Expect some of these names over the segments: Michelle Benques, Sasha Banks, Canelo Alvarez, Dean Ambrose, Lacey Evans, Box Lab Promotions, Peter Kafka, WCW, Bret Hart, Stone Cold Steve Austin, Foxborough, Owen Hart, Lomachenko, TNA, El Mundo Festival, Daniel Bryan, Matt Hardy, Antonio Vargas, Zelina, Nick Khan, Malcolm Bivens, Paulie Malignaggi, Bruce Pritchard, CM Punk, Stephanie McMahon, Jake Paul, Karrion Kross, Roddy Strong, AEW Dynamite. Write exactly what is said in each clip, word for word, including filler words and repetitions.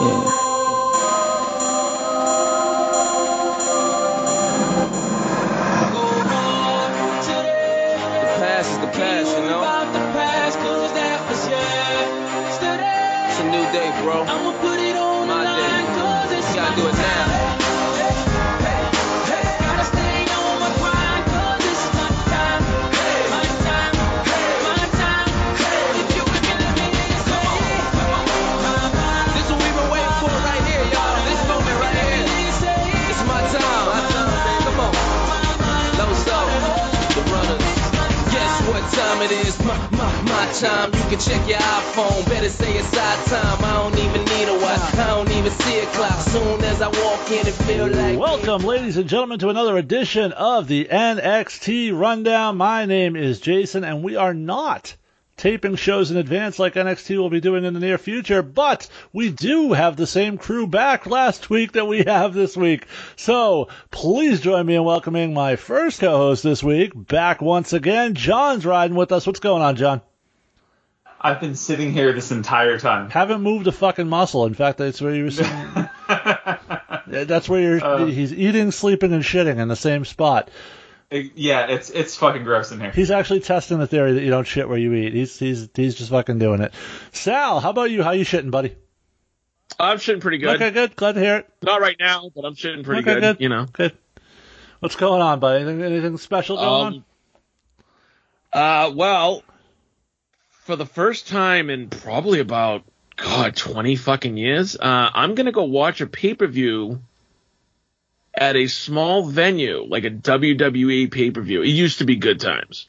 Yeah. I'ma put it on my the line, day. Cause it's gotta do it now. Hey, hey, hey, gotta stay on my grind, cause it's my time. Hey, my time, hey, my time. Hey, if you can get me, it's come on, come on, my mind. This is what we've been waiting for right here, y'all. This moment right here. It's my time. My time, come on. Low Star, the runners. Guess what time it is? My, my, my time. You can check your iPhone. Better say it's our time. I don't even need a watch. I don't even see a clock. Soon as I walk in, it feel like. Welcome, ladies and gentlemen, to another edition of the N X T Rundown. My name is Jason, and we are not taping shows in advance like N X T will be doing in the near future, but we do have the same crew back last week that we have this week. So please join me in welcoming my first co-host this week, back once again. John's riding with us. What's going on, John? I've been sitting here this entire time. Haven't moved a fucking muscle. In fact, that's where you're sitting. That's where you're. Uh, he's eating, sleeping, and shitting in the same spot. It, yeah, it's it's fucking gross in here. He's actually testing the theory that you don't shit where you eat. He's he's he's just fucking doing it. Sal, how about you? How you shitting, buddy? I'm shitting pretty good. Okay, good. Glad to hear it. Not right now, but I'm shitting pretty okay, good, good. You know. Good. What's going on, buddy? Anything, anything special going um, on? Uh, well. For the first time in probably about, God, twenty fucking years, uh, I'm going to go watch a pay-per-view at a small venue, like a W W E pay-per-view. It used to be Good Times.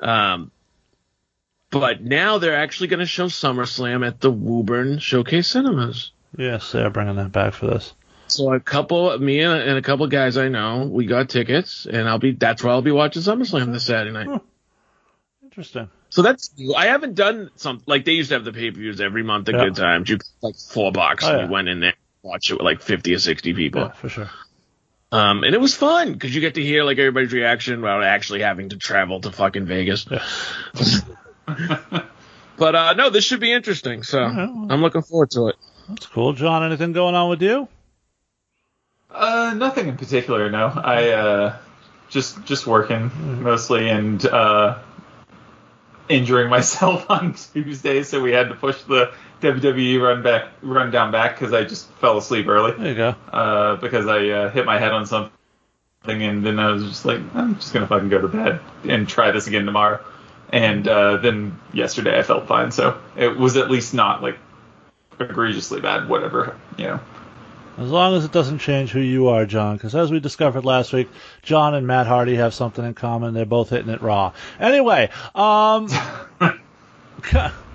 Um, but now they're actually going to show SummerSlam at the Woburn Showcase Cinemas. Yes, they're bringing that back for this. So a couple, me and a couple guys I know, we got tickets, and I'll be that's where I'll be watching SummerSlam this Saturday night. Huh. Interesting. So that's I haven't done something like they used to have the pay per views every month at yeah. Good Times. You like four bucks oh, and yeah. you went in there and watched it with like fifty or sixty people. Yeah, for sure. Um, and it was fun because you get to hear like everybody's reaction without actually having to travel to fucking Vegas. Yeah. But uh, no, this should be interesting. So right, well, I'm looking forward to it. That's cool, John. Anything going on with you? Uh, nothing in particular. No, I uh, just just working mm-hmm. mostly and. Uh, injuring myself on Tuesday, so we had to push the W W E run back run down back because I just fell asleep early. There you go. Uh, because I uh, hit my head on something, and then I was just like, I'm just gonna fucking go to bed and try this again tomorrow. And uh, then yesterday I felt fine, so it was at least not like egregiously bad. Whatever, you know. As long as it doesn't change who you are, John, because as we discovered last week, John and Matt Hardy have something in common. They're both hitting it raw. Anyway, um,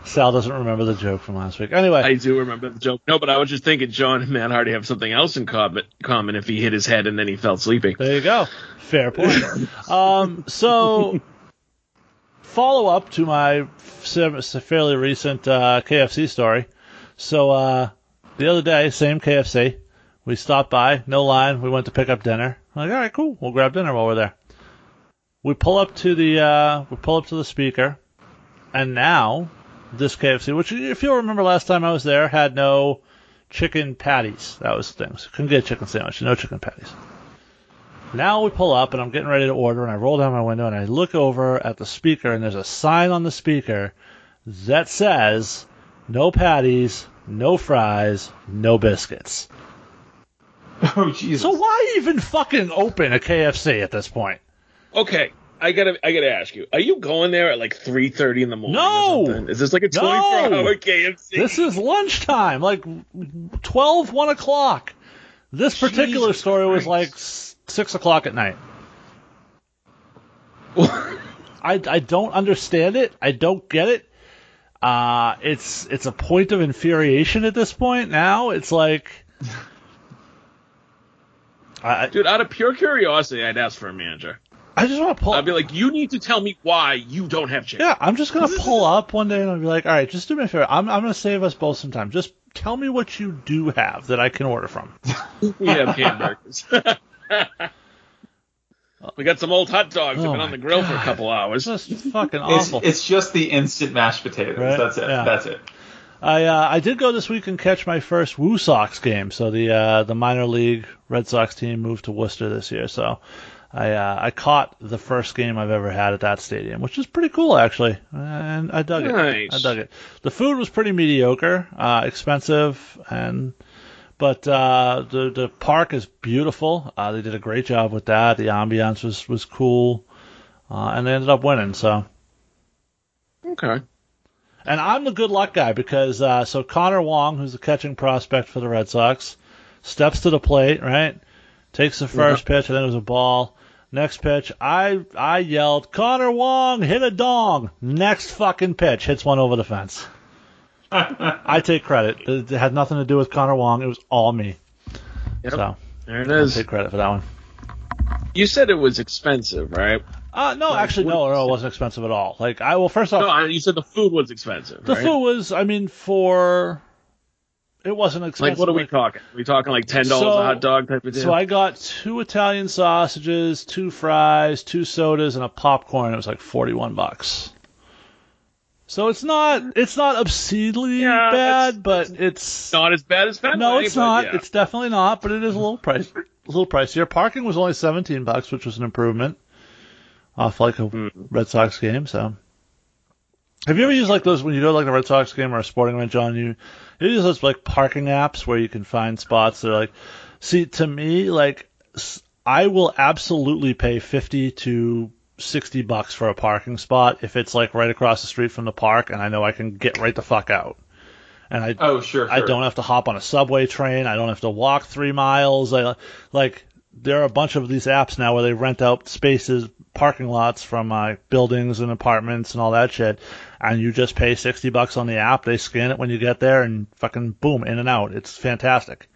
Sal doesn't remember the joke from last week. Anyway, I do remember the joke. No, but I was just thinking John and Matt Hardy have something else in common if he hit his head and then he fell sleeping. There you go. Fair point. um, so, follow up to my fairly recent uh, K F C story. So, uh, the other day, same K F C. We stopped by, no line. We went to pick up dinner. I'm like, all right, cool. We'll grab dinner while we're there. We pull up to the uh, we pull up to the speaker, and now this K F C, which if you'll remember last time I was there, had no chicken patties. That was the thing. So couldn't get a chicken sandwich. No chicken patties. Now we pull up, and I'm getting ready to order, and I roll down my window, and I look over at the speaker, and there's a sign on the speaker that says, "No patties, no fries, no biscuits." Oh, Jesus. So why even fucking open a K F C at this point? Okay, I gotta, I gotta ask you: are you going there at like three thirty in the morning? No. Or something? Is this like a twenty-four no. hour K F C? This is lunchtime, like twelve, one o'clock. This particular Jesus story Christ. was like six o'clock at night. I, I don't understand it. I don't get it. Uh, it's it's a point of infuriation at this point now. It's like... I, Dude, out of pure curiosity, I'd ask for a manager. I just want to pull up. I'd be like, you need to tell me why you don't have change. Yeah, I'm just going to pull up one day and I'll be like, all right, just do me a favor. I'm I'm going to save us both some time. Just tell me what you do have that I can order from. We have hamburgers. We got some old hot dogs that oh have been on the grill God. for a couple hours. That's fucking awful. It's, it's just the instant mashed potatoes. Right? That's it. Yeah. That's it. I uh, I did go this week and catch my first Woo Sox game. So the uh, the minor league Red Sox team moved to Worcester this year. So I uh, I caught the first game I've ever had at that stadium, which is pretty cool actually, and I dug nice. it. I dug it. The food was pretty mediocre, uh, expensive, and but uh, the the park is beautiful. Uh, they did a great job with that. The ambiance was was cool, uh, and they ended up winning. So okay. And I'm the good luck guy because uh, so Connor Wong, who's the catching prospect for the Red Sox, steps to the plate, right? Takes the first yeah. pitch, and then it was a ball. Next pitch, I I yelled, Connor Wong, hit a dong. Next fucking pitch, hits one over the fence. I take credit. It had nothing to do with Connor Wong. It was all me. Yep. So there it is. I take credit for that one. You said it was expensive, right? Uh, no, like, actually, no, no, it wasn't expensive at all. Like, I well, first off, no, you said the food was expensive. The right? food was, I mean, for it wasn't expensive. Like, what are we talking? Are we talking like ten dollars so, a hot dog type of thing? So I got two Italian sausages, two fries, two sodas, and a popcorn. It was like forty-one bucks. So it's not it's not obscenely yeah, bad, it's, but it's, it's not as bad as Fenway. No, it's not. Yeah. It's definitely not, but it is a little price. A little pricier. Parking was only seventeen bucks, which was an improvement off like a mm. Red Sox game. So, have you ever used like those when you go to like a Red Sox game or a sporting event, John? You, you use those like parking apps where you can find spots that are like. See, to me, like I will absolutely pay fifty to sixty bucks for a parking spot if it's like right across the street from the park and I know I can get right the fuck out. And I, oh, sure, sure. I don't have to hop on a subway train. I don't have to walk three miles. I, like, there are a bunch of these apps now where they rent out spaces, parking lots from uh, buildings and apartments and all that shit. And you just pay sixty bucks on the app. They scan it when you get there and fucking boom, in and out. It's fantastic.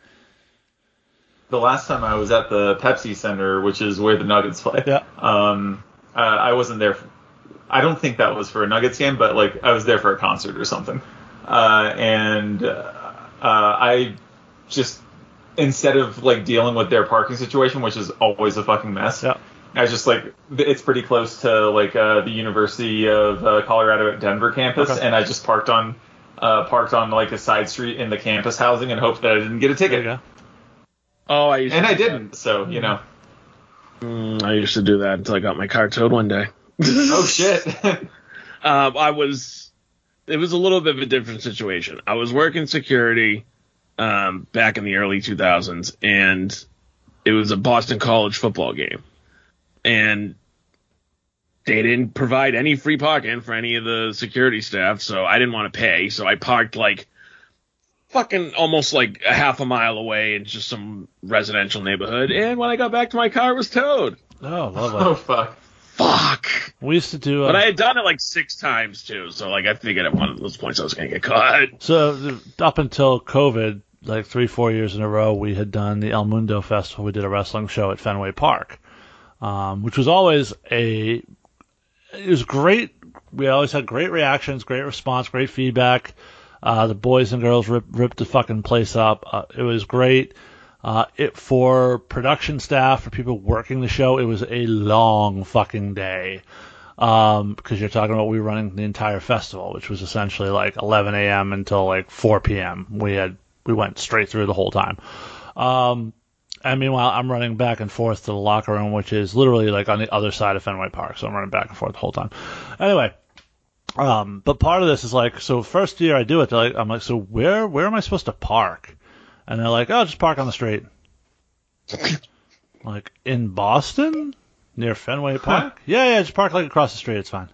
The last time I was at the Pepsi Center, which is where the Nuggets play, yeah. um, uh, I wasn't there. For, I don't think that was for a Nuggets game, but like I was there for a concert or something. Uh, and uh, uh, I just, instead of like dealing with their parking situation, which is always a fucking mess, yeah. I was just like, it's pretty close to like uh, the University of uh, Colorado at Denver campus, okay. and I just parked on uh, parked on like a side street in the campus housing and hoped that I didn't get a ticket. There you go. Oh, I used and to I didn't, that. so you know. Mm, I used to do that until I got my car towed one day. Oh shit! um, I was. It was a little bit of a different situation. I was working security um, back in the early two thousands, and it was a Boston College football game. And they didn't provide any free parking for any of the security staff, so I didn't want to pay. So I parked, like, fucking almost like a half a mile away in just some residential neighborhood. And when I got back to my car, it was towed. Oh, lovely. Oh, fuck. Fuck. We used to do... Uh, but I had done it like six times, too. So, like, I figured at one of those points I was going to get caught. So, up until COVID, like three, four years in a row, we had done the El Mundo Festival. We did a wrestling show at Fenway Park, um, which was always a... It was great. We always had great reactions, great response, great feedback. Uh, the boys and girls rip, ripped the fucking place up. Uh, it was great. Uh, it for production staff, for people working the show, it was a long fucking day. Um, because you're talking about we were running the entire festival, which was essentially like eleven a.m. until like four p.m. We had we went straight through the whole time. Um, and meanwhile, I'm running back and forth to the locker room, which is literally like on the other side of Fenway Park. So I'm running back and forth the whole time. Anyway, um, but part of this is like, so first year I do it, like, I'm like, so where where am I supposed to park? And they're like, oh, just park on the street. Like, in Boston? Near Fenway Park? Huh? Yeah, yeah, just park like across the street. It's fine.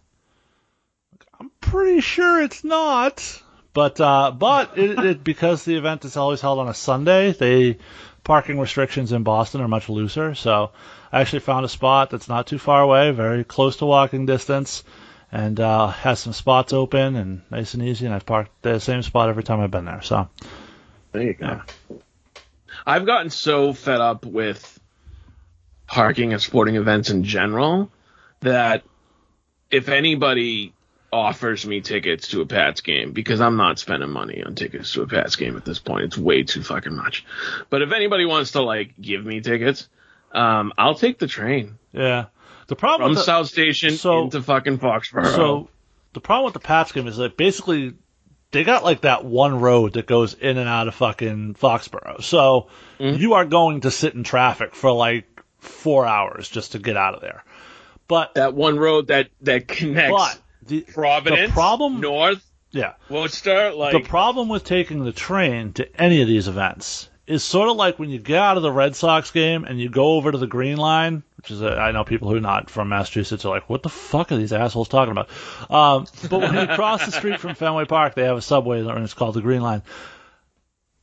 I'm pretty sure it's not. But uh, but it, it because the event is always held on a Sunday, they parking restrictions in Boston are much looser, so I actually found a spot that's not too far away, very close to walking distance, and uh, has some spots open and nice and easy, and I've parked the same spot every time I've been there. So there you go. Yeah. I've gotten so fed up with parking at sporting events in general that if anybody offers me tickets to a Pats game, because I'm not spending money on tickets to a Pats game at this point, it's way too fucking much. But if anybody wants to like give me tickets, um, I'll take the train. Yeah. The problem from the, South Station so, into fucking Foxborough. So the problem with the Pats game is that basically they got like that one road that goes in and out of fucking Foxborough. So mm-hmm. you are going to sit in traffic for like four hours just to get out of there. But that one road that that connects the, Providence, the problem, North, yeah, Worcester. Like the problem with taking the train to any of these events is sort of like when you get out of the Red Sox game and you go over to the Green Line, which is, a, I know people who are not from Massachusetts are like, what the fuck are these assholes talking about? Um, but when you cross the street from Fenway Park, they have a subway, and it's called the Green Line.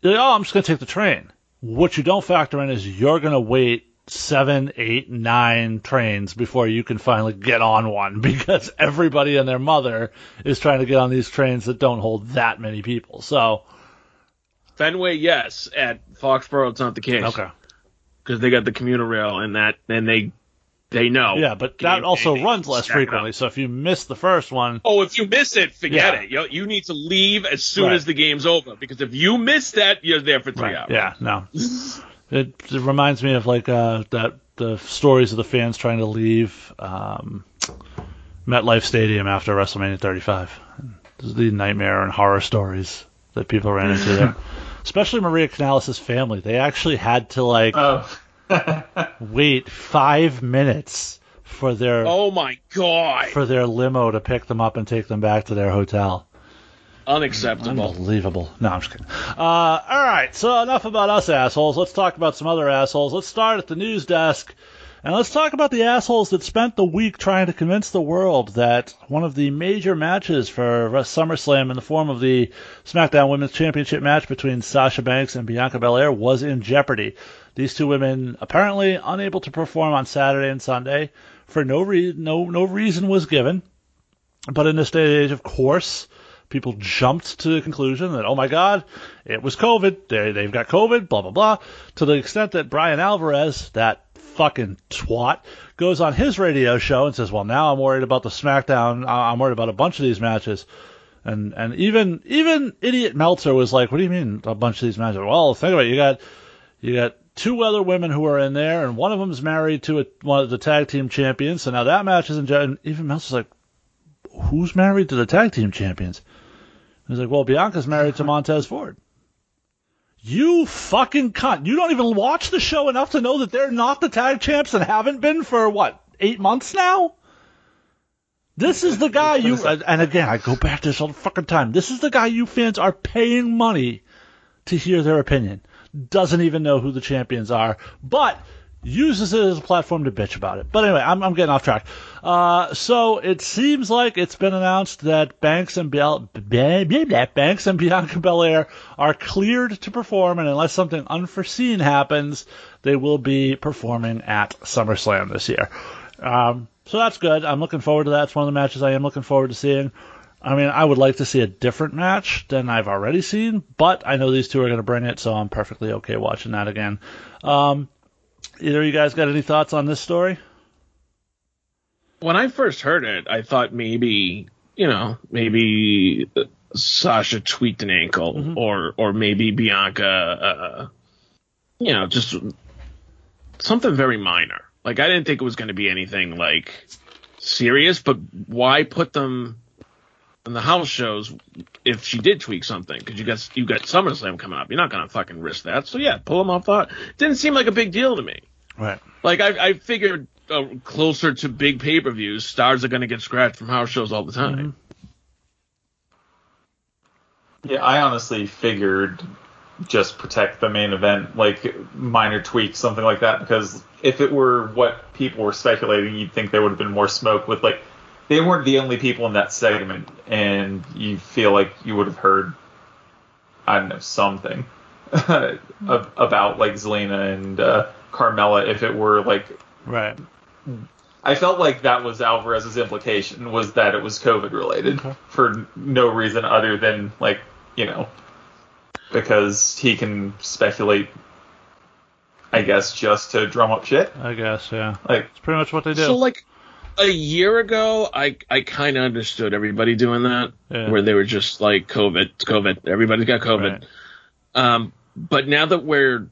You're like, oh, I'm just going to take the train. What you don't factor in is you're going to wait seven, eight, nine trains before you can finally get on one, because everybody and their mother is trying to get on these trains that don't hold that many people. So... Fenway, yes. At Foxborough, it's not the case. Okay. Because they got the commuter rail, and that, and they, they know. Yeah, but that and, also and runs less frequently. Up. So if you miss the first one, oh, if you miss it, forget yeah. it. You you need to leave as soon right. as the game's over, because if you miss that, you're there for three right. hours. Yeah, no. it, it reminds me of like uh, that the stories of the fans trying to leave um, MetLife Stadium after WrestleMania thirty-five. The nightmare and horror stories that people ran into there. Especially Maria Canales' family. They actually had to, like, oh. wait five minutes for their... Oh, my God. ...for their limo to pick them up and take them back to their hotel. Unacceptable. Unbelievable. No, I'm just kidding. Uh, all right, so enough about us assholes. Let's talk about some other assholes. Let's start at the news desk, and let's talk about the assholes that spent the week trying to convince the world that one of the major matches for SummerSlam in the form of the SmackDown Women's Championship match between Sasha Banks and Bianca Belair was in jeopardy. These two women apparently unable to perform on Saturday and Sunday for no re- no no reason was given. But in this day and age, of course, people jumped to the conclusion that, oh my God, it was COVID. They, they've got COVID, blah, blah, blah. To the extent that Brian Alvarez, that fucking twat, goes on his radio show and says, well, now I'm worried about the SmackDown. I'm worried about a bunch of these matches. And and even even idiot Meltzer was like, what do you mean a bunch of these matches? Well, think about it. You got, you got two other women who are in there, and one of them is married to a, one of the tag team champions. So now that match is in jeopardy. And even Meltzer's like, who's married to the tag team champions? And he's like, well, Bianca's married to Montez Ford. You fucking cunt. You don't even watch the show enough to know that they're not the tag champs and haven't been for, what, eight months now? This is the guy you... And again, I go back to this all the fucking time. This is the guy you fans are paying money to hear their opinion. Doesn't even know who the champions are, but uses it as a platform to bitch about it. But anyway, I'm, I'm getting off track. Uh, so it seems like it's been announced that Banks and, Bel- Be- Be- Be- Banks and Bianca Belair are cleared to perform, and unless something unforeseen happens, they will be performing at SummerSlam this year. Um, so that's good. I'm looking forward to that. It's one of the matches I am looking forward to seeing. I mean, I would like to see a different match than I've already seen, but I know these two are going to bring it, so I'm perfectly okay watching that again. Um, Either of you guys got any thoughts on this story? When I first heard it, I thought maybe, you know, maybe Sasha tweaked an ankle, mm-hmm. or or maybe Bianca, uh, you know, just something very minor. Like, I didn't think it was going to be anything, like, serious, but why put them in the house shows if she did tweak something? Because you got, you got SummerSlam coming up. You're not going to fucking risk that. So, yeah, pull them off that. Didn't seem like a big deal to me. Right. Like, I, I figured uh, closer to big pay-per-views, stars are going to get scratched from house shows all the time. Yeah, I honestly figured just protect the main event, like minor tweaks, something like that, because if it were what people were speculating, you'd think there would have been more smoke with, like, they weren't the only people in that segment, and you feel like you would have heard, I don't know, something. uh, about like Zelina and uh, Carmella if it were like right. I felt like that was Alvarez's implication, was that it was COVID related okay. for no reason other than like, you know, because he can speculate, I guess, just to drum up shit. I guess, yeah. Like, it's pretty much what they do. So, like, a year ago, I, I kind of understood everybody doing that, yeah. where they were just like, COVID, COVID, everybody's got COVID. Right. Um, but now that we're,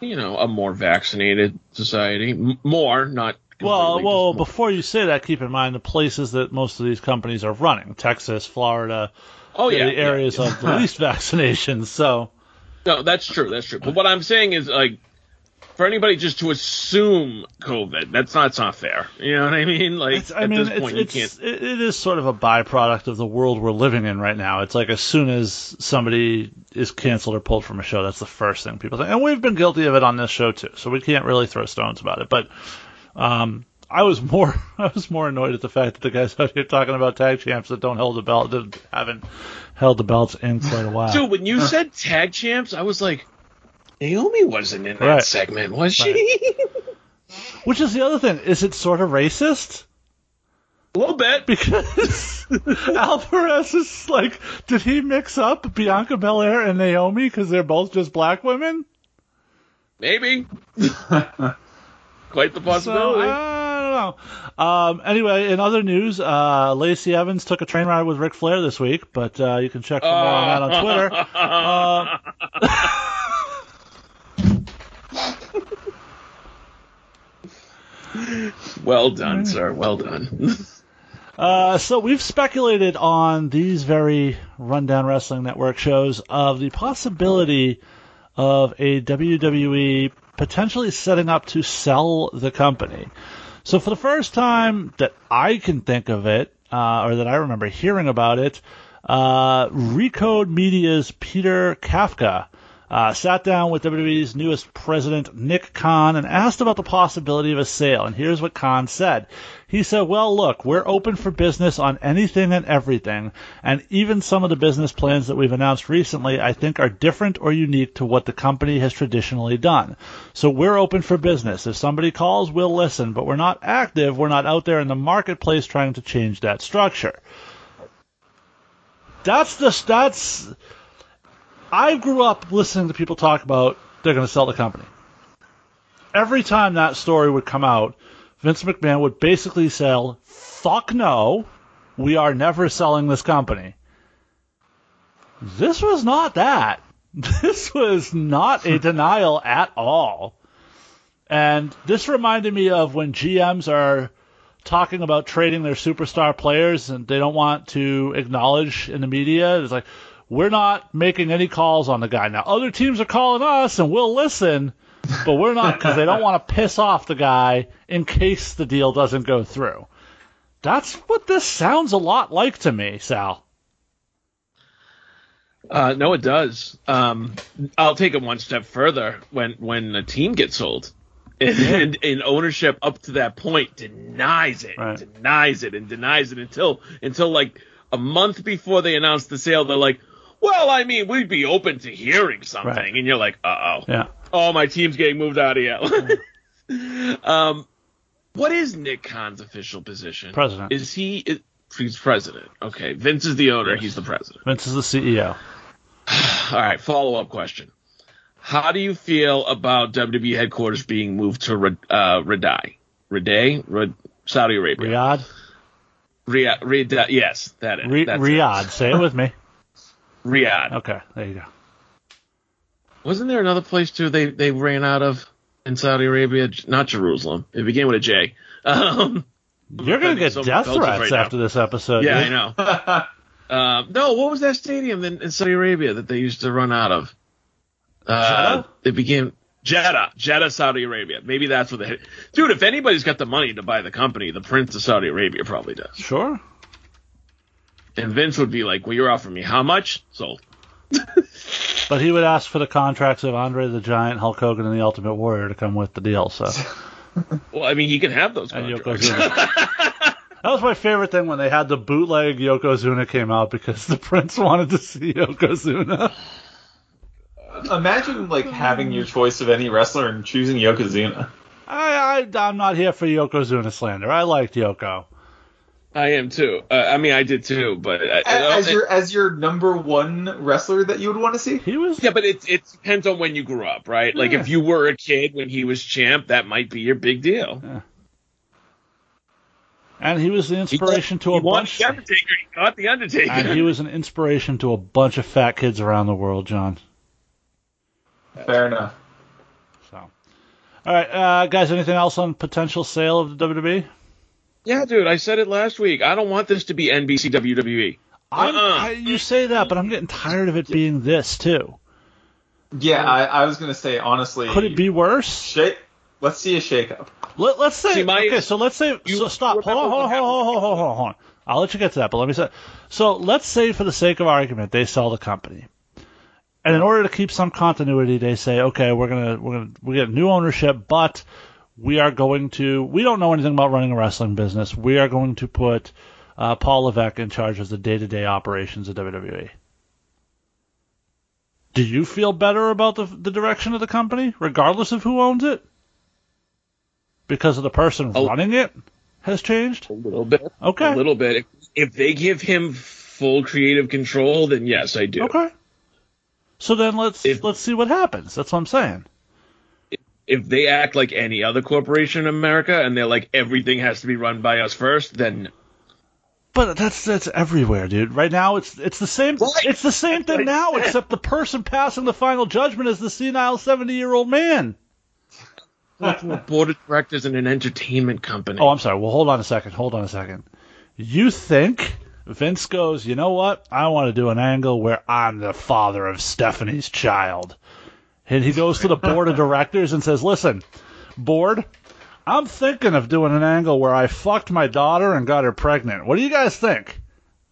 you know, a more vaccinated society, m- more, not Well, well. More. Before you say that, keep in mind the places that most of these companies are running, Texas, Florida, oh, yeah, the areas yeah, yeah. of the least vaccinations. So, no, that's true. That's true. But what I'm saying is, like, for anybody just to assume COVID, that's not, it's not fair. You know what I mean? Like, it's, I at mean, this point, it's, you it's, can't. It is sort of a byproduct of the world we're living in right now. It's like as soon as somebody is canceled or pulled from a show, that's the first thing people think, and we've been guilty of it on this show too. So we can't really throw stones about it, but. Um, I was more, I was more annoyed at the fact that the guys out here talking about tag champs that don't hold the belt, that haven't held the belts in quite a while. Dude, when you said tag champs, I was like, Naomi wasn't in that right. segment, was right. she? Which is the other thing. Is it sort of racist? A little bit, because Alvarez is like, did he mix up Bianca Belair and Naomi because they're both just black women? Maybe. Quite the possibility. So, I don't know. Um, anyway, in other news, uh, Lacey Evans took a train ride with Ric Flair this week, but uh, you can check for more on that on Twitter. Uh... well done, sir. Well done. uh, so we've speculated on these very Rundown Wrestling Network shows of the possibility of a W W E potentially setting up to sell the company. So for the first time that I can think of it, uh, or that I remember hearing about it, uh, Recode Media's Peter Kafka uh, sat down with W W E's newest president, Nick Khan, and asked about the possibility of a sale. And here's what Khan said. He said, well, look, we're open for business on anything and everything, and even some of the business plans that we've announced recently I think are different or unique to what the company has traditionally done. So we're open for business. If somebody calls, we'll listen, but we're not active. We're not out there in the marketplace trying to change that structure. That's the stats. I grew up listening to people talk about they're going to sell the company. Every time that story would come out, Vince McMahon would basically say, fuck no, we are never selling this company. This was not that. This was not a denial at all. And this reminded me of when G Ms are talking about trading their superstar players and they don't want to acknowledge in the media. It's like, we're not making any calls on the guy. Now, other teams are calling us and we'll listen. But we're not, because they don't want to piss off the guy in case the deal doesn't go through. That's what this sounds a lot like to me, Sal. Uh, no, it does. Um, I'll take it one step further. When when a team gets sold, and, and, and ownership up to that point denies it, right. denies it, and denies it until until like a month before they announce the sale, they're like, well, I mean, we'd be open to hearing something, right. and you're like, uh-oh. Yeah. Oh, my team's getting moved out of here. um, what is Nick Khan's official position? President. Is he? Is, he's president. Okay. Vince is the owner. Yes. He's the president. Vince is the C E O. All right. Follow-up question. How do you feel about W W E headquarters being moved to uh, Riyadh? Riyadh? Riyadh? Saudi Arabia. Riyadh? Riyadh. Riyadh. Yes, that is. Re- That's Riyadh. It. Say it with me. Riyadh. Okay. There you go. Wasn't there another place, too, they, they ran out of in Saudi Arabia? Not Jerusalem. It began with a J. Um, You're going to get death threats right after now. This episode. Yeah, dude. I know. uh, no, what was that stadium in, in Saudi Arabia that they used to run out of? Uh, Jeddah? It began Jeddah. Jeddah, Saudi Arabia. Maybe that's what they – dude, if anybody's got the money to buy the company, the Prince of Saudi Arabia probably does. Sure. And Vince would be like, well, you're offering me how much? Sold. But he would ask for the contracts of Andre the Giant, Hulk Hogan, and the Ultimate Warrior to come with the deal. So, well, I mean, he can have those contracts. That was my favorite thing when they had the bootleg Yokozuna came out because the Prince wanted to see Yokozuna. Imagine like having your choice of any wrestler and choosing Yokozuna. I, I I'm not here for Yokozuna slander. I liked Yoko. I am too. Uh, I mean, I did too, but I, as I, your as your number one wrestler that you would want to see, he was. Yeah, but it it depends on when you grew up, right? Yeah. Like if you were a kid when he was champ, that might be your big deal. Yeah. And he was the inspiration he, to a he bunch. The Undertaker, he caught the Undertaker. And he was an inspiration to a bunch of fat kids around the world, John. Fair enough. So, all right, uh, guys. Anything else on potential sale of the W W E? Yeah, dude, I said it last week. I don't want this to be N B C W W E. Uh-uh. I, you say that, but I'm getting tired of it being this, too. Yeah, um, I, I was going to say, honestly... Could it be worse? Shake, let's see a shake-up. Let, let's say... See, my, okay, so let's say... So stop. Hold on, hold on, hold on, hold on, hold on. I'll let you get to that, but let me say... So let's say, for the sake of argument, they sell the company. And in order to keep some continuity, they say, okay, we're going to we're gonna, we get new ownership, but... We are going to, we don't know anything about running a wrestling business. We are going to put uh, Paul Levesque in charge of the day-to-day operations of W W E. Do you feel better about the, the direction of the company, regardless of who owns it? Because of the person a, running it has changed? A little bit. Okay. A little bit. If, if they give him full creative control, then yes, I do. Okay. So then let's if, let's see what happens. That's what I'm saying. If they act like any other corporation in America and they're like, everything has to be run by us first, then... But that's that's everywhere, dude. Right now, it's it's the same right. It's the same thing right. now, except the person passing the final judgment is the senile seventy-year-old man. A board of directors in an entertainment company. Oh, I'm sorry. Well, hold on a second. Hold on a second. You think Vince goes, you know what? I want to do an angle where I'm the father of Stephanie's child. And he goes to the board of directors and says, listen, board, I'm thinking of doing an angle where I fucked my daughter and got her pregnant. What do you guys think?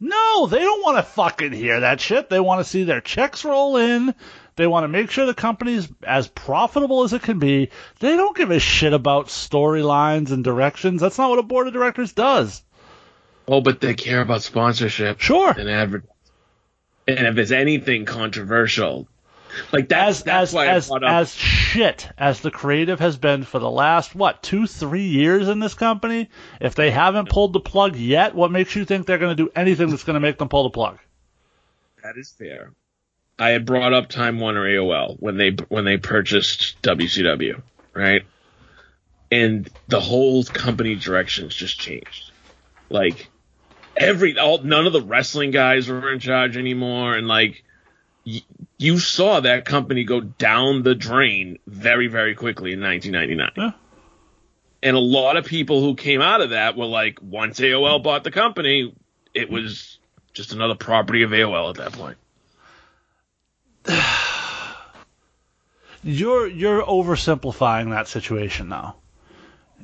No, they don't want to fucking hear that shit. They want to see their checks roll in. They want to make sure the company's as profitable as it can be. They don't give a shit about storylines and directions. That's not what a board of directors does. Oh, but they care about sponsorship. Sure. And advertising. And if it's anything controversial... Like that's, as that's as why as, as shit as the creative has been for the last what two three years in this company, if they haven't pulled the plug yet, what makes you think they're going to do anything that's going to make them pull the plug? That is fair. I had brought up Time Warner A O L when they when they purchased W C W, right? And the whole company directions just changed. Like every all none of the wrestling guys were in charge anymore, and like. You saw that company go down the drain very, very quickly in nineteen ninety-nine. Yeah. And a lot of people who came out of that were like, once A O L bought the company, it was just another property of A O L at that point. You're you're oversimplifying that situation now.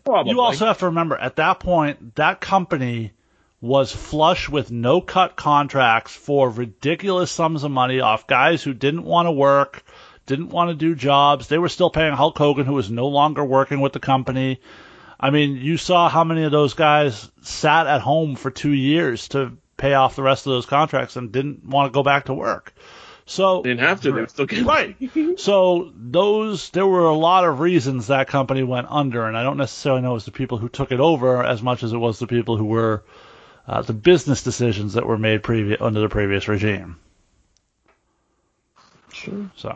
Probably. You also have to remember, at that point, that company... was flush with no-cut contracts for ridiculous sums of money off guys who didn't want to work, didn't want to do jobs. They were still paying Hulk Hogan, who was no longer working with the company. I mean, you saw how many of those guys sat at home for two years to pay off the rest of those contracts and didn't want to go back to work. So didn't have to. They were still getting right. So those there were a lot of reasons that company went under, and I don't necessarily know it was the people who took it over as much as it was the people who were Uh, the business decisions that were made previ- under the previous regime. Sure. So,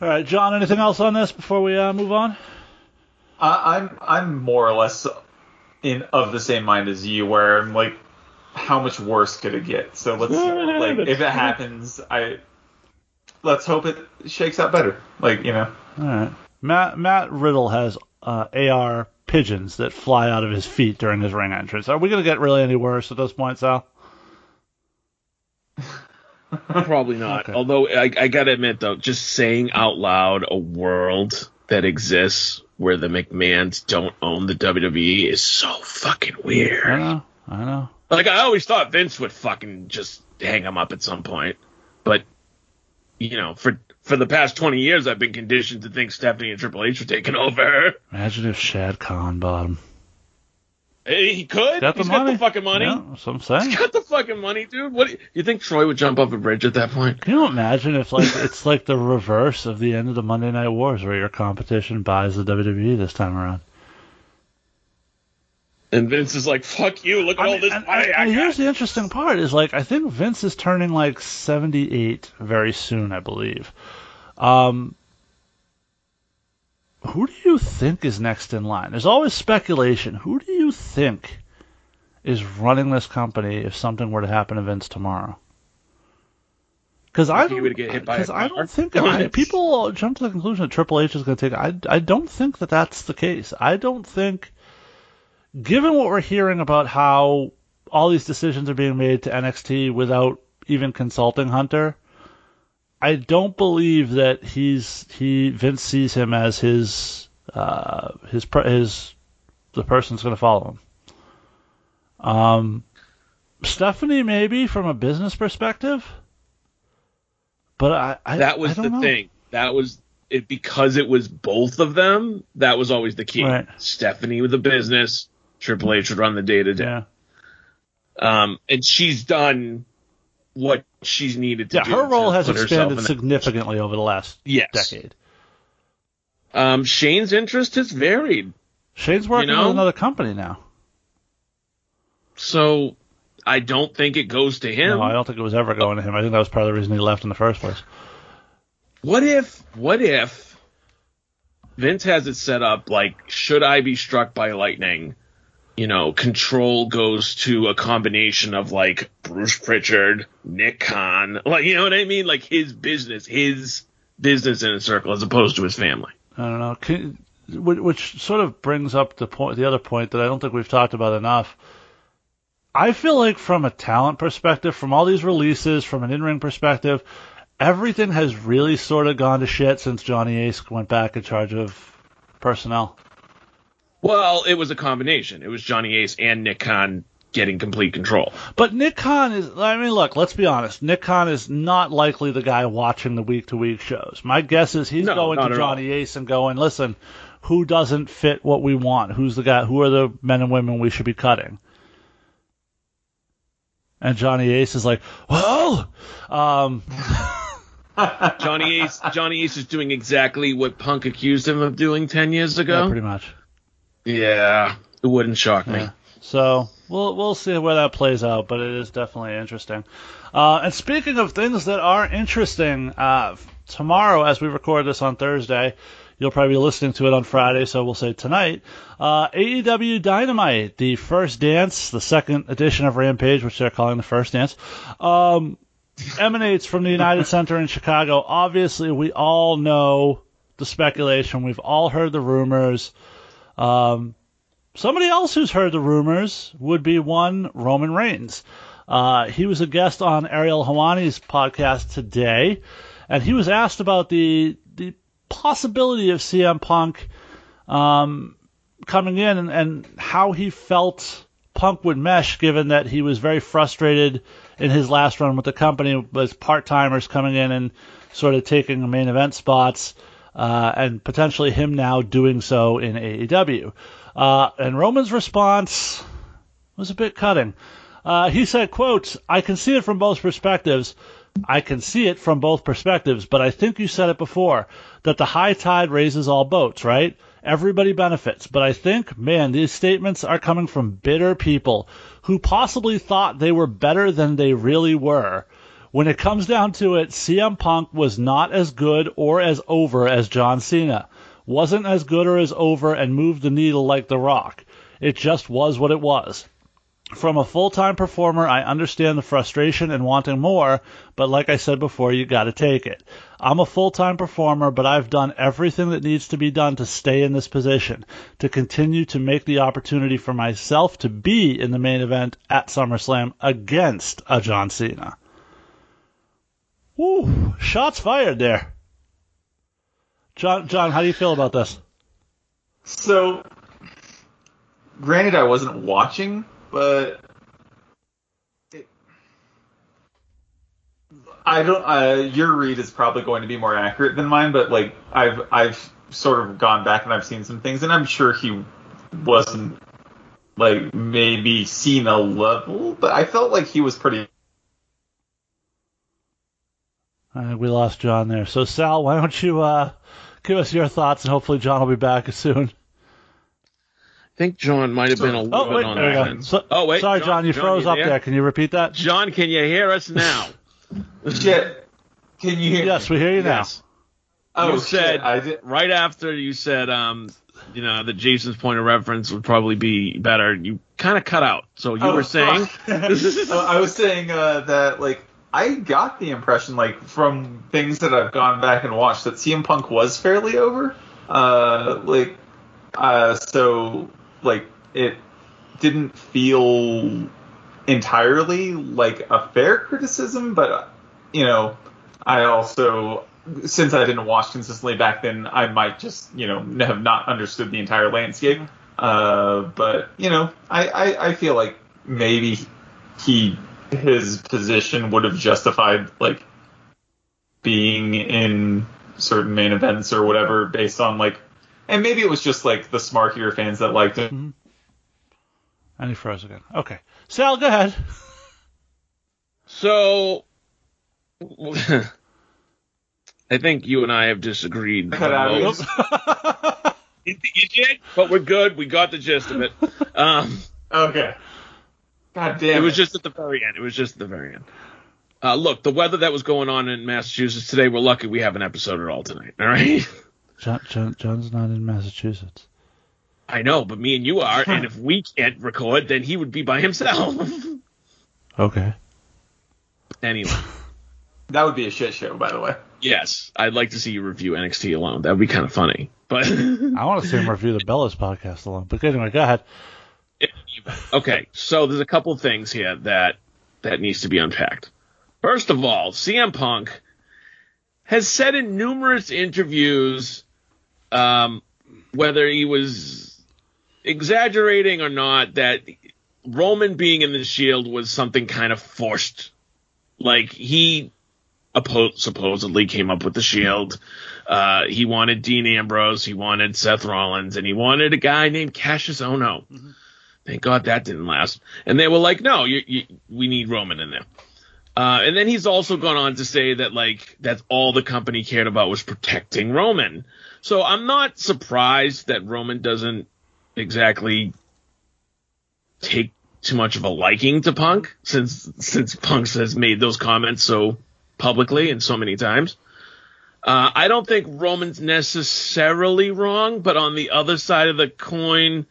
all right, John. Anything else on this before we uh, move on? Uh, I'm I'm more or less in of the same mind as you, where I'm like, how much worse could it get? So let's like if it happens, I let's hope it shakes out better. Like you know. All right. Matt Matt Riddle has uh, A R. Pigeons that fly out of his feet during his ring entrance. Are we going to get really any worse at this point, Sal? Probably not. Okay. Although, I, I got to admit, though, just saying out loud a world that exists where the McMahons don't own the W W E is so fucking weird. I know. I know. Like, I always thought Vince would fucking just hang him up at some point. But, you know, for... For the past twenty years, I've been conditioned to think Stephanie and Triple H were taking over. Imagine if Shad Khan bought him. He could. Got He's got money. the fucking money. Yeah, that's what I'm saying. He's got the fucking money, dude. What do you, you think Troy would jump off a bridge at that point? Can you imagine if like it's like the reverse of the end of the Monday Night Wars where your competition buys the W W E this time around? And Vince is like, fuck you, look at I all mean, this and, money. And, and here's the interesting part is like I think Vince is turning like seventy-eight very soon, I believe. Um Who do you think is next in line? There's always speculation. Who do you think is running this company if something were to happen to Vince tomorrow? Because I, I don't think... I, people jump to the conclusion that Triple H is going to take... I, I don't think that that's the case. I don't think... Given what we're hearing about how all these decisions are being made to N X T without even consulting Hunter... I don't believe that he's he Vince sees him as his uh, his his the person's going to follow him. Um, Stephanie maybe from a business perspective, but I, I that was I don't the know. thing that was it because it was both of them. That was always the key. Right. Stephanie with the business, Triple H would run the day to day. Um, and she's done what she's needed to yeah, do. Her role has expanded significantly position. over the last yes. decade. Um, Shane's interest has varied. Shane's working you know? with another company now. So I don't think it goes to him. No, I don't think it was ever going to him. I think that was part of the reason he left in the first place. What if, what if Vince has it set up like, should I be struck by lightning? You know, control goes to a combination of, like, Bruce Pritchard, Nick Khan. Like, you know what I mean? Like, his business, his business in a circle as opposed to his family. I don't know. Can, which sort of brings up the point, the other point that I don't think we've talked about enough. I feel like from a talent perspective, from all these releases, from an in-ring perspective, everything has really sort of gone to shit since Johnny Ace went back in charge of personnel. Well, it was a combination. It was Johnny Ace and Nick Khan getting complete control. But Nick Khan is, I mean, look, let's be honest. Nick Khan is not likely the guy watching the week-to-week shows. My guess is he's no, going to Johnny all. Ace and going, listen, who doesn't fit what we want? Who's the guy? Who are the men and women we should be cutting? And Johnny Ace is like, well... Um... Johnny Ace, Johnny Ace is doing exactly what Punk accused him of doing ten years ago. Yeah, pretty much. Yeah, it wouldn't shock me. Yeah. So we'll we'll see where that plays out, but it is definitely interesting. Uh, and speaking of things that are interesting, uh, tomorrow, as we record this on Thursday, you'll probably be listening to it on Friday, so we'll say tonight, uh, A E W Dynamite, the first dance, the second edition of Rampage, which they're calling the first dance, um, emanates from the United Center in Chicago. Obviously, we all know the speculation. We've all heard the rumors. Um, somebody else who's heard the rumors would be one Roman Reigns. Uh, he was a guest on Ariel Helwani's podcast today, and he was asked about the the possibility of C M Punk um, coming in and, and how he felt Punk would mesh, given that he was very frustrated in his last run with the company with part-timers coming in and sort of taking the main event spots. Uh, and potentially him now doing so in A E W. Uh, and Roman's response was a bit cutting. Uh, he said, quote, I can see it from both perspectives. I can see it from both perspectives, but I think you said it before, that the high tide raises all boats, right? Everybody benefits. But I think, man, these statements are coming from bitter people who possibly thought they were better than they really were. When it comes down to it, C M Punk was not as good or as over as John Cena. Wasn't as good or as over and moved the needle like The Rock. It just was what it was. From a full-time performer, I understand the frustration and wanting more, but like I said before, you gotta take it. I'm a full-time performer, but I've done everything that needs to be done to stay in this position, to continue to make the opportunity for myself to be in the main event at SummerSlam against a John Cena. Woo, shots fired there. John, John, how do you feel about this? So, granted I wasn't watching, but it, I don't uh, your read is probably going to be more accurate than mine, but like I've I've sort of gone back and I've seen some things, and I'm sure he wasn't like maybe Cena level, but I felt like he was pretty. Uh, we lost John there. So Sal, why don't you uh, give us your thoughts, and hopefully John will be back soon. I think John might have been a little oh, wait, bit on that. So, oh, wait. Sorry, John, John you John, froze you up there? there. Can you repeat that? John, can you hear us now? Shit. Can you hear Yes, me? we hear you yes. now. Oh, you said, shit. I did. Right after you said, um, you know, that Jason's point of reference would probably be better, you kind of cut out. So you oh, were saying? I was saying uh, that, like, I got the impression, like, from things that I've gone back and watched, that C M Punk was fairly over. Uh, like, uh, so... Like, it didn't feel entirely like a fair criticism, but, you know, I also, since I didn't watch consistently back then, I might just, you know, have not understood the entire landscape. Uh, but, you know, I, I, I feel like maybe he, his position would have justified, like, being in certain main events or whatever based on, like, and maybe it was just, like, the smarkier fans that liked it. Mm-hmm. And he froze again. Okay. Sal, go ahead. So, I think you and I have disagreed. Cut out. you, you did? But we're good. We got the gist of it. Um, okay. God damn it. It was just at the very end. It was just at the very end. Uh, look, the weather that was going on in Massachusetts today, we're lucky we have an episode at all tonight. All right? John, John, John's not in Massachusetts. I know, but me and you are, and if we can't record, then he would be by himself. Okay. Anyway. That would be a shit show, by the way. Yes. I'd like to see you review N X T alone. That would be kind of funny. But I want to see him review the Bellas podcast alone. But anyway, go ahead. Okay, so there's a couple of things here that, that needs to be unpacked. First of all, C M Punk has said in numerous interviews, um, whether he was exaggerating or not, that Roman being in the Shield was something kind of forced. Like, he oppo- supposedly came up with the Shield. Uh, he wanted Dean Ambrose, he wanted Seth Rollins, and he wanted a guy named Cassius Ohno. Mm-hmm. Thank God that didn't last. And they were like, no, you, you, we need Roman in there. Uh, and then he's also gone on to say that, like, that's all the company cared about was protecting Roman. So I'm not surprised that Roman doesn't exactly take too much of a liking to Punk, since since Punk has made those comments so publicly and so many times. Uh, I don't think Roman's necessarily wrong, but on the other side of the coin,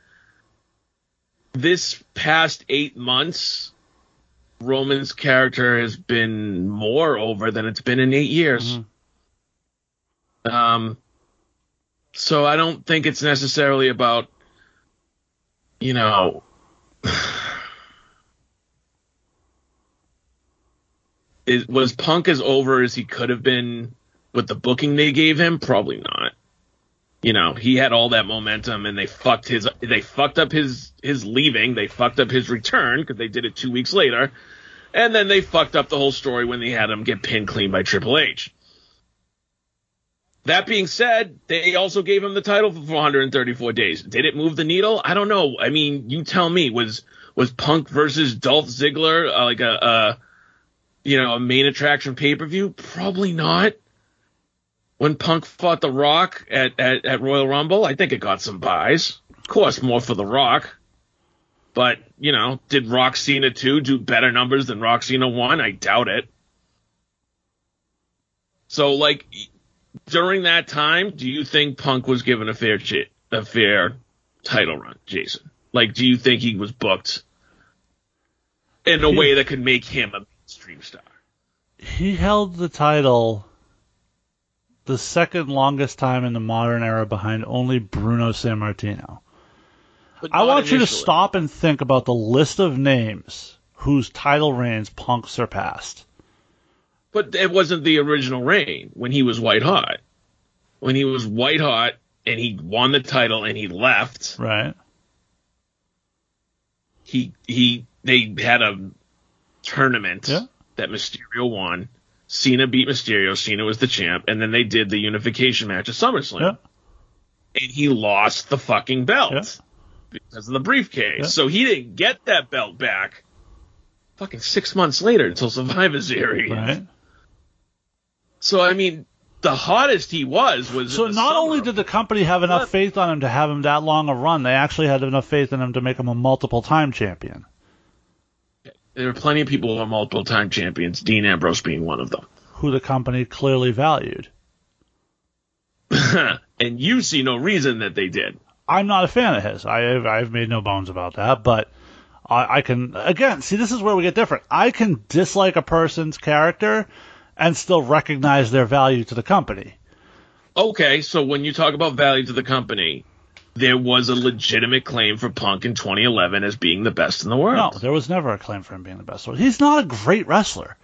this past eight months... Roman's character has been more over than it's been in eight years. Mm-hmm. Um, so I don't think it's necessarily about, you know, is, was Punk as over as he could have been with the booking they gave him? Probably not. You know, he had all that momentum, and they fucked his. They fucked up his his leaving. They fucked up his return because they did it two weeks later, and then they fucked up the whole story when they had him get pinned clean by Triple H. That being said, they also gave him the title for four hundred thirty-four days. Did it move the needle? I don't know. I mean, you tell me. Was was Punk versus Dolph Ziggler uh, like a, a you know a main attraction pay per view? Probably not. When Punk fought The Rock at, at, at Royal Rumble, I think it got some buys. Of course, more for The Rock. But, you know, did Rock Cena two do better numbers than Rock Cena one? I doubt it. So, like, during that time, do you think Punk was given a fair ch- a fair title run, Jason? Like, do you think he was booked in a he, way that could make him a mainstream star? He held the title... the second longest time in the modern era behind only Bruno Sammartino. I want initially. you to stop and think about the list of names whose title reigns Punk surpassed. But it wasn't the original reign when he was white hot. When he was white hot and he won the title and he left. Right. He he they had a tournament yeah. that Mysterio won. Cena beat Mysterio. Cena was the champ. And then they did the unification match at SummerSlam. Yeah. And he lost the fucking belt. Yeah. because of the briefcase. Yeah. So he didn't get that belt back fucking six months later until Survivor Series. Right. So, I mean, the hottest he was was So not summer. only did the company have enough but, faith on him to have him that long a run, they actually had enough faith in him to make him a multiple-time champion. There are plenty of people who are multiple-time champions, Dean Ambrose being one of them. Who the company clearly valued. And you see no reason that they did. I'm not a fan of his. I have, I've made no bones about that, but I, I can... Again, see, this is where we get different. I can dislike a person's character and still recognize their value to the company. Okay, so when you talk about value to the company, there was a legitimate claim for Punk in twenty eleven as being the best in the world. No, there was never a claim for him being the best. He's not a great wrestler.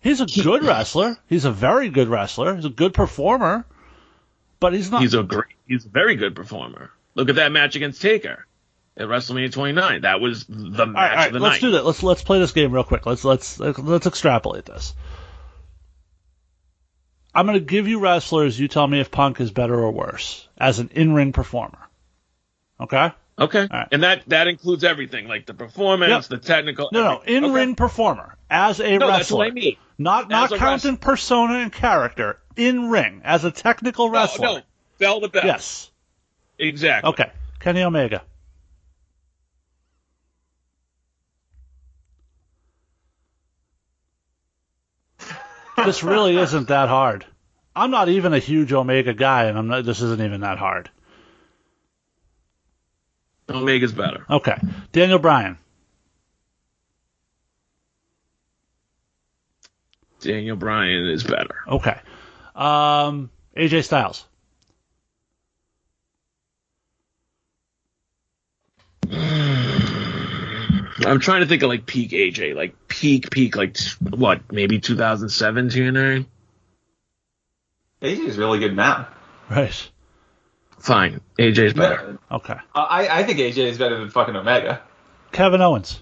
He's a he, good wrestler. He's a very good wrestler. He's a good performer. But he's not... He's a great... He's a very good performer. Look at that match against Taker at WrestleMania twenty-nine. That was the match all right, all right, of the let's night. Let's do that. Let's let's play this game real quick. Let's let's let's extrapolate this. I'm going to give you wrestlers. You tell me if Punk is better or worse as an in-ring performer. Okay? Okay. All right. And that, that includes everything, like the performance, yep. the technical... No, everything. no. In-ring okay. performer as a no, wrestler. No, that's what I mean. Not, not counting persona and character. In-ring as a technical wrestler. No, no. Bell to bell. Yes. Exactly. Okay. Kenny Omega. This really isn't that hard. I'm not even a huge Omega guy, and I'm not, this isn't even that hard. Omega's better. Okay. Daniel Bryan. Daniel Bryan is better. Okay. Um, A J Styles. I'm trying to think of like peak A J, like peak, peak, like what, maybe two thousand seven, two thousand nine? A J's really good now. Right. Fine. A J's better. Yeah. Okay. Uh, I, I think A J is better than fucking Omega. Kevin Owens.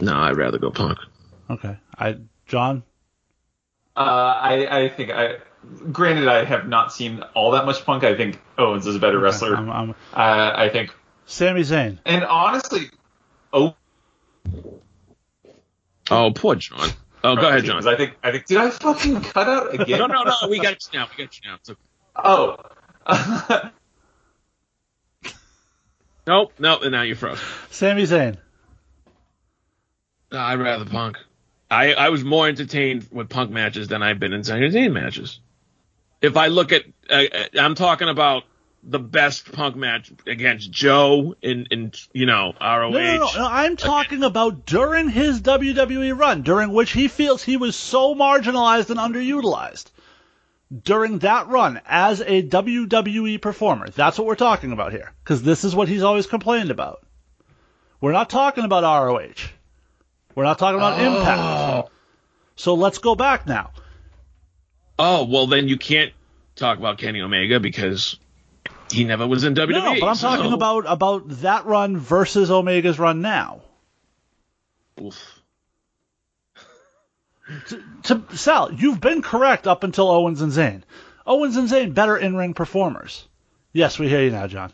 No, I'd rather go Punk. Okay. I John? Uh, I, I think I... Granted, I have not seen all that much Punk. I think Owens is a better okay, wrestler. I'm, I'm, uh, I think Sami Zayn. And honestly, oh, oh, poor John. Oh, go ahead, John. I think I think. Did I fucking cut out again? no, no, no. We got you now. We got you now. It's okay. Oh. nope, nope. And now you're frozen. Sami Zayn. No, I'd rather Punk. I, I was more entertained with Punk matches than I've been in entertained matches. If I look at, uh, I'm talking about the best Punk match against Joe in, in you know, R O H. No, no, no, no. I'm talking okay. about during his W W E run, during which he feels he was so marginalized and underutilized. During that run, as a W W E performer, that's what we're talking about here, because this is what he's always complained about. We're not talking about R O H. We're not talking about oh. Impact. So let's go back now. Oh, well, then you can't talk about Kenny Omega because he never was in W W E. No, but I'm so. talking about, about that run versus Omega's run now. Oof. to, to, Sal, you've been correct up until Owens and Zayn. Owens and Zayn, better in-ring performers. Yes, we hear you now, John.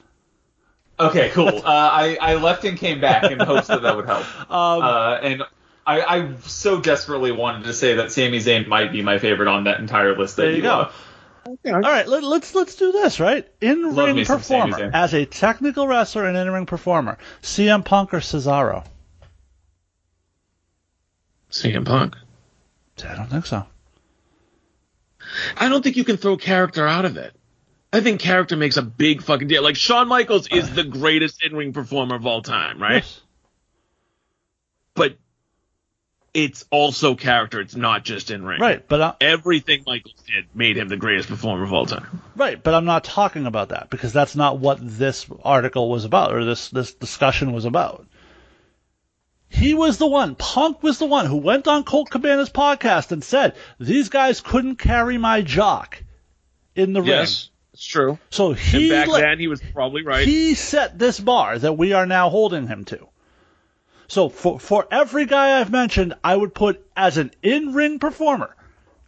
Okay, cool. Uh, I, I left and came back in hopes that that would help. Um, uh, and I, I so desperately wanted to say that Sami Zayn might be my favorite on that entire list. That there you, you go. Okay. All right, let, let's let's do this, right? In-ring performer. As a technical wrestler and in-ring performer, C M Punk or Cesaro? C M Punk. I don't think so. I don't think you can throw character out of it. I think character makes a big fucking deal. Like, Shawn Michaels is the greatest in-ring performer of all time, right? Yes. But it's also character. It's not just in-ring. Right, but... I, Everything Michaels did made him the greatest performer of all time. Right, but I'm not talking about that, because that's not what this article was about, or this, this discussion was about. He was the one, Punk was the one, who went on Colt Cabana's podcast and said, these guys couldn't carry my jock in the yes. ring. It's true. So he, and back let, then, he was probably right. He set this bar that we are now holding him to. So for, for every guy I've mentioned, I would put as an in-ring performer,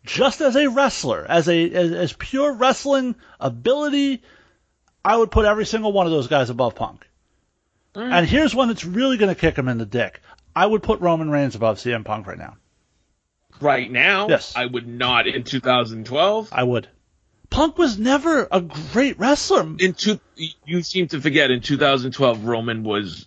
just as a wrestler, as a as, as pure wrestling ability, I would put every single one of those guys above Punk. Mm. And here's one that's really going to kick him in the dick. I would put Roman Reigns above C M Punk right now. Right now? Yes. I would not in two thousand twelve. I would. Punk was never a great wrestler. In two, you seem to forget in two thousand twelve, Roman was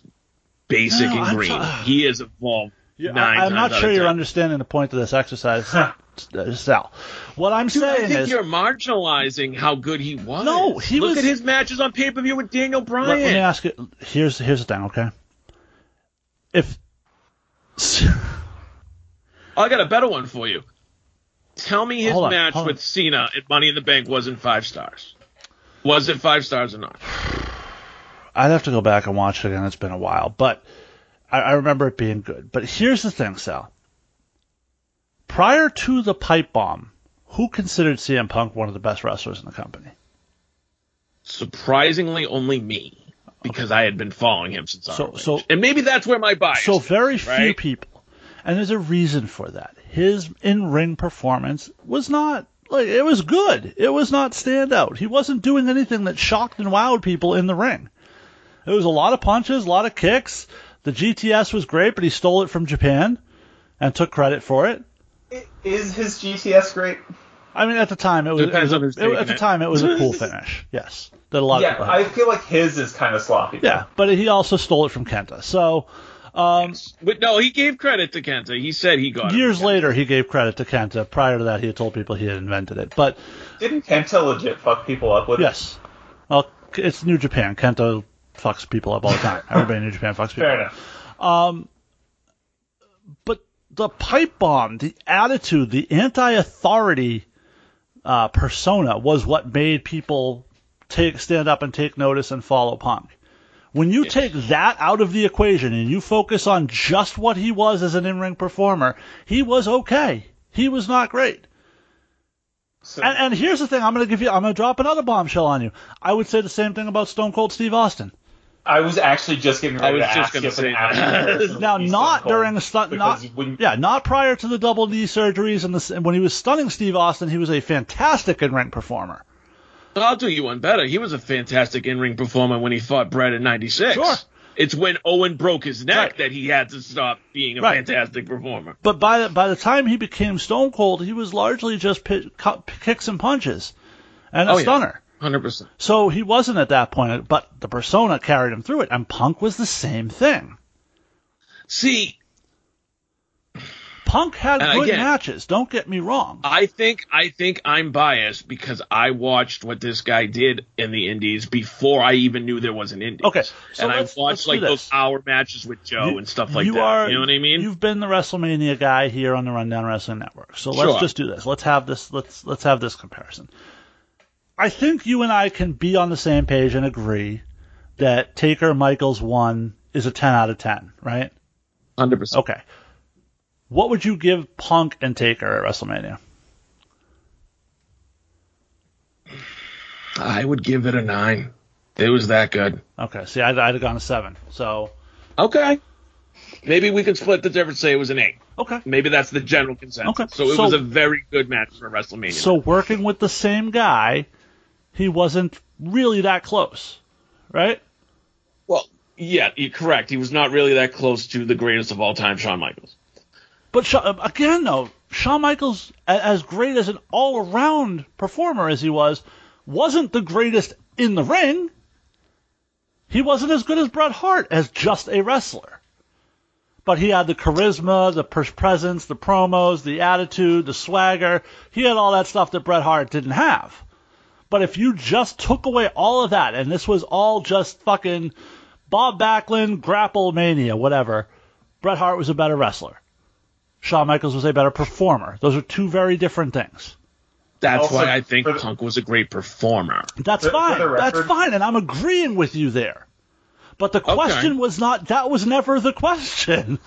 basic no, and green. T- he has evolved yeah, nine I, I'm times not sure you're ten. Understanding the point of this exercise, Sal. What I'm Dude, saying is... I think is, you're marginalizing how good he was. No, he Look was... Look at his matches on pay-per-view with Daniel Bryan. Let, let me ask you... Here's, here's the thing, okay? If... I got a better one for you. Tell me his on, match with Cena at Money in the Bank wasn't five stars. Was it five stars or not? I'd have to go back and watch it again. It's been a while. But I, I remember it being good. But here's the thing, Sal. Prior to the pipe bomb, who considered C M Punk one of the best wrestlers in the company? Surprisingly, only me. Because okay. I had been following him since so, I so, And maybe that's where my bias So very is, right? few people. And there's a reason for that. His in-ring performance was not, like, it was good. It was not standout. He wasn't doing anything that shocked and wowed people in the ring. It was a lot of punches, a lot of kicks. The G T S was great, but he stole it from Japan and took credit for it. Is his G T S great? I mean, at the time, it was, it was a, it, at the time, it was a cool finish. Yes. That a lot yeah, of people I feel like his is kind of sloppy. Yeah, though. But he also stole it from Kenta. So... Um, yes. But no, he gave credit to Kenta. He said he got it. Years later, he gave credit to Kenta. Prior to that, he had told people he had invented it. But didn't Kenta legit fuck people up with yes. it? Yes. Well, it's New Japan. Kenta fucks people up all the time. Everybody in New Japan fucks people Fair up. Fair enough. Um, but the pipe bomb, the attitude, the anti-authority uh, persona was what made people take stand up and take notice and follow Punk. When you take that out of the equation and you focus on just what he was as an in-ring performer, he was okay. He was not great. So, and, and here's the thing: I'm going to give you, I'm going to drop another bombshell on you. I would say the same thing about Stone Cold Steve Austin. I was actually just getting ready to ask you say that. Now, not during the stun, not when, yeah, not prior to the double knee surgeries and, the, and when he was stunning Steve Austin, he was a fantastic in-ring performer. I'll do you one better. He was a fantastic in-ring performer when he fought Bret in ninety-six. Sure. It's when Owen broke his neck right. that he had to stop being a right. fantastic performer. But by the, by the time he became Stone Cold, he was largely just pit, kicks and punches and a oh, stunner. Yeah. one hundred percent. So he wasn't at that point, but the persona carried him through it, and Punk was the same thing. See... Punk had and good again, matches. Don't get me wrong. I think I think I'm biased because I watched what this guy did in the Indies before I even knew there was an Indies. Okay, so and I watched like those hour matches with Joe you, and stuff like you that. Are, you know what I mean? You've been the WrestleMania guy here on the Rundown Wrestling Network, so let's sure. just do this. Let's have this. Let's let's have this comparison. I think you and I can be on the same page and agree that Taker Michaels one is a ten out of ten, right? one hundred percent. Okay. What would you give Punk and Taker at WrestleMania? I would give it a nine. It was that good. Okay. See, I'd, I'd have gone a seven. So. Okay. Maybe we can split the difference. Say it was an eight. Okay. Maybe that's the general consensus. Okay. So it so, was a very good match for WrestleMania. So working with the same guy, he wasn't really that close, right? Well, yeah, you're correct. He was not really that close to the greatest of all time, Shawn Michaels. But again, though, Shawn Michaels, as great as an all-around performer as he was, wasn't the greatest in the ring. He wasn't as good as Bret Hart as just a wrestler. But he had the charisma, the presence, the promos, the attitude, the swagger. He had all that stuff that Bret Hart didn't have. But if you just took away all of that, and this was all just fucking Bob Backlund, grapple mania, whatever, Bret Hart was a better wrestler. Shawn Michaels was a better performer. Those are two very different things. That's also, why I think the, Punk was a great performer. That's for, fine. For that's fine, and I'm agreeing with you there. But the question okay. was not, that was never the question.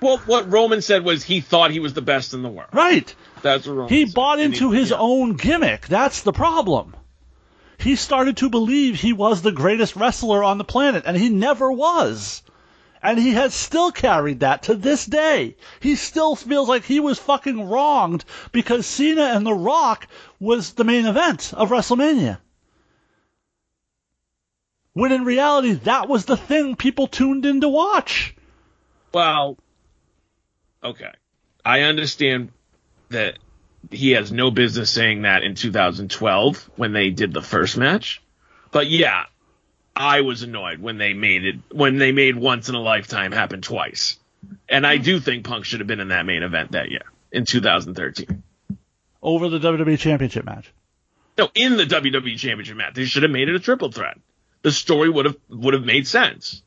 Well, what Roman said was he thought he was the best in the world. Right. That's what Roman He said. bought into he, his yeah. own gimmick. That's the problem. He started to believe he was the greatest wrestler on the planet, and he never was. And he has still carried that to this day. He still feels like he was fucking wronged because Cena and The Rock was the main event of WrestleMania. when in reality that was the thing people tuned in to watch. Well, okay. I understand that he has no business saying that in two thousand twelve when they did the first match. But yeah, I was annoyed when they made it, when they made once in a lifetime happen twice. And I do think Punk should have been in that main event that year in two thousand thirteen. Over the W W E Championship match. No, in the W W E Championship match. They should have made it a triple threat. The story would have would have made sense.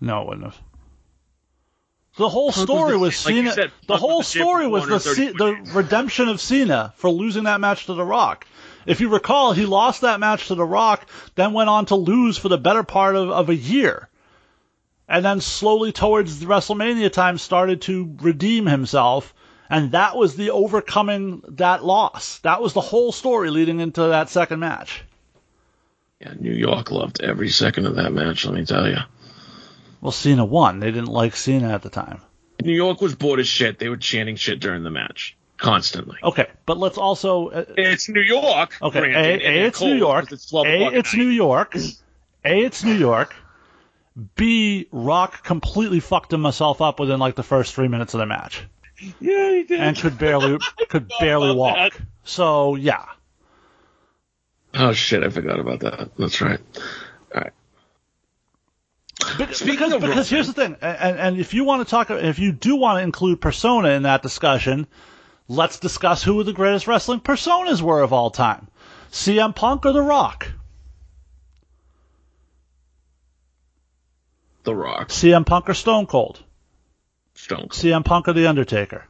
No, it wouldn't have. The whole story was Cena. The whole story was the the redemption of Cena for losing that match to The Rock. If you recall, he lost that match to The Rock, then went on to lose for the better part of, of a year. And then slowly towards the WrestleMania time started to redeem himself. And that was the overcoming that loss. That was the whole story leading into that second match. Yeah, New York loved every second of that match, let me tell you. Well, Cena won. They didn't like Cena at the time. New York was bored as shit. They were chanting shit during the match. Constantly. Okay, but let's also... Uh, it's New York. Okay, granted, A, a it's New York. It's a, it's New York. A, it's New York. B, Rock completely fucked himself up within, like, the first three minutes of the match. Yeah, he did. And could barely could barely walk. That. So, yeah. Oh, shit, I forgot about that. That's right. All right. Because, because, because here's the thing, and, and if you want to talk, if you do want to include persona in that discussion, let's discuss who the greatest wrestling personas were of all time. C M Punk or The Rock? The Rock. C M Punk or Stone Cold? Stone Cold. C M Punk or The Undertaker?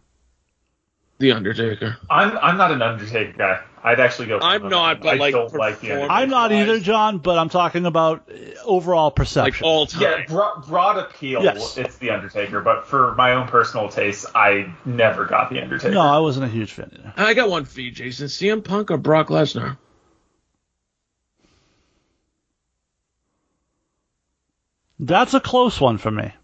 The Undertaker. I'm I'm not an Undertaker guy. I'd actually go. I'm not, but I like, don't like the Undertaker. I'm not either, John. But I'm talking about overall perception. Like all time. Yeah, broad, broad appeal. Yes. It's the Undertaker. But for my own personal taste, I never got the Undertaker. No, I wasn't a huge fan either. I got one for you, Jason. C M Punk or Brock Lesnar? That's a close one for me.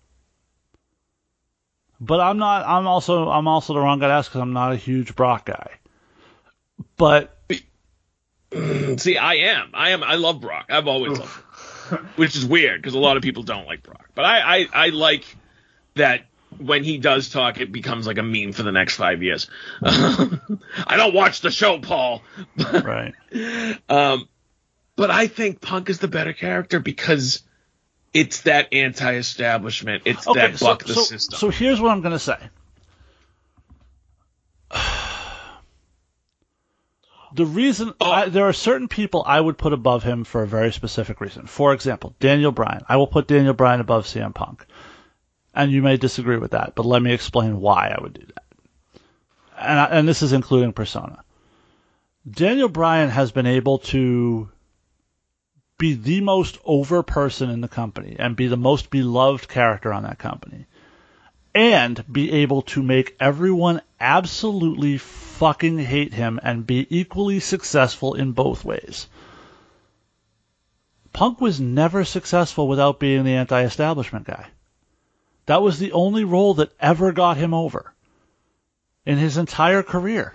But I'm not. I'm also. I'm also the wrong guy to ask because I'm not a huge Brock guy. But see, I am. I am. I love Brock. I've always loved him, which is weird because a lot of people don't like Brock. But I, I, I like that when he does talk, it becomes like a meme for the next five years. I don't watch the show, Paul. Right. Um, but I think Punk is the better character because it's that anti-establishment. It's okay, that buck so, the so, system. So here's what I'm going to say. The reason oh. I, there are certain people I would put above him for a very specific reason. For example, Daniel Bryan. I will put Daniel Bryan above C M Punk. And you may disagree with that, but let me explain why I would do that. And, I, and this is including persona. Daniel Bryan has been able to be the most over person in the company and be the most beloved character on that company and be able to make everyone absolutely fucking hate him and be equally successful in both ways. Punk was never successful without being the anti-establishment guy. That was the only role that ever got him over in his entire career.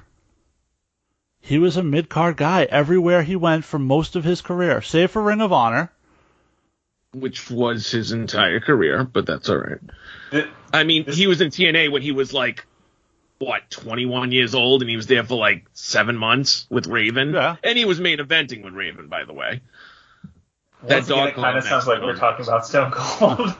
He was a mid-card guy everywhere he went for most of his career, save for Ring of Honor. Which was his entire career, but that's all right. It, I mean, he was in T N A when he was like, what, twenty-one years old, and he was there for like seven months with Raven. Yeah. And he was main eventing with Raven, by the way. That dog kind of sounds like we're talking about Stone Cold.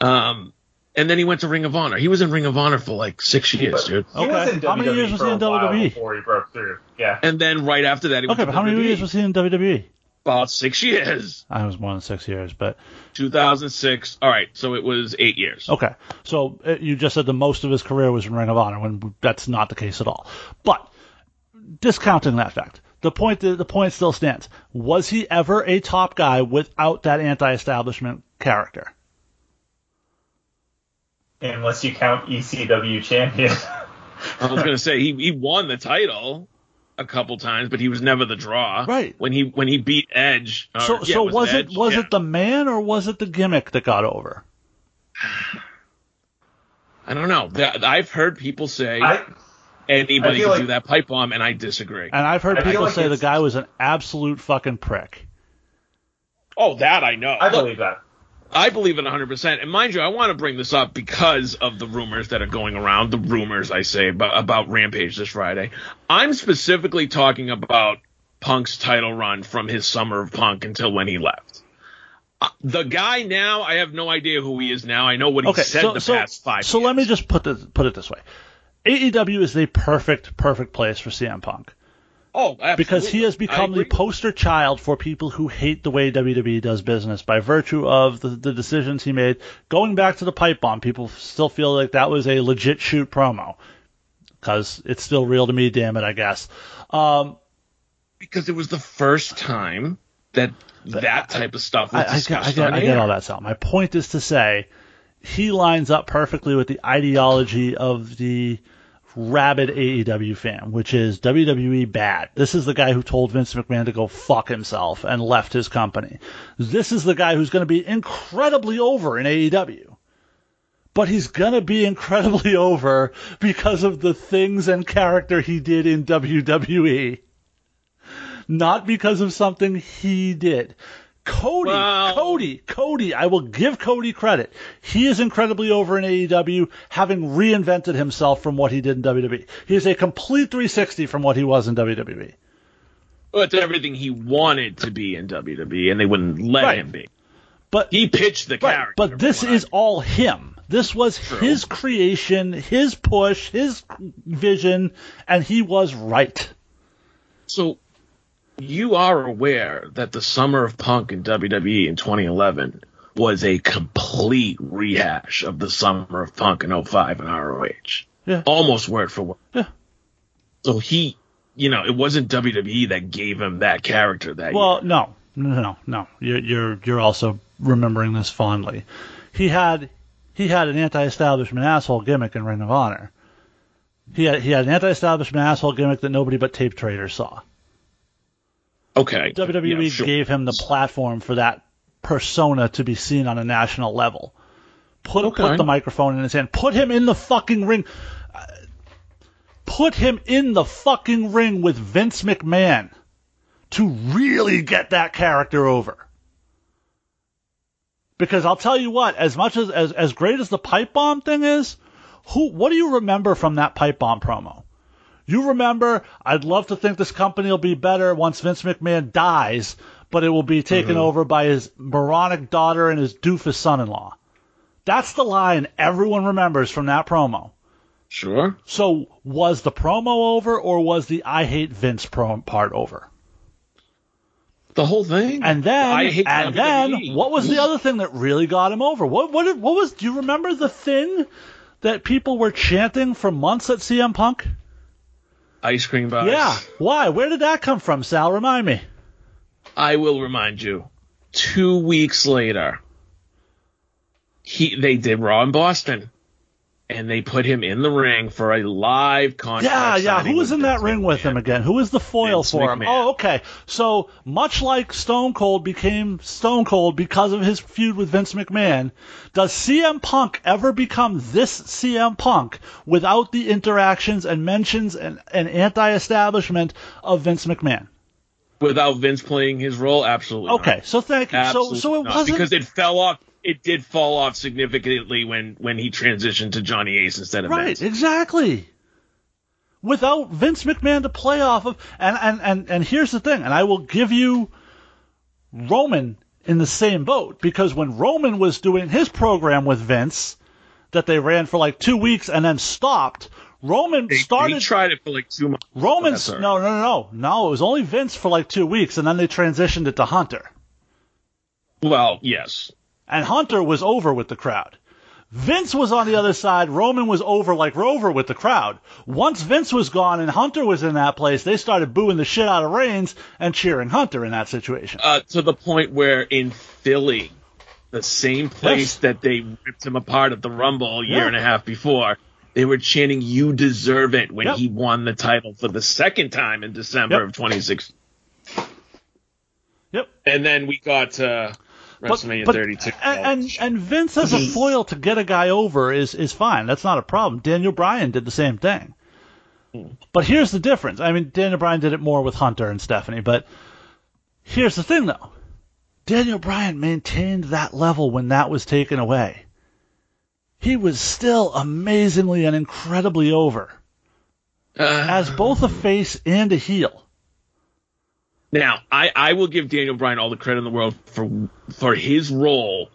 um... And then he went to Ring of Honor. He was in Ring of Honor for like six years, dude. Okay. He was in W W E how many years was he in W W E before he broke through? Yeah. And then right after that, he okay. Went but to how W W E. Many years was he in W W E? About six years. I was more than six years, but two thousand six. All right, so it was eight years. Okay, so you just said the most of his career was in Ring of Honor, when that's not the case at all. But discounting that fact, the point the point still stands. Was he ever a top guy without that anti-establishment character? Unless you count E C W champion. I was gonna say he, he won the title a couple times, but he was never the draw. Right. When he when he beat Edge. Or, so yeah, so was, was it Edge? was yeah. it the man or was it the gimmick that got over? I don't know. I've heard people say I, Anybody can like, do that pipe bomb, and I disagree. And I've heard I people like say the guy was an absolute fucking prick. Oh, that I know. I Look, believe that. I believe it one hundred percent. And mind you, I want to bring this up because of the rumors that are going around, the rumors, I say, about, about Rampage this Friday. I'm specifically talking about Punk's title run from his Summer of Punk until when he left. Uh, the guy now, I have no idea who he is now. I know what he okay, said so, the so, past five so years. So let me just put, this, put it this way. A E W is the perfect, perfect place for C M Punk. Oh, absolutely. Because he has become the poster child for people who hate the way W W E does business by virtue of the, the decisions he made. Going back to the pipe bomb, people still feel like that was a legit shoot promo. Because it's still real to me, damn it, I guess. Um, because it was the first time that that type of stuff was I, discussed I, I, get, I get all that stuff. My point is to say he lines up perfectly with the ideology of the rabid A E W fan, which is W W E bad. This is the guy who told Vince McMahon to go fuck himself and left his company. This is the guy who's going to be incredibly over in A E W. But he's going to be incredibly over because of the things and character he did in W W E. Not because of something he did. Cody, wow. Cody, Cody, I will give Cody credit. He is incredibly over in A E W, having reinvented himself from what he did in W W E. He is a complete three sixty from what he was in W W E. Well, it's everything he wanted to be in W W E, and they wouldn't let right. him be. But he pitched the right, character. But this is all him. This was True. his creation, his push, his vision, and he was right. So... You are aware that the Summer of Punk in W W E in twenty eleven was a complete rehash of the Summer of Punk in oh five in R O H. Yeah. Almost word for word. Yeah. So he, you know, it wasn't W W E that gave him that character that well, year. Well, no, no, no, no. You're, you're, you're also remembering this fondly. He had, he had an anti-establishment asshole gimmick in Ring of Honor. He had, he had an anti-establishment asshole gimmick that nobody but tape traders saw. Okay. W W E yeah, sure. gave him the platform for that persona to be seen on a national level. Put okay. put the microphone in his hand. Put him in the fucking ring. Put him in the fucking ring with Vince McMahon to really get that character over. Because I'll tell you what, as much as as, as great as the pipe bomb thing is, who what do you remember from that pipe bomb promo? You remember, I'd love to think this company will be better once Vince McMahon dies, but it will be taken mm-hmm. over by his moronic daughter and his doofus son-in-law. That's the line everyone remembers from that promo. Sure. So was the promo over, or was the I hate Vince pro- part over? The whole thing? And then, I hate and then what was the other thing that really got him over? What, what, what was? Do you remember the thing that people were chanting for months at C M Punk? Ice cream box. Yeah. Why? Where did that come from, Sal? Remind me. I will remind you. Two weeks later, he they did Raw in Boston, and they put him in the ring for a live contract. Yeah, yeah. Who was in that ring with him again? Who was the foil for him? Oh, okay. So much like Stone Cold became Stone Cold because of his feud with Vince McMahon, does C M Punk ever become this C M Punk without the interactions and mentions and, and anti-establishment of Vince McMahon? Without Vince playing his role, absolutely. Okay, not. so thank you. Absolutely so so it not. wasn't because it fell off. It did fall off significantly when, when he transitioned to Johnny Ace instead of Right, Vince. Exactly. Without Vince McMahon to play off of. And, and, and, and here's the thing, and I will give you Roman in the same boat, because when Roman was doing his program with Vince that they ran for like two weeks and then stopped, Roman they, started... He tried it for like two months. Roman's... No, no, no, no. No, it was only Vince for like two weeks, and then they transitioned it to Hunter. Well, yes. And Hunter was over with the crowd. Vince was on the other side. Roman was over like Rover with the crowd. Once Vince was gone and Hunter was in that place, they started booing the shit out of Reigns and cheering Hunter in that situation. Uh, to the point where in Philly, the same place yes. that they ripped him apart at the Rumble a year yeah. and a half before, they were chanting, "You deserve it," when yep. he won the title for the second time in December yep. of twenty sixteen. Yep. And then we got... Uh, But, but, and, and, and Vince as a foil to get a guy over is, is fine. That's not a problem. Daniel Bryan did the same thing. But here's the difference. I mean, Daniel Bryan did it more with Hunter and Stephanie, but here's the thing, though. Daniel Bryan maintained that level when that was taken away. He was still amazingly and incredibly over uh, as both a face and a heel. Now, I, I will give Daniel Bryan all the credit in the world for for his role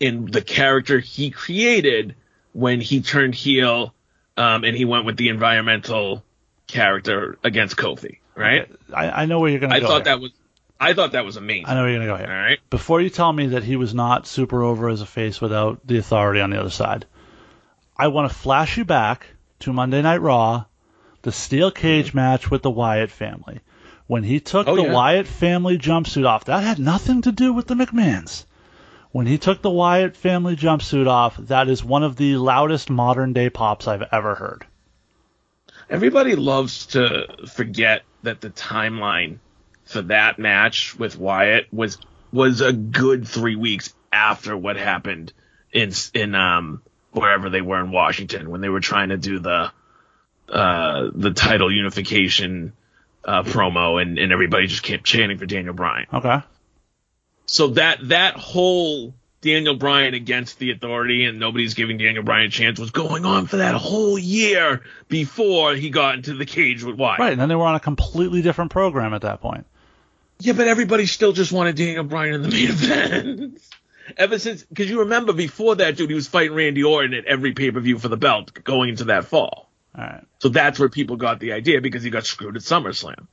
in the character he created when he turned heel um, and he went with the environmental character against Kofi, right? Okay. I, I know where you're going to go. I thought here. that was I thought that was amazing. I know where you're going to go here. All right. Before you tell me that he was not super over as a face without the authority on the other side, I want to flash you back to Monday Night Raw, the steel cage match with the Wyatt family. When he took oh, the yeah. Wyatt family jumpsuit off, that had nothing to do with the McMahons. When he took the Wyatt family jumpsuit off, that is one of the loudest modern-day pops I've ever heard. Everybody loves to forget that the timeline for that match with Wyatt was was a good three weeks after what happened in in um wherever they were in Washington when they were trying to do the uh the title unification uh, promo and, and everybody just kept chanting for Daniel Bryan. Okay. So that that whole Daniel Bryan against the authority and nobody's giving Daniel Bryan a chance was going on for that whole year before he got into the cage with Wyatt. Right, and then they were on a completely different program at that point. Yeah, but everybody still just wanted Daniel Bryan in the main event. Ever since, because you remember before that, dude, he was fighting Randy Orton at every pay-per-view for the belt going into that fall. All right. So that's where people got the idea because he got screwed at SummerSlam.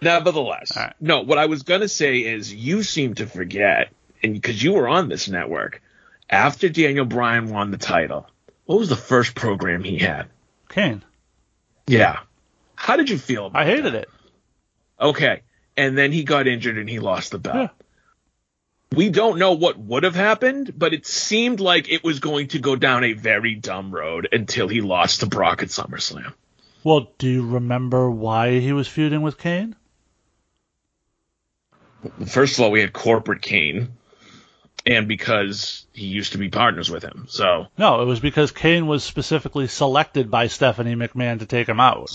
Nevertheless, all right. No, what I was going to say is you seem to forget, and because you were on this network, after Daniel Bryan won the title, what was the first program he had? Kane. Yeah. How did you feel about it? I hated that? it. Okay, and then he got injured and he lost the belt. Yeah. We don't know what would have happened, but it seemed like it was going to go down a very dumb road until he lost to Brock at SummerSlam. Well, do you remember why he was feuding with Kane? First of all, we had corporate Kane, and because he used to be partners with him. So no, it was because Kane was specifically selected by Stephanie McMahon to take him out.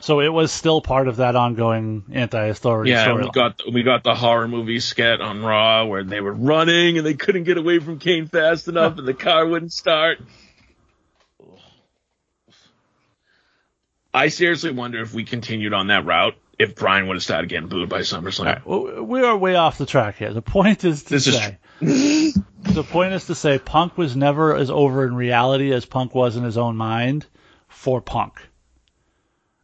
So it was still part of that ongoing anti-authority yeah, storyline. Yeah, we got we got the horror movie skit on Raw where they were running and they couldn't get away from Kane fast enough and the car wouldn't start. I seriously wonder if we continued on that route, if Bryan would have started getting booed by SummerSlam. Right, well, we are way off the track here. The point is to this say, is tr- the point is to say, Punk was never as over in reality as Punk was in his own mind. For Punk,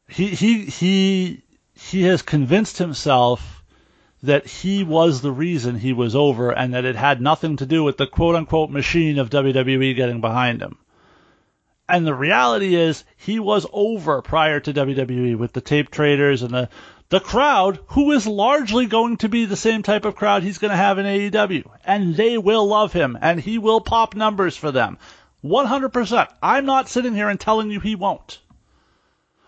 he he he he has convinced himself that he was the reason he was over, and that it had nothing to do with the quote unquote machine of W W E getting behind him. And the reality is he was over prior to W W E with the tape traders and the, the crowd, who is largely going to be the same type of crowd he's going to have in A E W. And they will love him, and he will pop numbers for them. one hundred percent. I'm not sitting here and telling you he won't.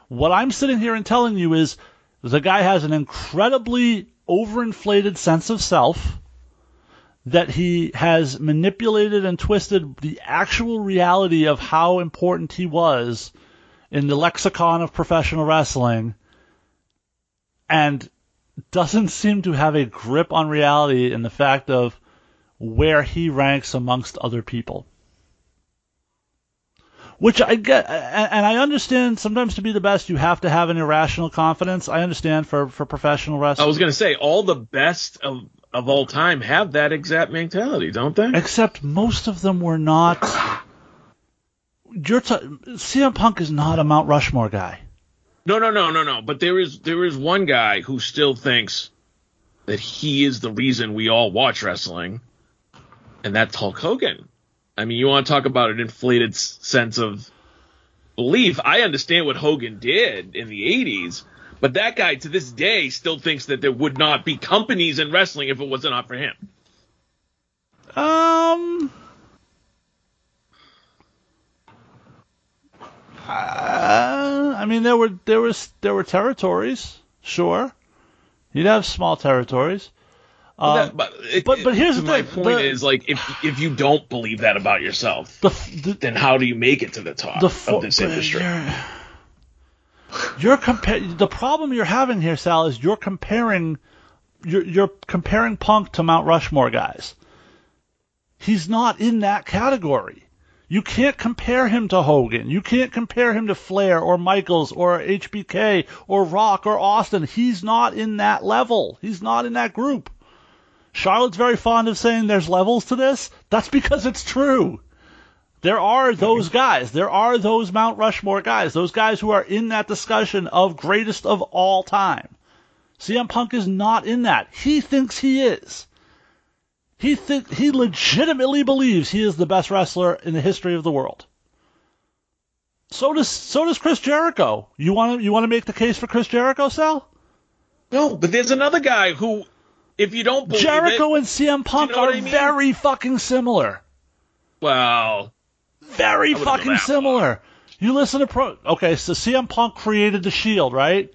What I'm sitting here and telling you is the guy has an incredibly overinflated sense of self, that he has manipulated and twisted the actual reality of how important he was in the lexicon of professional wrestling, and doesn't seem to have a grip on reality in the fact of where he ranks amongst other people. Which I get, and I understand sometimes to be the best, you have to have an irrational confidence. I understand for, for professional wrestling. I was going to say, all the best of... of all time have that exact mentality, don't they? Except most of them were not. You're t- C M Punk is not a Mount Rushmore guy. No, no, no, no, no. But there is there is one guy who still thinks that he is the reason we all watch wrestling, and that's Hulk Hogan. I mean, you want to talk about an inflated sense of belief. I understand what Hogan did in the eighties, but that guy, to this day, still thinks that there would not be companies in wrestling if it was not for him. Um, uh, I mean, there were there was there were territories, sure. You'd have small territories, Um, that, but, it, but but here's the my thing. point the, is like if if you don't believe that about yourself, the, the, then how do you make it to the top the fo- of this industry? You're, you're compa- the problem you're having here, Sal, is you're comparing you're, you're comparing Punk to Mount Rushmore guys. He's not in that category. You can't compare him to Hogan. You can't compare him to Flair or Michaels or H B K or Rock or Austin. He's not in that level. He's not in that group. Charlotte's very fond of saying there's levels to this. That's because it's true. There are those guys. There are those Mount Rushmore guys. Those guys who are in that discussion of greatest of all time. C M Punk is not in that. He thinks he is. He th- he legitimately believes he is the best wrestler in the history of the world. So does so does Chris Jericho. You want to you want to make the case for Chris Jericho, Sal? No, but there's another guy who, if you don't believe Jericho it, and C M Punk you know are I mean? very fucking similar. Well, very fucking similar. Far. You listen to pro. Okay, so C M Punk created the Shield, right?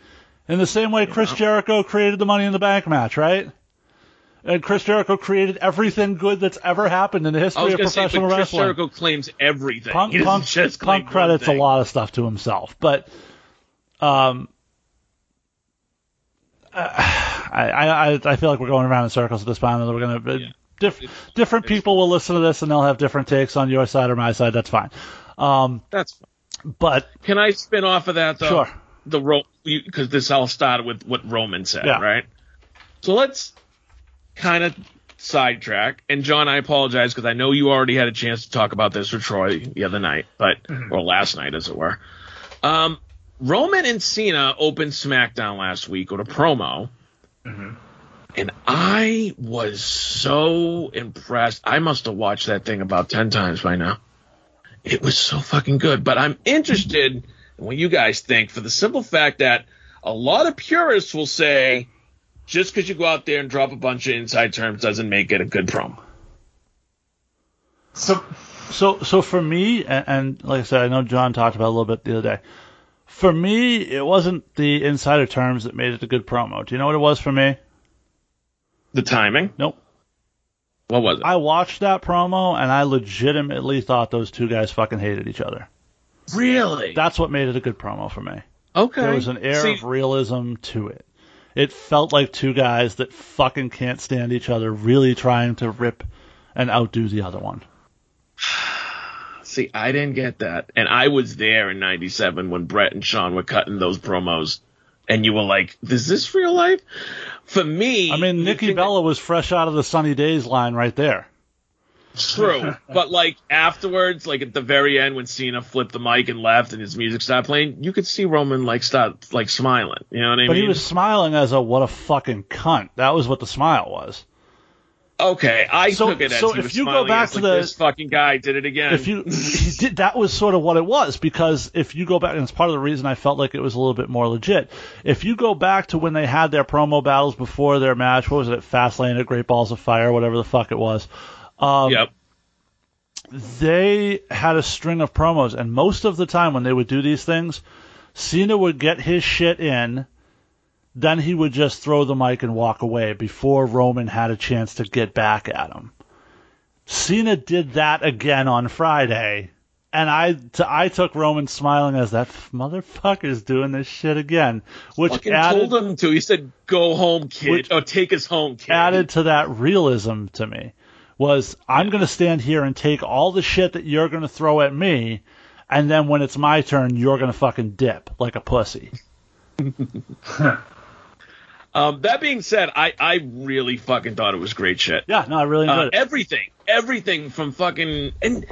In the same way yeah. Chris Jericho created the Money in the Bank match, right? And Chris Jericho created everything good that's ever happened in the history of professional say, but wrestling. Chris Jericho claims everything. Punk, Punk, just Punk credits a lot of stuff to himself, but um, uh, I, I I feel like we're going around in circles at this point, and we're going to yeah. diff, different it's, people will listen to this and they'll have different takes on your side or my side. That's fine. Um, that's fine. But can I spin off of that though? Sure. The Ro- because this all started with what Roman said, yeah. right? So let's. Kind of sidetrack, and John, I apologize because I know you already had a chance to talk about this with Troy the other night, but or last night, as it were. Um, Roman and Cena opened SmackDown last week with a promo, mm-hmm. and I was so impressed. I must have watched that thing about ten times by now. It was so fucking good. But I'm interested in what you guys think for the simple fact that a lot of purists will say. Just because you go out there and drop a bunch of inside terms doesn't make it a good promo. So, so, so for me, and, and like I said, I know John talked about it a little bit the other day. For me, it wasn't the insider terms that made it a good promo. Do you know what it was for me? The timing? Nope. What was it? I watched that promo, and I legitimately thought those two guys fucking hated each other. Really? That's what made it a good promo for me. Okay. There was an air See, of realism to it. It felt like two guys that fucking can't stand each other really trying to rip and outdo the other one. See, I didn't get that. And I was there in ninety-seven when Brett and Shawn were cutting those promos. And you were like, is this real life? For me... I mean, Nikki Bella was fresh out of the Sunny Days line right there. True. But, like, afterwards, like, at the very end when Cena flipped the mic and left and his music stopped playing, you could see Roman, like, start, like, smiling. You know what I but mean? But he was smiling as a what a fucking cunt. That was what the smile was. Okay, I so, took it as so he was if you smiling go back as, to like, the, this fucking guy did it again. If you, he did, that was sort of what it was, because if you go back, and it's part of the reason I felt like it was a little bit more legit, if you go back to when they had their promo battles before their match, what was it, Fastlane at Great Balls of Fire, whatever the fuck it was, Um, yep. They had a string of promos, and most of the time when they would do these things, Cena would get his shit in, then he would just throw the mic and walk away before Roman had a chance to get back at him. Cena did that again on Friday, and I, t- I took Roman smiling as that motherfucker's doing this shit again, which Fucking added, told him to. He said, "Go home, kid," or "Take us home, kid." Added to that realism to me. Was I'm going to stand here and take all the shit that you're going to throw at me, and then when it's my turn, you're going to fucking dip like a pussy. um, that being said, I, I really fucking thought it was great shit. Yeah, no, I really enjoyed uh, it. Everything. Everything from fucking... And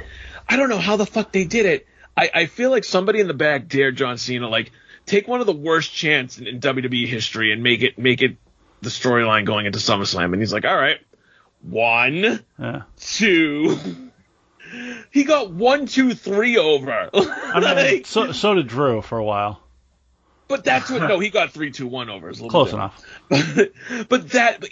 I don't know how the fuck they did it. I, I feel like somebody in the back dared John Cena, like, take one of the worst chants in, in W W E history and make it make it the storyline going into SummerSlam. And he's like, all right. One, yeah. two. He got one, two, three over. I mean, like, so so did Drew for a while. But that's what. No, he got three, two, one over. It's a little close enough. But that,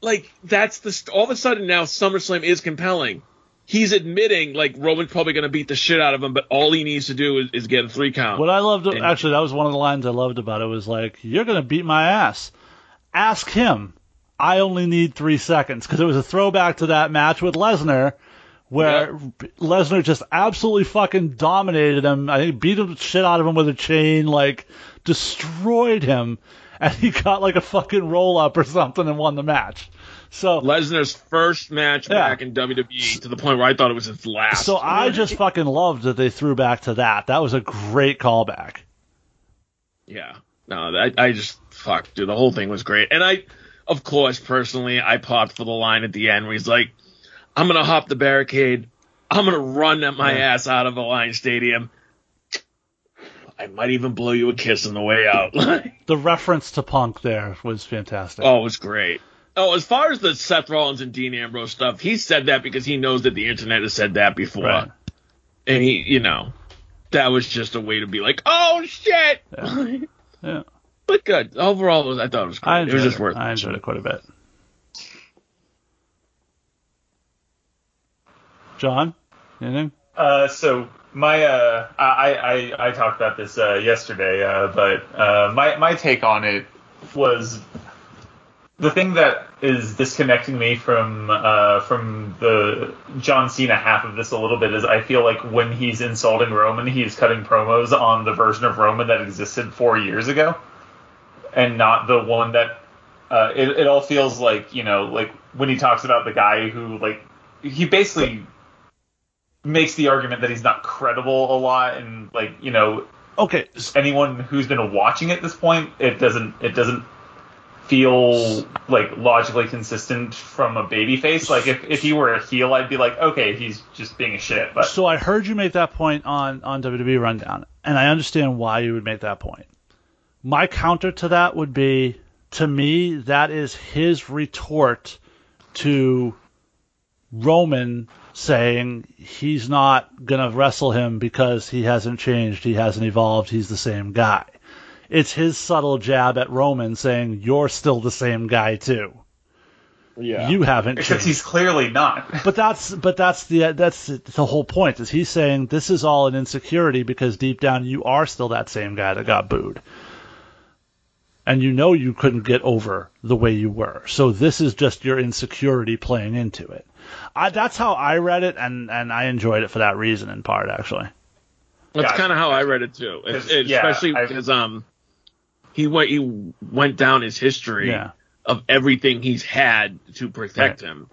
like, that's the. All of a sudden now, SummerSlam is compelling. He's admitting, like, Roman's probably going to beat the shit out of him, but all he needs to do is, is get a three count. What I loved, and, actually, that was one of the lines I loved about it was like, "You're going to beat my ass. Ask him." I only need three seconds, because it was a throwback to that match with Lesnar, where yep. Lesnar just absolutely fucking dominated him. I think beat the shit out of him with a chain, like destroyed him, and he got like a fucking roll up or something and won the match. So Lesnar's first match yeah. back in W W E, to the point where I thought it was his last. So I just fucking loved that they threw back to that. That was a great callback. Yeah. No, I, I just fuck, dude. The whole thing was great, and I, of course, personally, I popped for the line at the end where he's like, "I'm gonna hop the barricade. I'm gonna run at my ass out of Alliance Stadium. I might even blow you a kiss on the way out." The reference to Punk there was fantastic. Oh, it was great. Oh, as far as the Seth Rollins and Dean Ambrose stuff, he said that because he knows that the internet has said that before. Right. And he, you know, that was just a way to be like, oh, shit. Yeah. yeah. But good. Overall, I thought it was cool. It was just worth it. I enjoyed it quite a bit. John? Anything? Uh, so my uh, I, I I talked about this uh, yesterday, uh, but uh, my my take on it was... The thing that is disconnecting me from uh, from the John Cena half of this a little bit is I feel like when he's insulting Roman, he's cutting promos on the version of Roman that existed four years ago, and not the one that uh, it, it all feels like, you know, like when he talks about the guy who, like, he basically makes the argument that he's not credible a lot, and, like, you know, okay, anyone who's been watching at this point, it doesn't it doesn't. feel like logically consistent from a babyface. Like if, if he were a heel, I'd be like, okay, he's just being a shit. But so I heard you make that point on, on W W E Rundown, and I understand why you would make that point. My counter to that would be, to me, that is his retort to Roman saying he's not going to wrestle him because he hasn't changed, he hasn't evolved, he's the same guy. It's his subtle jab at Roman saying, you're still the same guy, too. Yeah. You haven't changed. Except he's clearly not. But that's but that's the that's the whole point, is he's saying this is all an insecurity because deep down you are still that same guy that got booed. And you know you couldn't get over the way you were. So this is just your insecurity playing into it. I, that's how I read it, and, and I enjoyed it for that reason in part, actually. That's kind of how I read it, too. It, it, yeah, especially because... um. He went, he went down his history yeah. of everything he's had to protect right. him.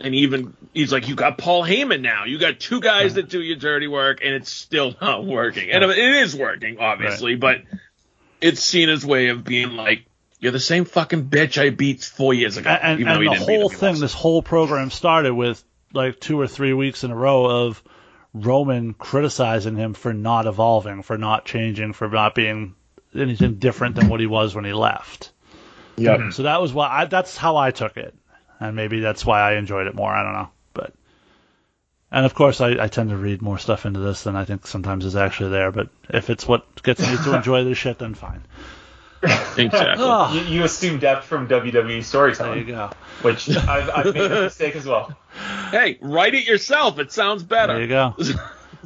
And even, he's like, you got Paul Heyman now. You got two guys yeah. that do your dirty work, and it's still not working. And it is working, obviously, right. but it's Cena's way of being like, you're the same fucking bitch I beat four years ago. And, even and, and the whole thing, this whole program started with like two or three weeks in a row of Roman criticizing him for not evolving, for not changing, for not being... anything different than what he was when he left. Yep. So that was why I, that's how I took it, and maybe that's why I enjoyed it more. I don't know, but and of course I, I tend to read more stuff into this than I think sometimes is actually there. But if it's what gets me to enjoy this shit, then fine. Exactly. Oh. You, you assume depth from W W E storytelling. There you go. Which I've, I've made a mistake as well. Hey, write it yourself. It sounds better. There you go.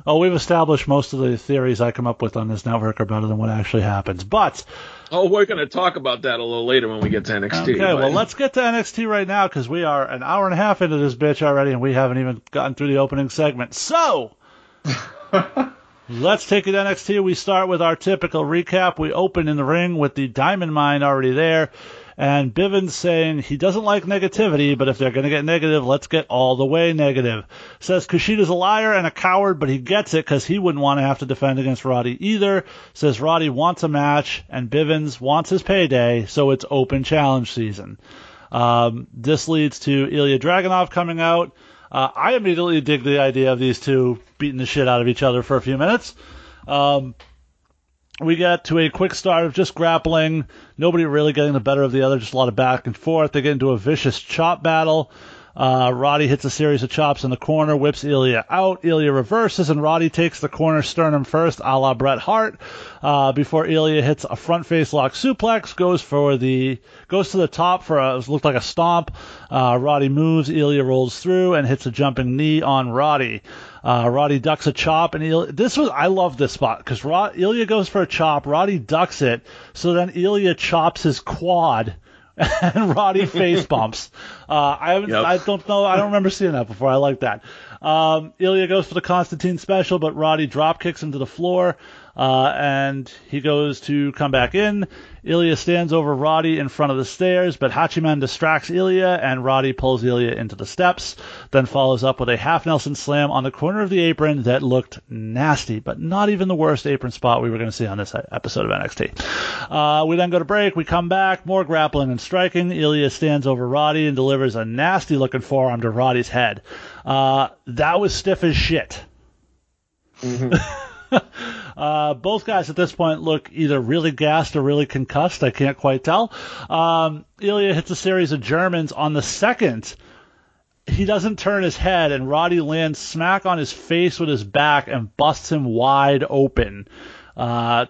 Oh, we've established most of the theories I come up with on this network are better than what actually happens. But oh, we're going to talk about that a little later when we get to N X T. Okay, but... well, let's get to N X T right now because we are an hour and a half into this bitch already, and we haven't even gotten through the opening segment. So let's take it to N X T. We start with our typical recap. We open in the ring with the Diamond Mine already there, and Bivens saying he doesn't like negativity, but if they're going to get negative, let's get all the way negative. Says Kushida's a liar and a coward, but he gets it because he wouldn't want to have to defend against Roddy either. Says Roddy wants a match, and Bivens wants his payday, so it's open challenge season. Um, this leads to Ilya Dragunov coming out. Uh, I immediately dig the idea of these two beating the shit out of each other for a few minutes. Um... We get to a quick start of just grappling. Nobody really getting the better of the other, just a lot of back and forth. They get into a vicious chop battle. Uh, Roddy hits a series of chops in the corner, whips Ilya out. Ilya reverses, and Roddy takes the corner sternum first, a la Bret Hart, uh, before Ilya hits a front face lock suplex, goes for the goes to the top for a, it looked like a stomp. Uh, Roddy moves, Ilya rolls through, and hits a jumping knee on Roddy. Uh, Roddy ducks a chop, and Ilya, this was I love this spot because Rod, Ilya goes for a chop, Roddy ducks it, so then Ilya chops his quad and Roddy face bumps. Uh, I haven't, yep. I don't know. I don't remember seeing that before. I like that. Um, Ilya goes for the Constantine special, but Roddy drop kicks him to the floor, uh, and he goes to come back in. Ilya stands over Roddy in front of the stairs, but Hachiman distracts Ilya, and Roddy pulls Ilya into the steps, then follows up with a half Nelson slam on the corner of the apron that looked nasty, but not even the worst apron spot we were going to see on this episode of N X T. Uh, we then go to break. We come back. More grappling and striking. Ilya stands over Roddy and delivers a nasty-looking forearm to Roddy's head. Uh, that was stiff as shit. Mm-hmm. uh, both guys at this point look either really gassed or really concussed. I can't quite tell. Um, Ilya hits a series of Germans on the second. He doesn't turn his head, and Roddy lands smack on his face with his back and busts him wide open. Uh,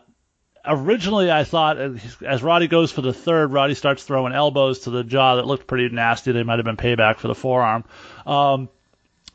originally, I thought as Roddy goes for the third, Roddy starts throwing elbows to the jaw that looked pretty nasty. They might have been payback for the forearm. Um,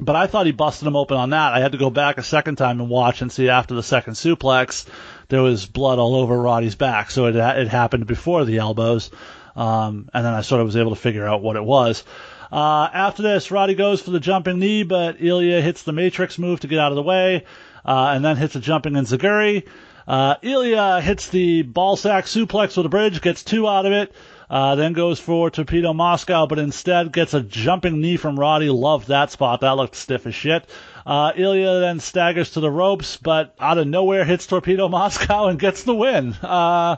But I thought he busted him open on that. I had to go back a second time and watch and see after the second suplex, there was blood all over Roddy's back. So it it happened before the elbows. Um, and then I sort of was able to figure out what it was. Uh, after this, Roddy goes for the jumping knee, but Ilya hits the Matrix move to get out of the way, uh, and then hits a jumping enziguri. Uh, Ilya hits the ball sack suplex with a bridge, gets two out of it. Uh, then goes for Torpedo Moscow, but instead gets a jumping knee from Roddy. Loved that spot. That looked stiff as shit. Uh, Ilya then staggers to the ropes, but out of nowhere hits Torpedo Moscow and gets the win. Uh,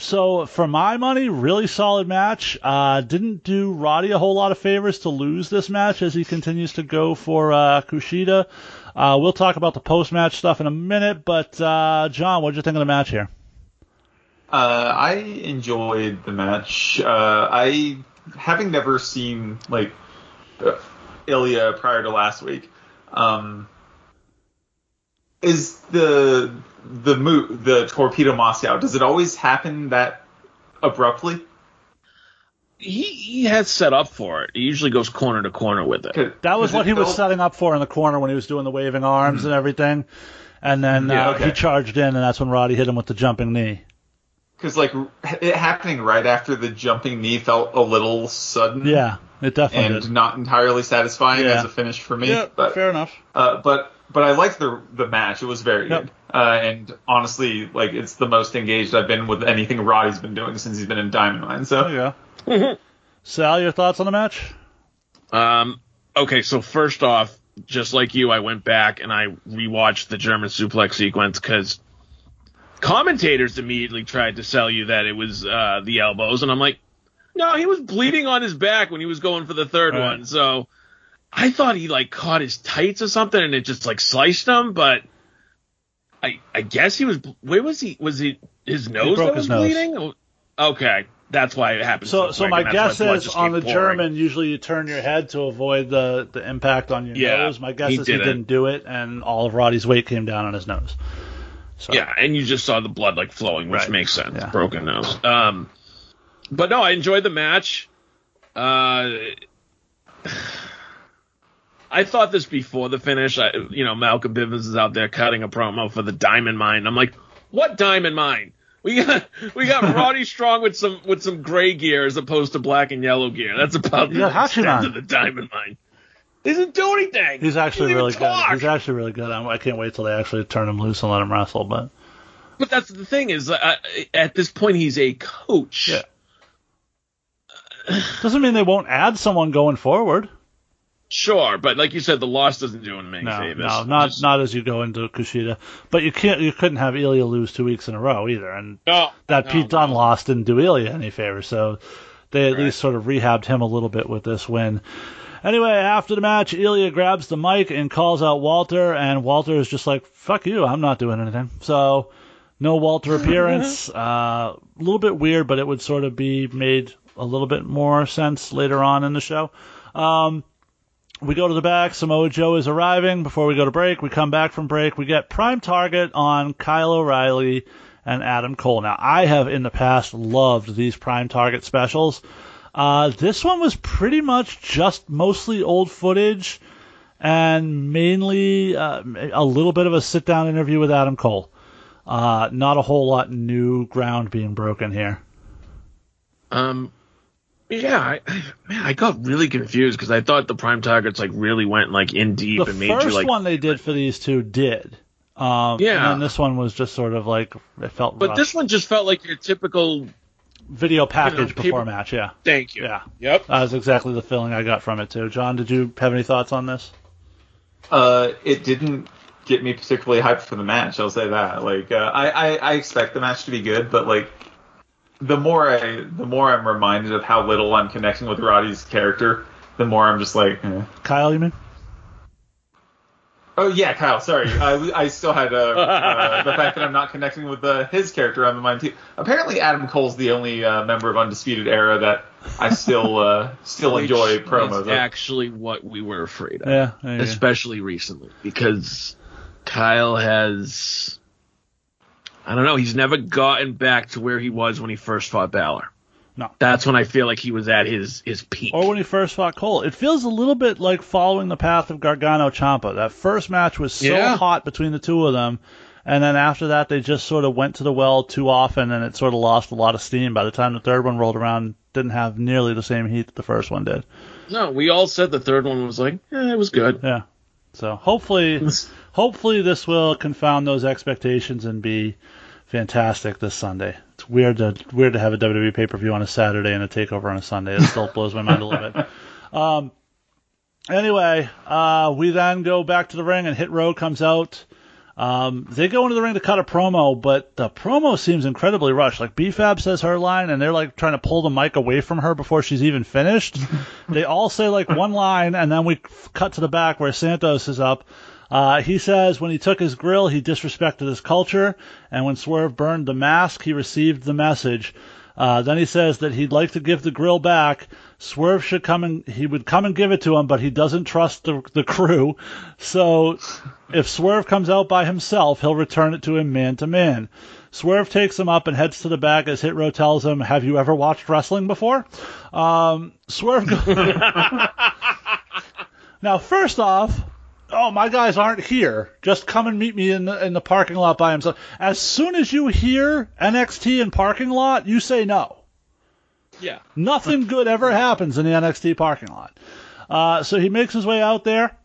so for my money, really solid match. Uh, didn't do Roddy a whole lot of favors to lose this match as he continues to go for uh, Kushida. Uh, we'll talk about the post-match stuff in a minute, but uh, John, what did you think of the match here? Uh, I enjoyed the match. Uh, I, having never seen, like, uh, Ilya prior to last week, um, is the, the move, the Torpedo Moscow, does it always happen that abruptly? He, he has set up for it. He usually goes corner to corner with it. That was what he was setting up for in the corner when he was doing the waving arms mm-hmm. and everything. And then uh, yeah, okay. he charged in, and that's when Roddy hit him with the jumping knee. Because, like, it happening right after the jumping knee felt a little sudden. Yeah, it definitely And did. Not entirely satisfying yeah. as a finish for me. Yeah, but, fair enough. Uh, but but I liked the the match. It was very yep. good. Uh, and, honestly, like, it's the most engaged I've been with anything Roddy's been doing since he's been in Diamond Mine. So. Oh, yeah. Sal, your thoughts on the match? Um. Okay, so first off, just like you, I went back and I rewatched the German suplex sequence because... commentators immediately tried to sell you that it was uh, the elbows, and I'm like, no, he was bleeding on his back when he was going for the third right. one, so I thought he, like, caught his tights or something, and it just, like, sliced him, but I I guess he was, where was he, was he, his nose he broke that was his bleeding? Nose. Okay, that's why it happened. So, so, so my guess is, on the pouring. German, usually you turn your head to avoid the, the impact on your yeah, nose. My guess he is didn't. he didn't do it, and all of Roddy's weight came down on his nose. So. Yeah, and you just saw the blood, like, flowing, which right. makes sense. Yeah. Broken nose. Um, but, no, I enjoyed the match. Uh, I thought this before the finish. I, you know, Malcolm Bivens is out there cutting a promo for the Diamond Mine. I'm like, what Diamond Mine? We got we got Roddy Strong with some with some gray gear as opposed to black and yellow gear. That's about the extent of the Diamond Mine. He doesn't do anything. He's actually really good. He's actually really good. I can't wait till they actually turn him loose and let him wrestle. But but that's the thing is, uh, at this point, he's a coach. Yeah. Doesn't mean they won't add someone going forward. Sure, but like you said, the loss doesn't do him any no, favors. No, not Just... not as you go into Kushida. But you can't, you couldn't have Ilya lose two weeks in a row either, and no, that no, Pete Dunne no. loss didn't do Ilya any favor. So they at right. least sort of rehabbed him a little bit with this win. Anyway, after the match, Ilya grabs the mic and calls out Walter, and Walter is just like, fuck you, I'm not doing anything. So, no Walter appearance. A uh, little bit weird, but it would sort of be made a little bit more sense later on in the show. Um, we go to the back. Samoa Joe is arriving before we go to break. We come back from break. We get prime target on Kyle O'Reilly and Adam Cole. Now, I have in the past loved these prime target specials. Uh, this one was pretty much just mostly old footage and mainly uh, a little bit of a sit-down interview with Adam Cole. Uh, not a whole lot new ground being broken here. Um, yeah, I, man, I got really confused because I thought the prime targets like really went like in deep the and made you like. The first one they did for these two did. Um, yeah. And then this one was just sort of like it felt. But rushed. This one just felt like your typical video package you know, before match. Yeah. Thank you. Yeah. Yep. That was exactly the feeling I got from it too. John, did you have any thoughts on this? Uh, it didn't get me particularly hyped for the match. I'll say that. Like, uh, I, I, I expect the match to be good, but like. The more I, the more I'm reminded of how little I'm connecting with Roddy's character, the more I'm just like, eh. Kyle, you mean? Oh yeah, Kyle. Sorry, I, I still had uh, uh, the fact that I'm not connecting with uh, his character on the mind too. Apparently, Adam Cole's the only uh, member of Undisputed Era that I still uh, still Which enjoy promos. That's actually what we were afraid of, yeah, yeah, yeah. especially recently, because Kyle has. I don't know. He's never gotten back to where he was when he first fought Balor. No. That's when I feel like he was at his, his peak. Or when he first fought Cole. It feels a little bit like following the path of Gargano Ciampa. That first match was so yeah. hot between the two of them. And then after that, they just sort of went to the well too often, and it sort of lost a lot of steam. By the time the third one rolled around, didn't have nearly the same heat that the first one did. No, we all said the third one was like, eh, it was good. Yeah. So hopefully... Hopefully this will confound those expectations and be fantastic this Sunday. It's weird to weird to have a W W E pay-per-view on a Saturday and a takeover on a Sunday. It still blows my mind a little bit. Um, anyway, uh, we then go back to the ring and Hit Row comes out. Um, they go into the ring to cut a promo, but the promo seems incredibly rushed. Like, B-Fab says her line, and they're, like, trying to pull the mic away from her before she's even finished. They all say, like, one line, and then we cut to the back where Santos is up. Uh, he says when he took his grill, he disrespected his culture, and when Swerve burned the mask, he received the message. Uh, then he says that he'd like to give the grill back. Swerve should come and he would come and give it to him, but he doesn't trust the the crew. So if Swerve comes out by himself, he'll return it to him man to man. Swerve takes him up and heads to the back as Hit Row tells him, "Have you ever watched wrestling before?" Um, Swerve. Go- Now, first off. Oh, my guys aren't here. Just come and meet me in the, in the parking lot by himself. As soon as you hear N X T in parking lot, you say no. Yeah. Nothing good ever happens in the N X T parking lot. Uh, so he makes his way out there,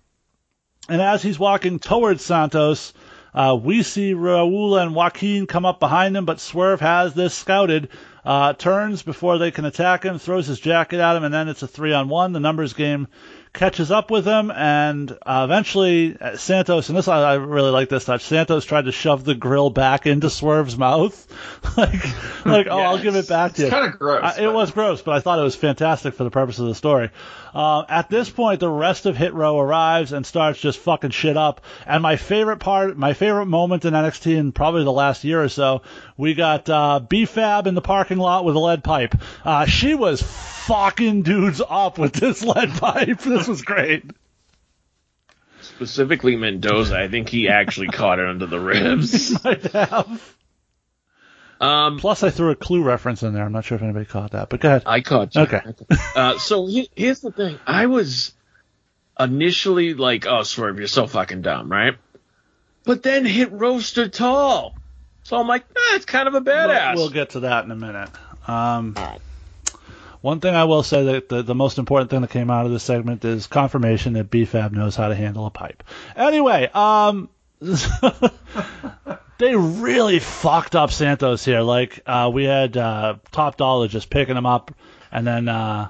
and as he's walking towards Santos, uh, we see Raul and Joaquin come up behind him, but Swerve has this scouted. Uh, turns before they can attack him, throws his jacket at him, and then it's a three on one. The numbers game catches up with him, and uh, eventually Santos, and this I really like this touch, Santos tried to shove the grill back into Swerve's mouth. like, like oh, yeah, I'll give it back to you. It's kind of gross. I, but... It was gross, but I thought it was fantastic for the purpose of the story. Uh, at this point, the rest of Hit Row arrives and starts just fucking shit up. And my favorite part, my favorite moment in N X T in probably the last year or so, we got uh, B-Fab in the parking lot with a lead pipe. Uh, she was fucking dudes up with this lead pipe. This was great. Specifically Mendoza. I think he actually caught it under the ribs. He might have. Um, Plus, I threw a Clue reference in there. I'm not sure if anybody caught that, but go ahead. I caught you. Okay. Uh, so he, here's the thing. I was initially like, oh, Swerve, you're so fucking dumb, right? But then Hit Row stood tall. So I'm like, ah, it's kind of a badass. We'll, we'll get to that in a minute. Um, right. One thing I will say that the, the most important thing that came out of this segment is confirmation that B-Fab knows how to handle a pipe. Anyway, um, they really fucked up Santos here. Like, uh, we had uh, Top Dollar just picking him up and then uh,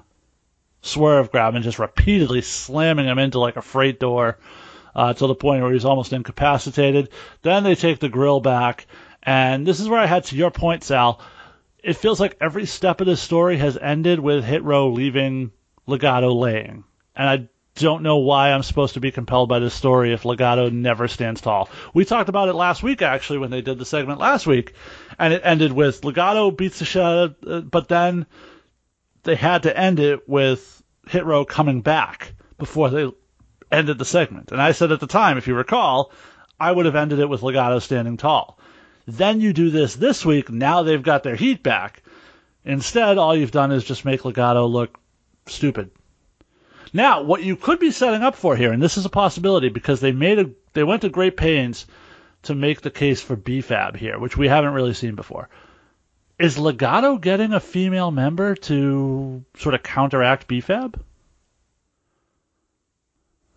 Swerve grabbing and just repeatedly slamming him into like a freight door uh, to the point where he's almost incapacitated. Then they take the grill back. And this is where I had to your point, Sal. It feels like every step of this story has ended with Hit Row leaving, Legado laying. And I don't know why I'm supposed to be compelled by this story if Legado never stands tall. We talked about it last week, actually, when they did the segment last week. And it ended with Legado beats the shit out of, but then they had to end it with Hit Row coming back before they ended the segment. And I said at the time, if you recall, I would have ended it with Legado standing tall. Then you do this this week. Now they've got their heat back. Instead, all you've done is just make Legado look stupid. Now, what you could be setting up for here, and this is a possibility because they made a, they went to great pains to make the case for B-Fab here, which we haven't really seen before. Is Legado getting a female member to sort of counteract B F A B?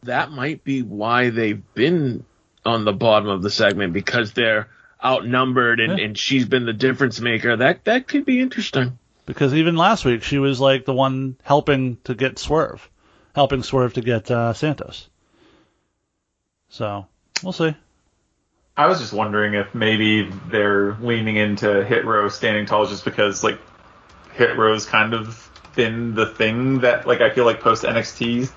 That might be why they've been on the bottom of the segment, because they're outnumbered and, yeah. and she's been the difference maker. That that could be interesting. Because even last week, she was like the one helping to get Swerve, helping Swerve to get uh, Santos. So we'll see. I was just wondering if maybe they're leaning into Hit Row standing tall just because, like, Hit Row's kind of been the thing that, like, I feel like post-N X T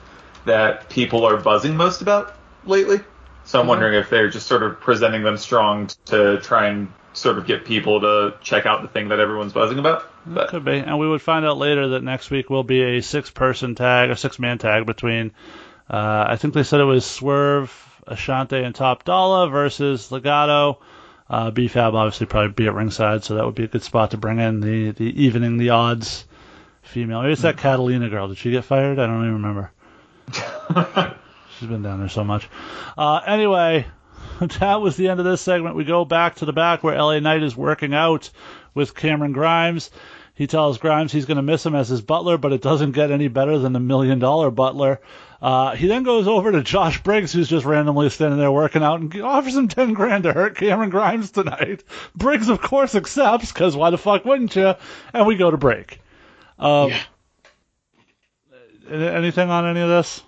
that people are buzzing most about lately. So I'm mm-hmm. wondering if they're just sort of presenting them strong to try and sort of get people to check out the thing that everyone's buzzing about. But. Could be. And we would find out later that next week will be a six-person tag, a six-man tag between, uh, I think they said it was Swerve, Ashante and Top Dollar versus Legado. Uh, B F A B obviously probably be at ringside, so that would be a good spot to bring in the, the evening the odds female. Maybe it's that mm-hmm. Catalina girl. Did she get fired? I don't even remember. She's been down there so much. Uh, anyway, that was the end of this segment. We go back to the back where L A Knight is working out with Cameron Grimes. He tells Grimes he's going to miss him as his butler, but it doesn't get any better than the million-dollar butler. Uh, he then goes over to Josh Briggs, who's just randomly standing there working out, and offers him ten grand to hurt Cameron Grimes tonight. Briggs, of course, accepts, because why the fuck wouldn't you? And we go to break. Um, yeah. Anything on any of this?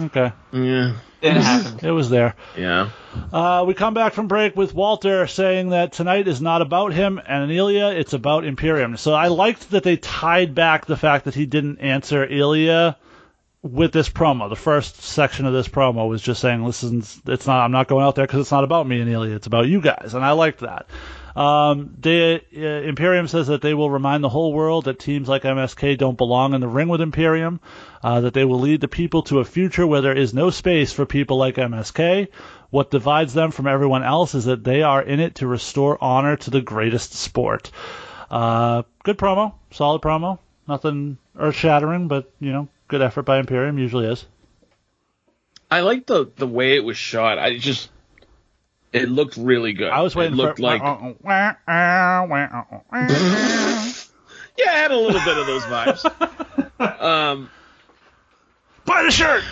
Okay. Yeah. It happened. It was there. Yeah. Uh, we come back from break with Walter saying that tonight is not about him and Ilya, it's about Imperium. So I liked that they tied back the fact that he didn't answer Ilya with this promo. The first section of this promo was just saying, listen, it's not, I'm not going out there because it's not about me and Ilya, it's about you guys. And I liked that. Um, they, uh, Imperium says that they will remind the whole world that teams like M S K don't belong in the ring with Imperium, uh, that they will lead the people to a future where there is no space for people like M S K. What divides them from everyone else is that they are in it to restore honor to the greatest sport. Uh, good promo. Solid promo. Nothing earth-shattering, but, you know, good effort by Imperium. Usually is. I like the, the way it was shot. I just... It looked really good. I was waiting. It looked for, like yeah, I had a little bit of those vibes. Um, buy the shirt.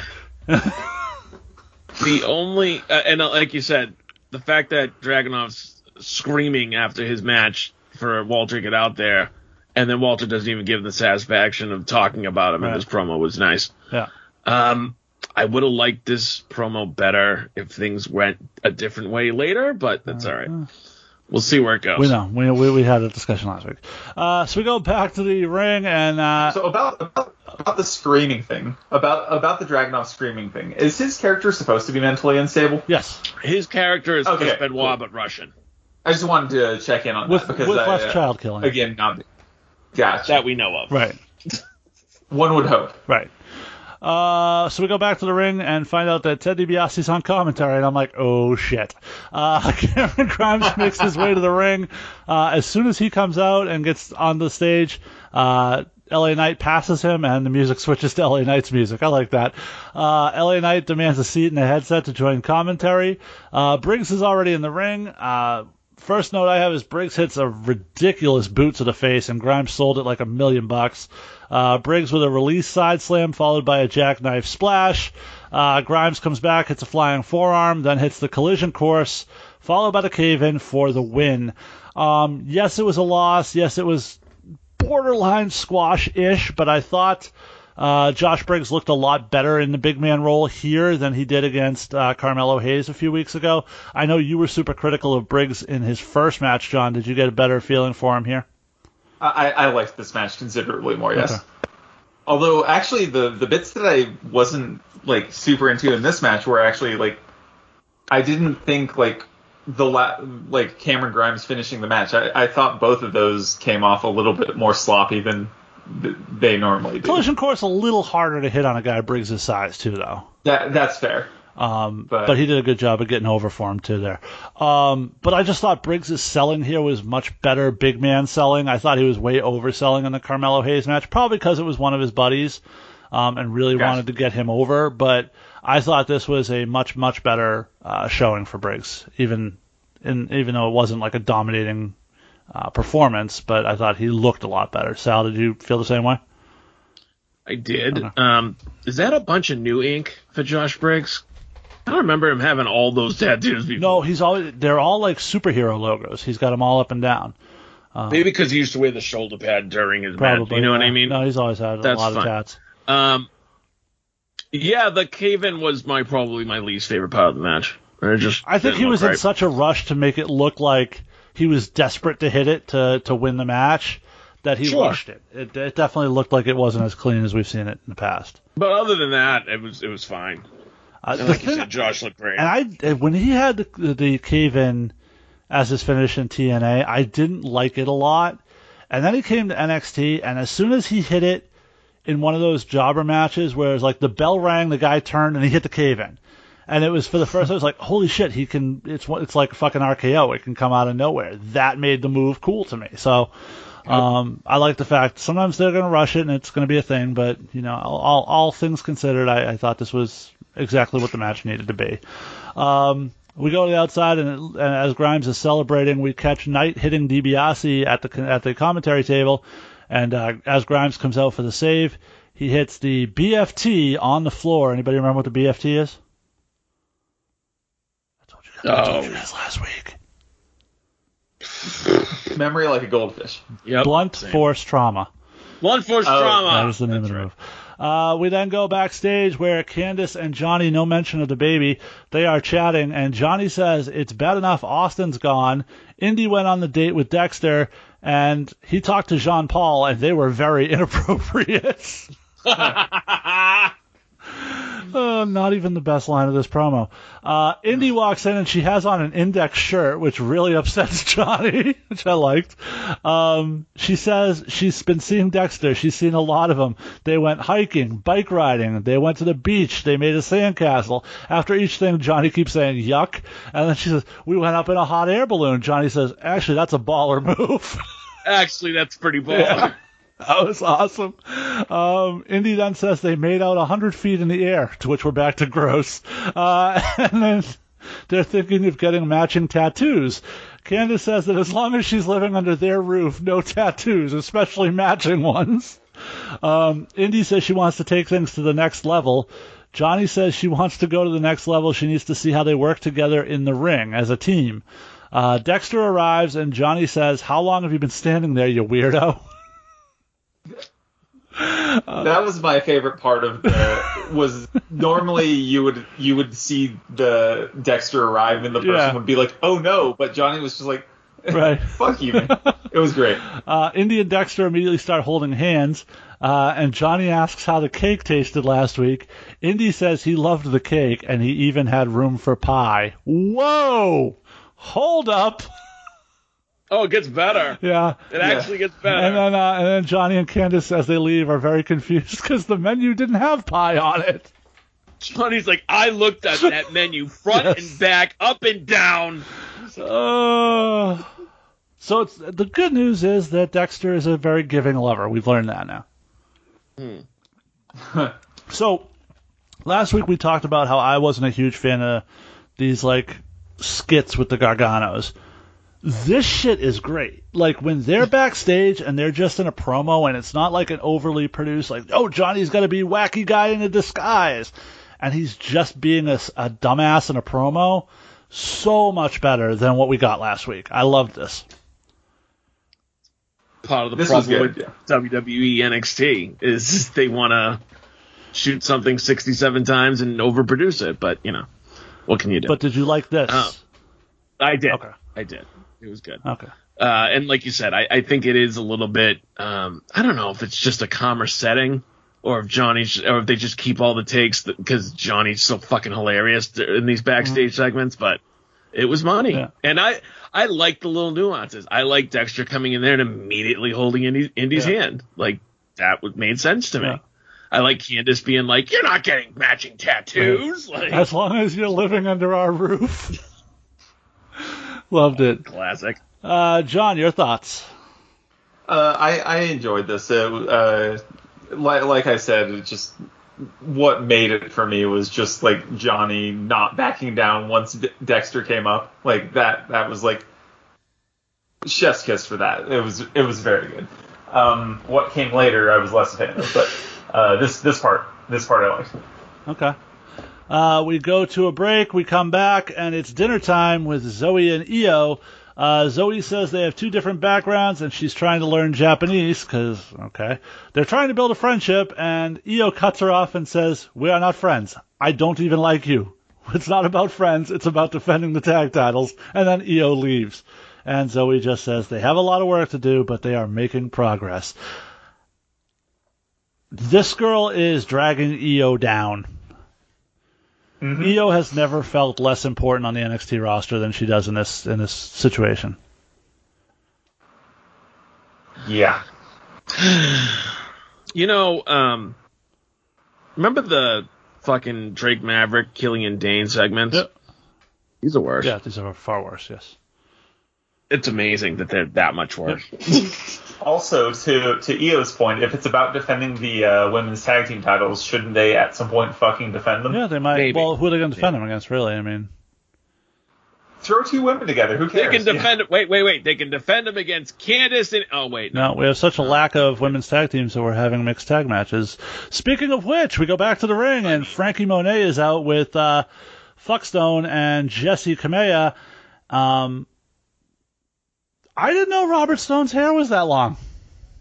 The only uh, and uh, like you said, the fact that Dragunov's screaming after his match for Walter to get out there, and then Walter doesn't even give the satisfaction of talking about him right. in this promo was nice. Yeah. Um. I would have liked this promo better if things went a different way later, but that's all right. We'll see where it goes. We know. We we, we had a discussion last week. Uh, so we go back to the ring and... Uh, so about, about about the screaming thing, about about the Dragunov screaming thing, is his character supposed to be mentally unstable? Yes. His character is okay. Chris Benoit, but Russian. I just wanted to check in on with, that. Because with I, less uh, child killing. Again, not... Gotcha. That we know of. Right. One would hope. Right. Uh, so we go back to the ring and find out that Ted DiBiase's on commentary, and I'm like, oh, shit. Uh, Cameron Grimes makes his way to the ring. Uh, as soon as he comes out and gets on the stage, uh, L A Knight passes him, and the music switches to L A Knight's music. I like that. Uh, L A Knight demands a seat and a headset to join commentary. Uh, Briggs is already in the ring. Uh, first note I have is Briggs hits a ridiculous boot to the face, and Grimes sold it like a million bucks. Uh, Briggs with a release side slam followed by a jackknife splash. Uh, Grimes comes back, hits a flying forearm, then hits the collision course, followed by the cave-in for the win. Um, yes, it was a loss. Yes, it was borderline squash-ish, but I thought uh, Josh Briggs looked a lot better in the big man role here than he did against uh, Carmelo Hayes a few weeks ago. I know you were super critical of Briggs in his first match, John. Did you get a better feeling for him here? I, I liked this match considerably more, yes. Okay. Although, actually, the, the bits that I wasn't, like, super into in this match were actually, like, I didn't think, like, the la- like Cameron Grimes finishing the match. I, I thought both of those came off a little bit more sloppy than th- they normally do. Collision course a little harder to hit on a guy Briggs' size, too, though. That That's fair. Um, but, but he did a good job of getting over for him, too, there. Um, but I just thought Briggs' selling here was much better big man selling. I thought he was way overselling in the Carmelo Hayes match, probably because it was one of his buddies um, and really Gosh. wanted to get him over. But I thought this was a much, much better uh, showing for Briggs, even in, even though it wasn't like a dominating uh, performance, but I thought he looked a lot better. Sal, did you feel the same way? I did. I um, is that a bunch of new ink for Josh Briggs? I don't remember him having all those tattoos before. No, he's always, they're all like superhero logos. He's got them all up and down. Um, Maybe because he used to wear the shoulder pad during his probably, match. You know yeah. what I mean? No, he's always had That's a lot fun. of tats. Um, yeah, the cave-in was my probably my least favorite part of the match. I, just I think he was right. in such a rush to make it look like he was desperate to hit it to, to win the match that he sure. rushed it. it. It definitely looked like it wasn't as clean as we've seen it in the past. But other than that, it was it was fine. Uh, the like thing, you said, Josh looked great. And I, when he had the, the cave-in as his finish in T N A, I didn't like it a lot. And then he came to N X T, and as soon as he hit it in one of those jobber matches where it was like the bell rang, the guy turned, and he hit the cave-in. And it was for the first time, I was like, holy shit, he can, it's it's like fucking R K O. It can come out of nowhere. That made the move cool to me. So um, I like the fact sometimes they're going to rush it, and it's going to be a thing. But, you know, all, all things considered, I, I thought this was exactly what the match needed to be. Um, we go to the outside, and, it, and as Grimes is celebrating, we catch Knight hitting DiBiase at the, at the commentary table. And uh, as Grimes comes out for the save, he hits the B F T on the floor. Anybody remember what the B F T is? I told you guys last week. Memory like a goldfish. Yep, Blunt same. force trauma. Blunt force oh, trauma. That was the name That's of the right. move. Uh, we then go backstage where Candace and Johnny, no mention of the baby, they are chatting, and Johnny says, it's bad enough Austin's gone. Indy went on the date with Dexter, and he talked to Jean Paul, and they were very inappropriate. Uh, not even the best line of this promo. Uh, Indy walks in, and she has on an Index shirt, which really upsets Johnny, which I liked. Um, she says she's been seeing Dexter. She's seen a lot of them. They went hiking, bike riding. They went to the beach. They made a sandcastle. After each thing, Johnny keeps saying, yuck. And then she says, we went up in a hot air balloon. Johnny says, actually, that's a baller move. Actually, that's pretty baller. Yeah. That was awesome. Um, Indy then says they made out one hundred feet in the air, to which we're back to gross. Uh, and then they're thinking of getting matching tattoos. Candace says that as long as she's living under their roof, no tattoos, especially matching ones. Um, Indy says she wants to take things to the next level. Johnny says she wants to go to the next level. She needs to see how they work together in the ring as a team. Uh, Dexter arrives, and Johnny says, how long have you been standing there, you weirdo? Uh, that was my favorite part of the was normally you would you would see the Dexter arrive and the person yeah. would be like, oh no, but Johnny was just like, right. Fuck you, man. It was great. Uh, Indy and Dexter immediately start holding hands, uh, and Johnny asks how the cake tasted last week. Indy says he loved the cake and he even had room for pie. Whoa! Hold up. Oh, it gets better. Yeah. It actually yeah. gets better. And then uh, and then Johnny and Candace, as they leave, are very confused because the menu didn't have pie on it. Johnny's like, I looked at that menu front yes. and back, up and down. Uh, so it's, the good news is that Dexter is a very giving lover. We've learned that now. Hmm. So last week we talked about how I wasn't a huge fan of these like skits with the Garganos. This shit is great. Like, when they're backstage and they're just in a promo and it's not like an overly produced, like, oh, Johnny's got to be wacky guy in a disguise. And he's just being a, a dumbass in a promo. So much better than what we got last week. I loved this. Part of the this problem with yeah. W W E N X T is they want to shoot something sixty-seven times and overproduce it. But, you know, what can you do? But did you like this? Uh, I did. Okay. I did. It was good. Okay. Uh, and like you said, I, I think it is a little bit. Um, I don't know if it's just a calmer setting, or if Johnny, or if they just keep all the takes because Johnny's so fucking hilarious in these backstage mm-hmm. segments. But it was money, yeah. and I I like the little nuances. I like Dexter coming in there and immediately holding Indy's, Indy's yeah. hand. Like that would made sense to me. Yeah. I like Candace being like, "You're not getting matching tattoos." Like, as long as you're living under our roof. Loved it. Classic. Uh, John, your thoughts? Uh, I, I enjoyed this. It, uh, like, like I said, it just what made it for me was just like Johnny not backing down once D- Dexter came up. Like that, that was like chef's kiss for that. It was it was very good. Um, what came later, I was less a fan of, but uh, this this part this part I liked. Okay. Uh, we go to a break. We come back, and it's dinner time with Zoe and Io. Uh, Zoe says they have two different backgrounds, and she's trying to learn Japanese because, okay, they're trying to build a friendship, and Io cuts her off and says, "We are not friends. I don't even like you. It's not about friends. It's about defending the tag titles." And then Io leaves. And Zoe just says they have a lot of work to do, but they are making progress. This girl is dragging Io down. Mm-hmm. Io has never felt less important on the N X T roster than she does in this in this situation. Yeah. You know, um, remember the fucking Drake Maverick, Killian Dane segment? Yeah. These are worse. Yeah, these are far worse, yes. It's amazing that they're that much worse. Also, to to Io's point, if it's about defending the uh, women's tag team titles, shouldn't they at some point fucking defend them? Yeah, they might. Maybe. Well, who are they going to defend Maybe. them against, really? I mean... Throw two women together. Who cares? They can defend... Yeah. Wait, wait, wait. They can defend them against Candice and... Oh, wait. No. no, we have such a lack of women's tag teams that we're having mixed tag matches. Speaking of which, we go back to the ring, and Frankie Monet is out with uh, Fuckstone and Jesse Kamea. Um... I didn't know Robert Stone's hair was that long.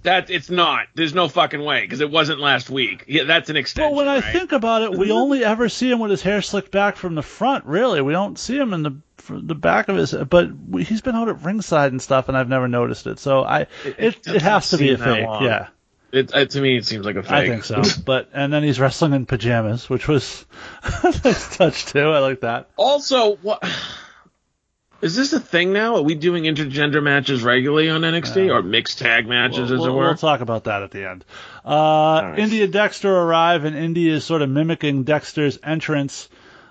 That it's not. There's no fucking way, because it wasn't last week. Yeah, that's an extension. But when I right? think about it, we only ever see him with his hair slicked back from the front. Really, we don't see him in the the back of his. But we, he's been out at ringside and stuff, and I've never noticed it. So I, it it, it, it has to be a fake. Yeah. It, it to me, it seems like a fake. I think so. But and then he's wrestling in pajamas, which was a nice touch too. I like that. Also, what. Is this a thing now? Are we doing intergender matches regularly on N X T? Yeah. Or mixed tag matches, we'll, as it were? We'll talk about that at the end. Uh, right. Indy and Dexter arrive, and Indy is sort of mimicking Dexter's entrance.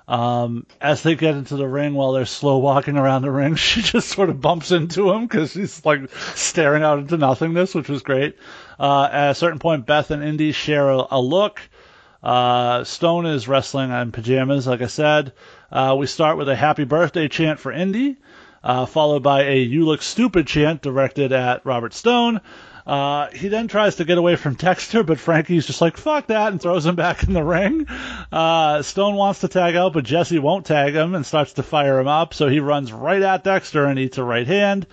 Um, as they get into the ring while they're slow walking around the ring, she just sort of bumps into him because she's like staring out into nothingness, which was great. Uh, at a certain point, Beth and Indy share a, a look. Uh, Stone is wrestling in pajamas, like I said. Uh, we start with a happy birthday chant for Indy, uh, followed by a you look stupid chant directed at Robert Stone. Uh, he then tries to get away from Dexter, but Frankie's just like, fuck that, and throws him back in the ring. Uh, Stone wants to tag out, but Jesse won't tag him and starts to fire him up, so he runs right at Dexter and eats a right hand.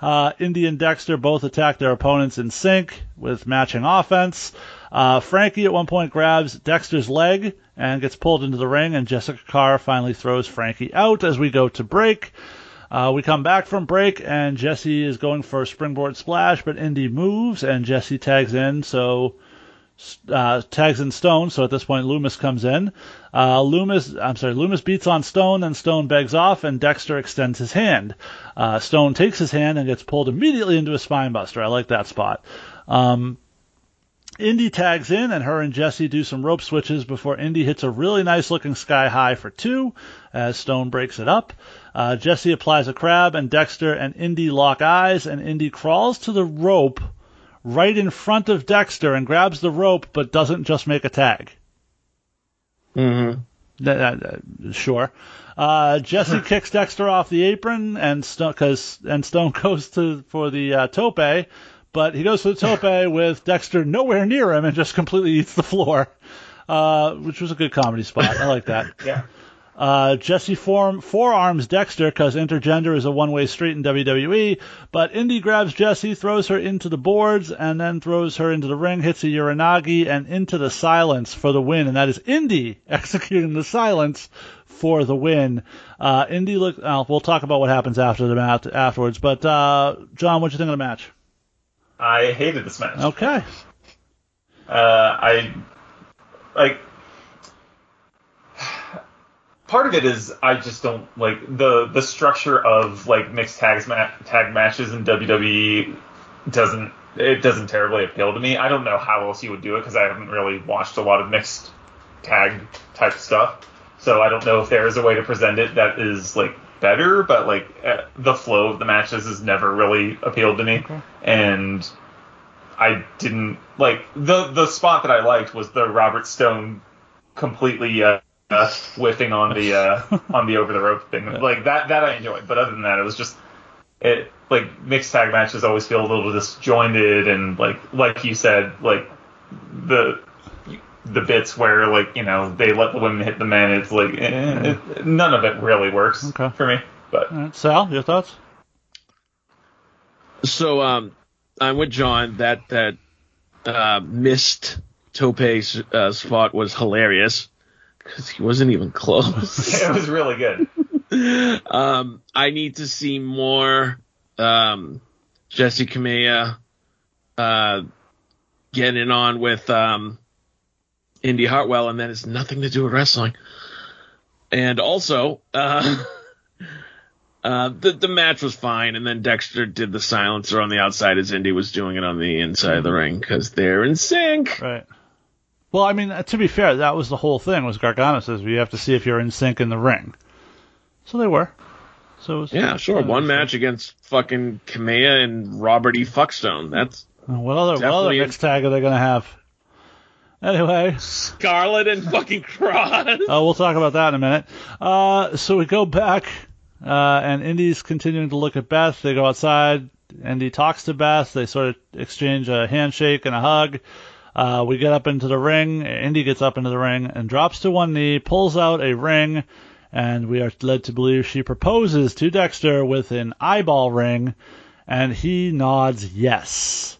Uh, Indy and Dexter both attack their opponents in sync with matching offense. Uh, Frankie at one point grabs Dexter's leg and gets pulled into the ring, and Jessica Carr finally throws Frankie out as we go to break. Uh, we come back from break, and Jesse is going for a springboard splash, but Indy moves, and Jesse tags in, so uh, tags in Stone, so at this point Loomis comes in. Uh, Loomis, I'm sorry, Loomis beats on Stone, and Stone begs off, and Dexter extends his hand. Uh, Stone takes his hand and gets pulled immediately into a spinebuster. I like that spot. Um... Indy tags in, and her and Jesse do some rope switches before Indy hits a really nice-looking sky high for two as Stone breaks it up. Uh, Jesse applies a crab, and Dexter and Indy lock eyes, and Indy crawls to the rope right in front of Dexter and grabs the rope, but doesn't just make a tag. Mm-hmm. Uh, sure. Uh, Jesse kicks Dexter off the apron, and, Sto- cause, and Stone goes to for the uh, tope, but he goes for the tope with Dexter nowhere near him and just completely eats the floor, uh, which was a good comedy spot. I like that. Yeah. Uh, Jesse form, forearms Dexter because intergender is a one-way street in W W E, but Indy grabs Jesse, throws her into the boards, and then throws her into the ring, hits a Uranagi, and into the silence for the win, and that is Indy executing the silence for the win. Uh, Indy look. Oh, we'll talk about what happens after the match afterwards, but uh, John, what do you think of the match? I hated this match. Okay. Uh, I, like, part of it is I just don't, like, the, the structure of, like, mixed tags ma- tag matches in W W E doesn't, it doesn't terribly appeal to me. I don't know how else you would do it, because I haven't really watched a lot of mixed tag type stuff, so I don't know if there is a way to present it that is, like, better, but like uh, the flow of the matches has never really appealed to me. Okay. And I didn't like the the spot that I liked was the Robert Stone completely uh, uh, whiffing on the uh, on the over the rope thing. Like that that I enjoyed, but other than that, it was just it like mixed tag matches always feel a little disjointed, and like like you said, like the the bits where like you know they let the women hit the men, it's like eh, it, none of it really works okay. for me. But right. Sal, your thoughts? So um, I'm with John. That that uh, missed tope uh, spot was hilarious because he wasn't even close. It was really good. Um, I need to see more um, Jesse Kamea uh, getting on with um, Indy Hartwell, and that has nothing to do with wrestling. And also, uh, uh, the the match was fine, and then Dexter did the silencer on the outside as Indy was doing it on the inside of the ring because they're in sync. Right. Well, I mean, to be fair, that was the whole thing. Was Gargano says you have to see if you're in sync in the ring. So they were. So it was, yeah, sure. One match against fucking Kamea and Robert E. Fuckstone. That's what other what other mixed tag are they gonna have? Anyway, Scarlet and fucking Cross. Oh, uh, we'll talk about that in a minute. Uh, so we go back, uh, and Indy's continuing to look at Beth. They go outside. Indy talks to Beth. They sort of exchange a handshake and a hug. Uh, we get up into the ring. Indy gets up into the ring and drops to one knee, pulls out a ring. And we are led to believe she proposes to Dexter with an eyeball ring, and he nods yes.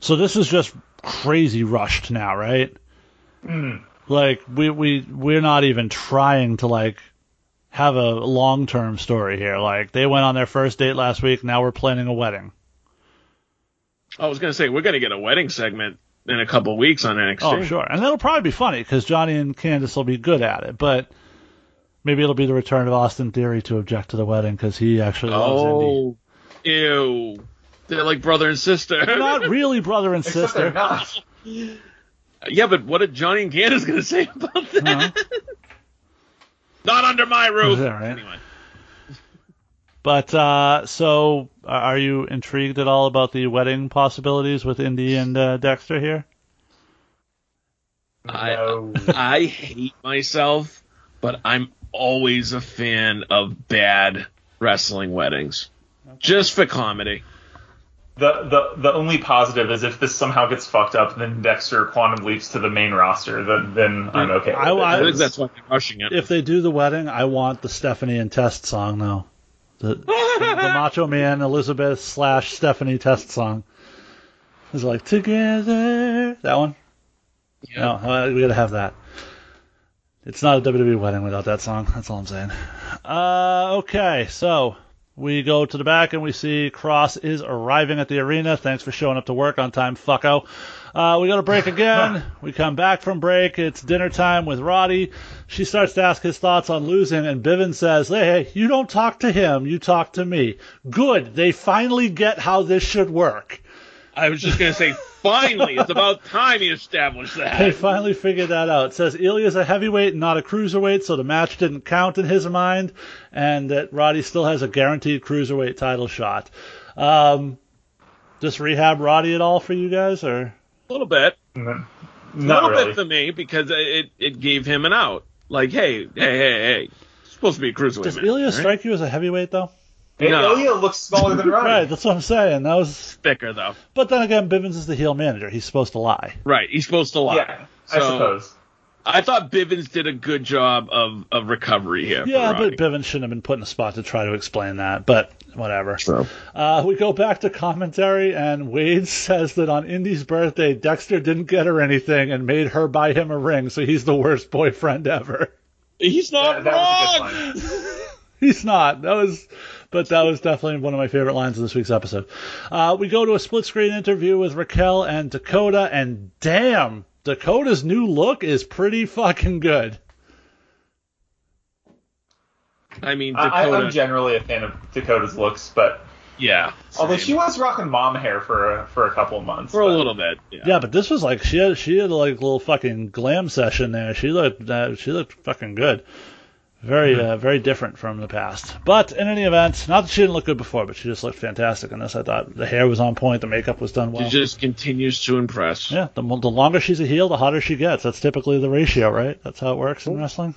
So this is just crazy rushed now, right? Mm. Like we we we're not even trying to like have a long term story here. Like they went on their first date last week. Now we're planning a wedding. I was gonna say we're gonna get a wedding segment in a couple of weeks on N X T. Oh, sure. And that'll probably be funny because Johnny and Candice will be good at it, but maybe it'll be the return of Austin Theory to object to the wedding because he actually loves oh, Indy. Oh, ew. They're like brother and sister. Not really brother and sister. Not. Yeah, but what are Johnny and Candice going to say about that? No. Not under my roof. Is that right? Anyway. But, uh, so, are you intrigued at all about the wedding possibilities with Indy and uh, Dexter here? I no. I hate myself, but I'm always a fan of bad wrestling weddings. Okay. Just for comedy. The, the the only positive is if this somehow gets fucked up, then Dexter quantum leaps to the main roster, then, then I'm okay with I, it. I, I think that's why they're rushing it. If they do the wedding, I want the Stephanie and Test song, though. The, the Macho Man Elizabeth slash Stephanie Test song. It's like, together. That one? Yeah. No, we got to have that. It's not a W W E wedding without that song. That's all I'm saying. Uh, okay, so we go to the back and we see Cross is arriving at the arena. Thanks for showing up to work on time, fucko. Uh, we go to break again. We come back from break. It's dinner time with Roddy. She starts to ask his thoughts on losing, and Bivin says, hey, hey, you don't talk to him. You talk to me. Good. They finally get how this should work. I was just going to say, finally. It's about time you established that. They finally figured that out. It says Ilya's a heavyweight and not a cruiserweight, so the match didn't count in his mind, and that Roddy still has a guaranteed cruiserweight title shot. Um, just rehab Roddy at all for you guys, or...? A little bit. No, not a little really. bit for me, because it, it gave him an out. Like, hey, hey, hey, hey. It's supposed to be a cruiserweight. Does man, Ilya right? strike you as a heavyweight, though? No. Ilya looks smaller than Roddy. Right, that's what I'm saying. That was thicker, though. But then again, Bivens is the heel manager. He's supposed to lie. Right, he's supposed to lie. Yeah, so, I suppose. I thought Bivens did a good job of, of recovery here. Yeah, for Roddy. But Bivens shouldn't have been put in a spot to try to explain that, but... Whatever. So. Uh, we go back to commentary, and Wade says that on Indy's birthday, Dexter didn't get her anything and made her buy him a ring, so he's the worst boyfriend ever. He's not yeah, wrong! He's not. That was, but that was definitely one of my favorite lines of this week's episode. Uh, we go to a split-screen interview with Raquel and Dakota, and damn, Dakota's new look is pretty fucking good. I mean, Dakota. I, I'm generally a fan of Dakota's looks, but yeah. Same. Although she was rocking mom hair for a, for a couple of months, for but. a little bit. Yeah. yeah, but this was like she had she had like a little fucking glam session there. She looked uh, she looked fucking good. Very mm-hmm. uh, very different from the past. But in any event, not that she didn't look good before, but she just looked fantastic in this. I thought the hair was on point, the makeup was done well. She just continues to impress. Yeah, the the longer she's a heel, the hotter she gets. That's typically the ratio, right? That's how it works in wrestling.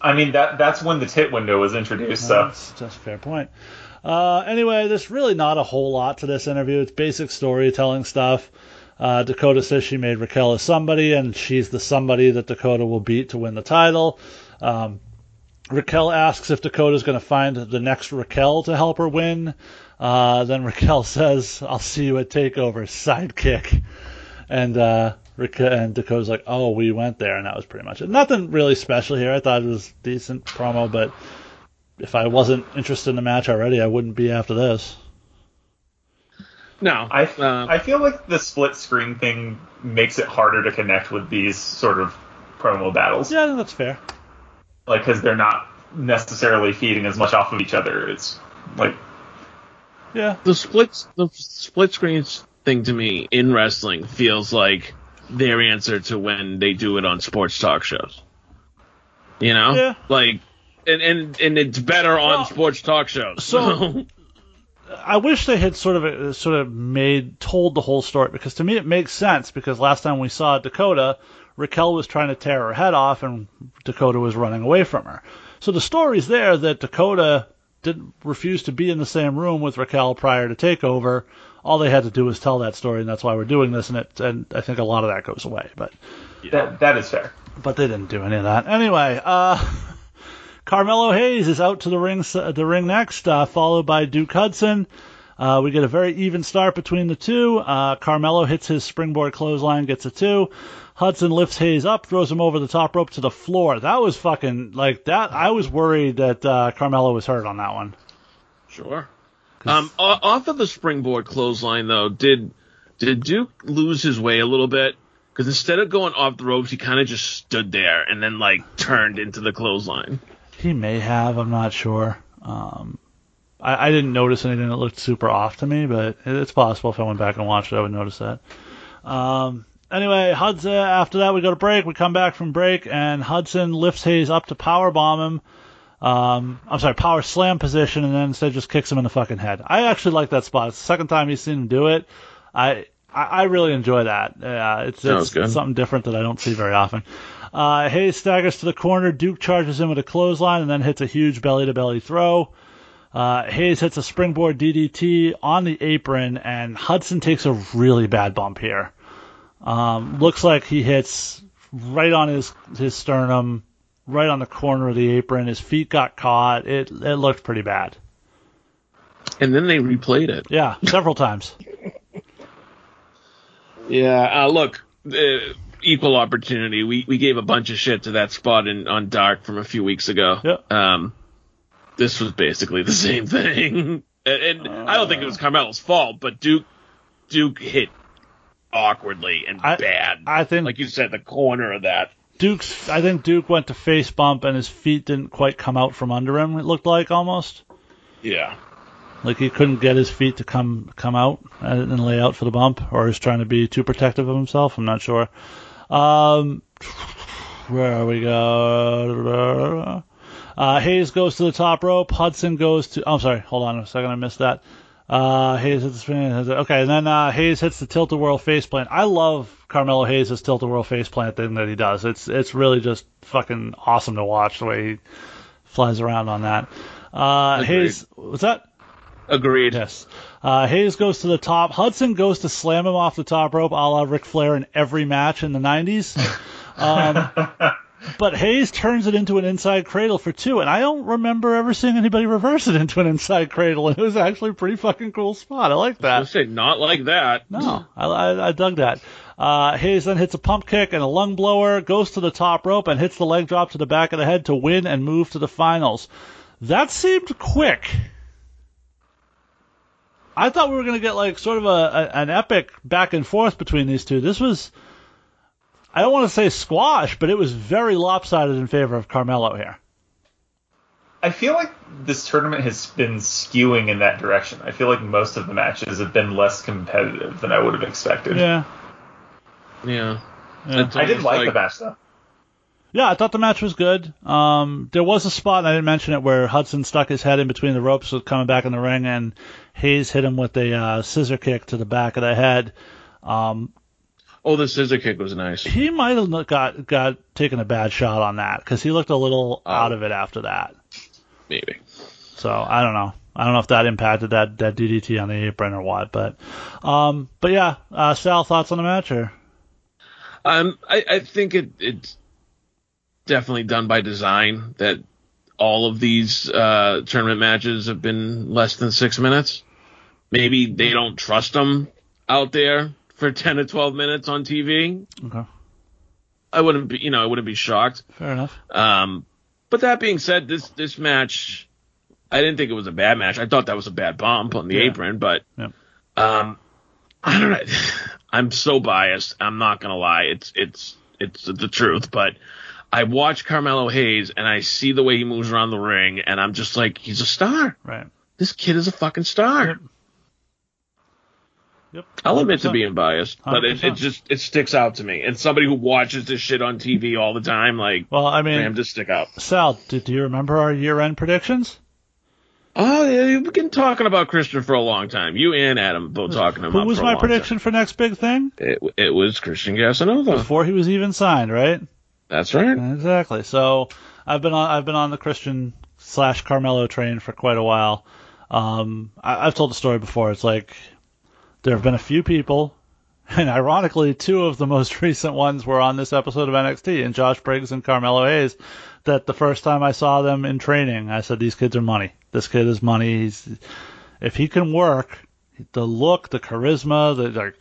I mean, that that's when the tit window was introduced. No, so that's, that's a fair point. Uh, anyway, there's really not a whole lot to this interview. It's basic storytelling stuff. Uh, Dakota says she made Raquel a somebody, and she's the somebody that Dakota will beat to win the title. Um, Raquel asks if Dakota's going to find the next Raquel to help her win. Uh, then Raquel says, "I'll see you at TakeOver, sidekick." And uh, Raquel and Dakota's like, "Oh, we went there," and that was pretty much it. Nothing really special here. I thought it was decent promo, but if I wasn't interested in the match already, I wouldn't be after this. No, I uh, I feel like the split screen thing makes it harder to connect with these sort of promo battles. Yeah, that's fair. Like, because they're not necessarily feeding as much off of each other. It's like, yeah, the splits, the split screen thing to me in wrestling feels like their answer to when they do it on sports talk shows. You know, yeah. like, and and and it's better on well, sports talk shows. So. I wish they had sort of sort of made told the whole story, because to me it makes sense, because last time we saw Dakota, Raquel was trying to tear her head off and Dakota was running away from her. So the story's there that Dakota didn't refuse to be in the same room with Raquel prior to TakeOver. All they had to do was tell that story, and that's why we're doing this, and it and I think a lot of that goes away. But yeah. that that is fair. But they didn't do any of that. Anyway, uh Carmelo Hayes is out to the ring the ring next, uh, followed by Duke Hudson. Uh, we get a very even start between the two. Uh, Carmelo hits his springboard clothesline, gets a two. Hudson lifts Hayes up, throws him over the top rope to the floor. That was fucking, like, that. I was worried that uh, Carmelo was hurt on that one. Sure. Um, off of the springboard clothesline, though, did did Duke lose his way a little bit? Because instead of going off the ropes, he kind of just stood there and then, like, turned into the clothesline. He may have, I'm not sure. Um, I, I didn't notice anything that looked super off to me, but it, it's possible if I went back and watched it, I would notice that. Um, anyway, Hudson, after that we go to break. We come back from break, and Hudson lifts Hayes up to powerbomb him. Um, I'm sorry, power slam position, and then instead just kicks him in the fucking head. I actually like that spot. It's the second time he's seen him do it. I I, I really enjoy that. Yeah, it's, it's something different that I don't see very often. Uh, Hayes staggers to the corner. Duke charges him with a clothesline and then hits a huge belly-to-belly throw. Uh, Hayes hits a springboard D D T on the apron, and Hudson takes a really bad bump here. Um, looks like he hits right on his, his sternum, right on the corner of the apron. His feet got caught. It, it looked pretty bad. And then they replayed it. Yeah, several times. Yeah, uh, look... Uh... Equal opportunity. We we gave a bunch of shit to that spot in on Dark from a few weeks ago. Yep. Um, this was basically the same thing, and, and uh, I don't think it was Carmelo's fault, but Duke Duke hit awkwardly and I, bad. I think, like you said, the corner of that. Duke's. I think Duke went to face bump, and his feet didn't quite come out from under him. It looked like almost. Yeah. Like he couldn't get his feet to come come out and lay out for the bump, or he's trying to be too protective of himself. I'm not sure. Um, where are we go? Uh, Hayes goes to the top rope. Hudson goes to. Oh, I'm sorry. Hold on a second. I missed that. Uh, Hayes hits the okay, and then uh, Hayes hits the tilt-a-whirl faceplant. I love Carmelo Hayes' tilt-a-whirl faceplant thing that he does. It's it's really just fucking awesome to watch the way he flies around on that. Uh, Hayes, what's that? Agreed. Yes. Uh, Hayes goes to the top. Hudson goes to slam him off the top rope a la Ric Flair in every match in the nineties. Um, but Hayes turns it into an inside cradle for two, and I don't remember ever seeing anybody reverse it into an inside cradle. It was actually a pretty fucking cool spot. I like that. I was gonna say, not like that. No, I, I, I dug that. Uh, Hayes then hits a pump kick and a lung blower, goes to the top rope, and hits the leg drop to the back of the head to win and move to the finals. That seemed quick. I thought we were going to get like sort of a, a an epic back and forth between these two. This was, I don't want to say squash, but it was very lopsided in favor of Carmelo here. I feel like this tournament has been skewing in that direction. I feel like most of the matches have been less competitive than I would have expected. Yeah. Yeah. yeah. I did like, like the match, though. Yeah, I thought the match was good. Um, there was a spot, and I didn't mention it, where Hudson stuck his head in between the ropes with coming back in the ring, and Hayes hit him with a uh, scissor kick to the back of the head. Um, oh, the scissor kick was nice. He might have got got taken a bad shot on that because he looked a little um, out of it after that. Maybe. So I don't know. I don't know if that impacted that, that D D T on the apron or what, but um, but yeah, uh, Sal, thoughts on the match? Or? Um, I, I think it it's definitely done by design that all of these uh, tournament matches have been less than six minutes. Maybe they don't trust them out there for ten or twelve minutes on T V. Okay, I wouldn't be, you know, I wouldn't be shocked. Fair enough. Um, but that being said, this this match. I didn't think it was a bad match. I thought that was a bad bump on the yeah. apron, but yeah. um, I don't know. I'm so biased. I'm not gonna lie. It's it's it's the truth. But I watch Carmelo Hayes and I see the way he moves around the ring, and I'm just like, he's a star. Right. This kid is a fucking star. Yep. Yep. I'll admit to being biased, but it, it just it sticks out to me. And somebody who watches this shit on T V all the time, like, well, I mean, damn, just stick out. Sal, do, do you remember our year-end predictions? Oh, yeah, you've been talking about Christian for a long time. You and Adam both talking about him. Who was my prediction for next big thing? It, it was Christian Casanova before he was even signed, right? That's right. Exactly. So I've been on I've been on the Christian slash Carmelo train for quite a while. Um, I, I've told the story before. It's like there have been a few people, and ironically, two of the most recent ones were on this episode of N X T, and Josh Briggs and Carmelo Hayes. That the first time I saw them in training, I said, these kids are money. This kid is money. He's, if he can work, the look, the charisma, the, the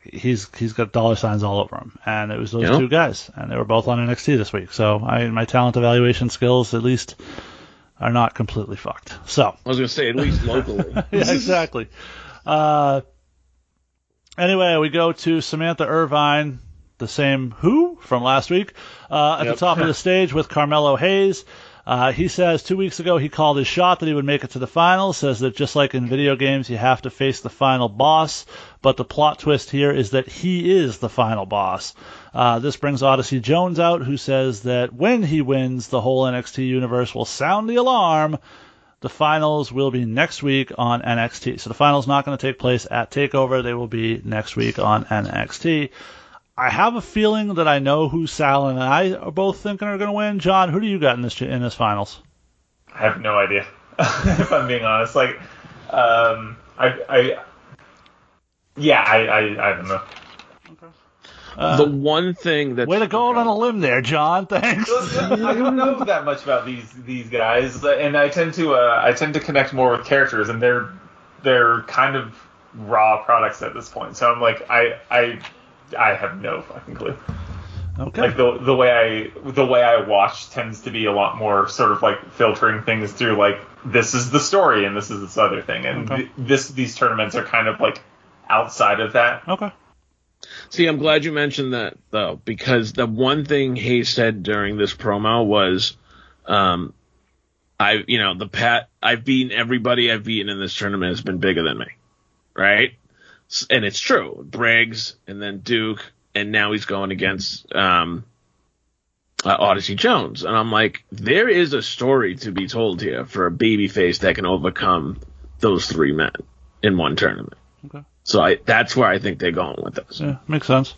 he's he's got dollar signs all over him. And it was those yeah. two guys, and they were both on N X T this week. So I, my talent evaluation skills, at least, are not completely fucked. So I was going to say, at least locally. Yeah, exactly. Uh, anyway, we go to Samantha Irvine. The same who from last week, uh, at yep. the top of the stage with Carmelo Hayes. Uh, he says two weeks ago he called his shot that he would make it to the finals, says that just like in video games, you have to face the final boss, but the plot twist here is that he is the final boss. Uh, this brings Odyssey Jones out, who says that when he wins, the whole N X T universe will sound the alarm. The finals will be next week on N X T. So the finals not going to take place at TakeOver. They will be next week on N X T. I have a feeling that I know who Sal and I are both thinking are going to win. John, who do you got in this in this finals? I have no idea, if I'm being honest. Like, um, I, I, yeah, I, I, I don't know. Okay. Uh, the one thing that way to go out on a limb there, John. Thanks. I don't know that much about these these guys, and I tend to uh, I tend to connect more with characters, and they're they're kind of raw products at this point. So I'm like, I I. I have no fucking clue. Okay. Like the the way I the way I watch tends to be a lot more sort of like filtering things through like this is the story and this is this other thing and okay. th- this these tournaments are kind of like outside of that. Okay. See, I'm glad you mentioned that though, because the one thing Hayes said during this promo was, um, I you know the pat I've beaten everybody I've beaten in this tournament has been bigger than me, right? And it's true. Briggs and then Duke, and now he's going against um, uh, Odyssey Jones. And I'm like, there is a story to be told here for a babyface that can overcome those three men in one tournament. Okay. So I, that's where I think they're going with this. Yeah, makes sense.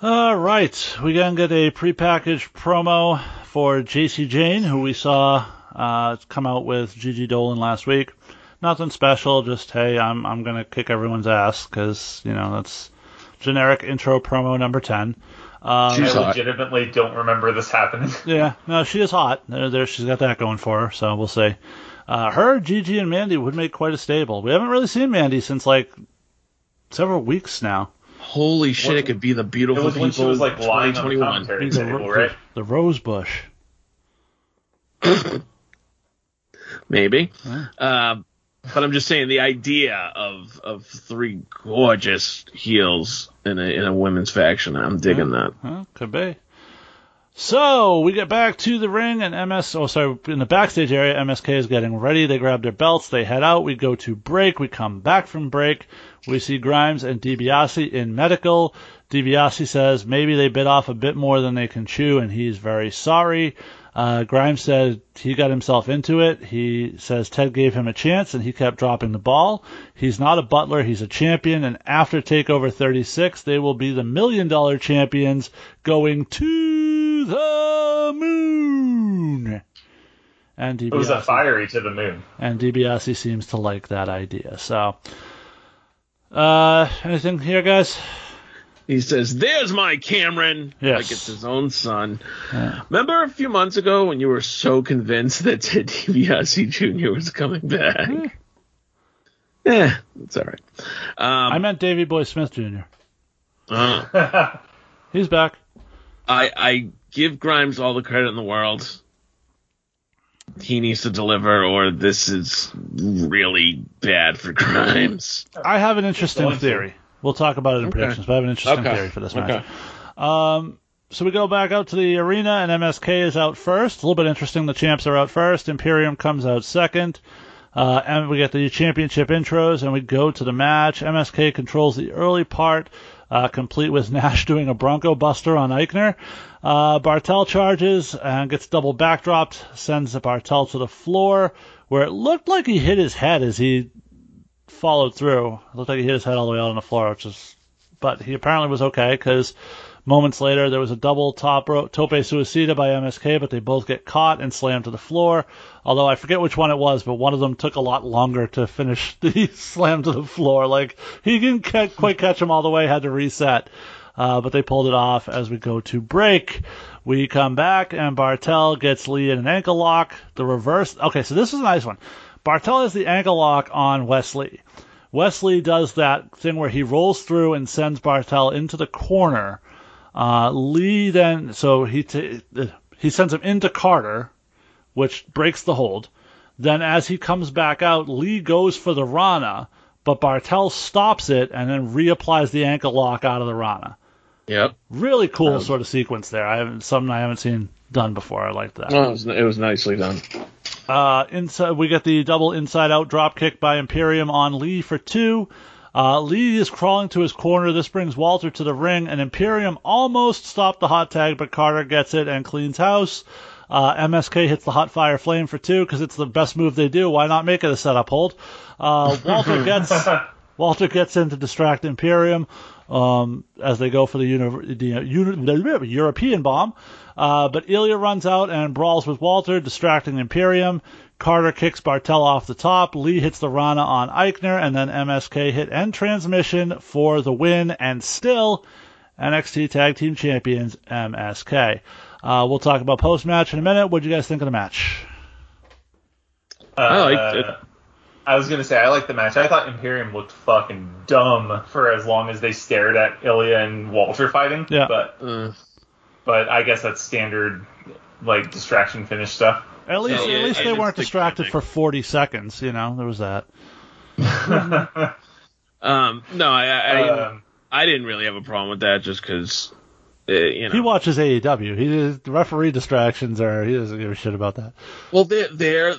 All right. We going to get a prepackaged promo for J C Jane, who we saw uh, come out with Gigi Dolan last week. Nothing special, just, hey, I'm I'm going to kick everyone's ass because, you know, that's generic intro promo number ten. Um, She's I legitimately hot. Don't remember this happening. Yeah, no, she is hot. There, there, she's got that going for her, so we'll see. Uh, her, Gigi, and Mandy would make quite a stable. We haven't really seen Mandy since, like, several weeks now. Holy shit, what, it could be the beautiful people when she was, like, lying on the commentary table, right? The, the rose bush. Maybe. Yeah. Uh, But I'm just saying the idea of of three gorgeous heels in a in a women's faction. I'm digging yeah, that. Yeah, could be. So we get back to the ring and M S. Oh, sorry, in the backstage area, M S K is getting ready. They grab their belts. They head out. We go to break. We come back from break. We see Grimes and DiBiase in medical. DiBiase says maybe they bit off a bit more than they can chew, and he's very sorry. Uh, Grimes said he got himself into it. He says Ted gave him a chance, and he kept dropping the ball. He's not a butler. He's a champion. And after TakeOver thirty-six, they will be the million-dollar champions going to the moon. And DiBiase, it was a fiery to the moon. And DiBiase seems to like that idea. So, uh, anything here, guys? He says, "There's my Cameron." Yes. Like it's his own son. Yeah. Remember a few months ago when you were so convinced that Ted DiBiase Junior was coming back? Yeah, yeah, it's all right. Um, I meant Davey Boy Smith Junior Uh, He's back. I, I give Grimes all the credit in the world. He needs to deliver, or this is really bad for Grimes. I have an interesting theory. We'll talk about it in okay. predictions, but I have an interesting okay. theory for this match. Okay. Um, so we go back out to the arena, and M S K is out first. A little bit interesting. The champs are out first. Imperium comes out second. Uh, and we get the championship intros, and we go to the match. M S K controls the early part, uh, complete with Nash doing a Bronco Buster on Eichner. Uh, Bartel charges and gets double backdropped, sends Bartel to the floor, where it looked like he hit his head as he followed through. It looked like he hit his head all the way out on the floor, which is, but he apparently was okay, because moments later there was a double top rope tope suicida by M S K, but they both get caught and slammed to the floor. Although I forget which one it was, but one of them took a lot longer to finish the slam to the floor. Like, he didn't ca- quite catch him all the way, had to reset. Uh, but they pulled it off as we go to break. We come back, and Bartel gets Lee in an ankle lock. The reverse... Okay, so this is a nice one. Bartel has the ankle lock on Wesley. Wesley does that thing where he rolls through and sends Bartel into the corner. Uh, Lee then, so he t- he sends him into Carter, which breaks the hold. Then as he comes back out, Lee goes for the Rana, but Bartel stops it and then reapplies the ankle lock out of the Rana. Yep. Really cool um, sort of sequence there. I haven't something I haven't seen done before. I like that. No, it was, it was nicely done. Uh, inside, we get the double inside-out dropkick by Imperium on Lee for two. Uh, Lee is crawling to his corner. This brings Walter to the ring, and Imperium almost stopped the hot tag, but Carter gets it and cleans house. Uh, M S K hits the hot fire flame for two because it's the best move they do. Why not make it a setup hold? Uh, Walter gets Walter gets in to distract Imperium um, as they go for the, uni- the, uni- the European bomb. Uh, but Ilya runs out and brawls with Walter, distracting Imperium. Carter kicks Bartel off the top. Lee hits the Rana on Eichner, and then M S K hit end transmission for the win, and still N X T Tag Team Champions M S K. Uh, we'll talk about post-match in a minute. What did you guys think of the match? Uh, I liked it. I was going to say, I liked the match. I thought Imperium looked fucking dumb for as long as they stared at Ilya and Walter fighting. Yeah. But... Mm. But I guess that's standard, like, distraction finish stuff. At least, so, yeah, at least they weren't distracted for forty seconds. You know, there was that. um, no, I, I, um, I didn't really have a problem with that, just because, uh, you know, he watches A E W. He the referee distractions are he doesn't give a shit about that. Well, they're they're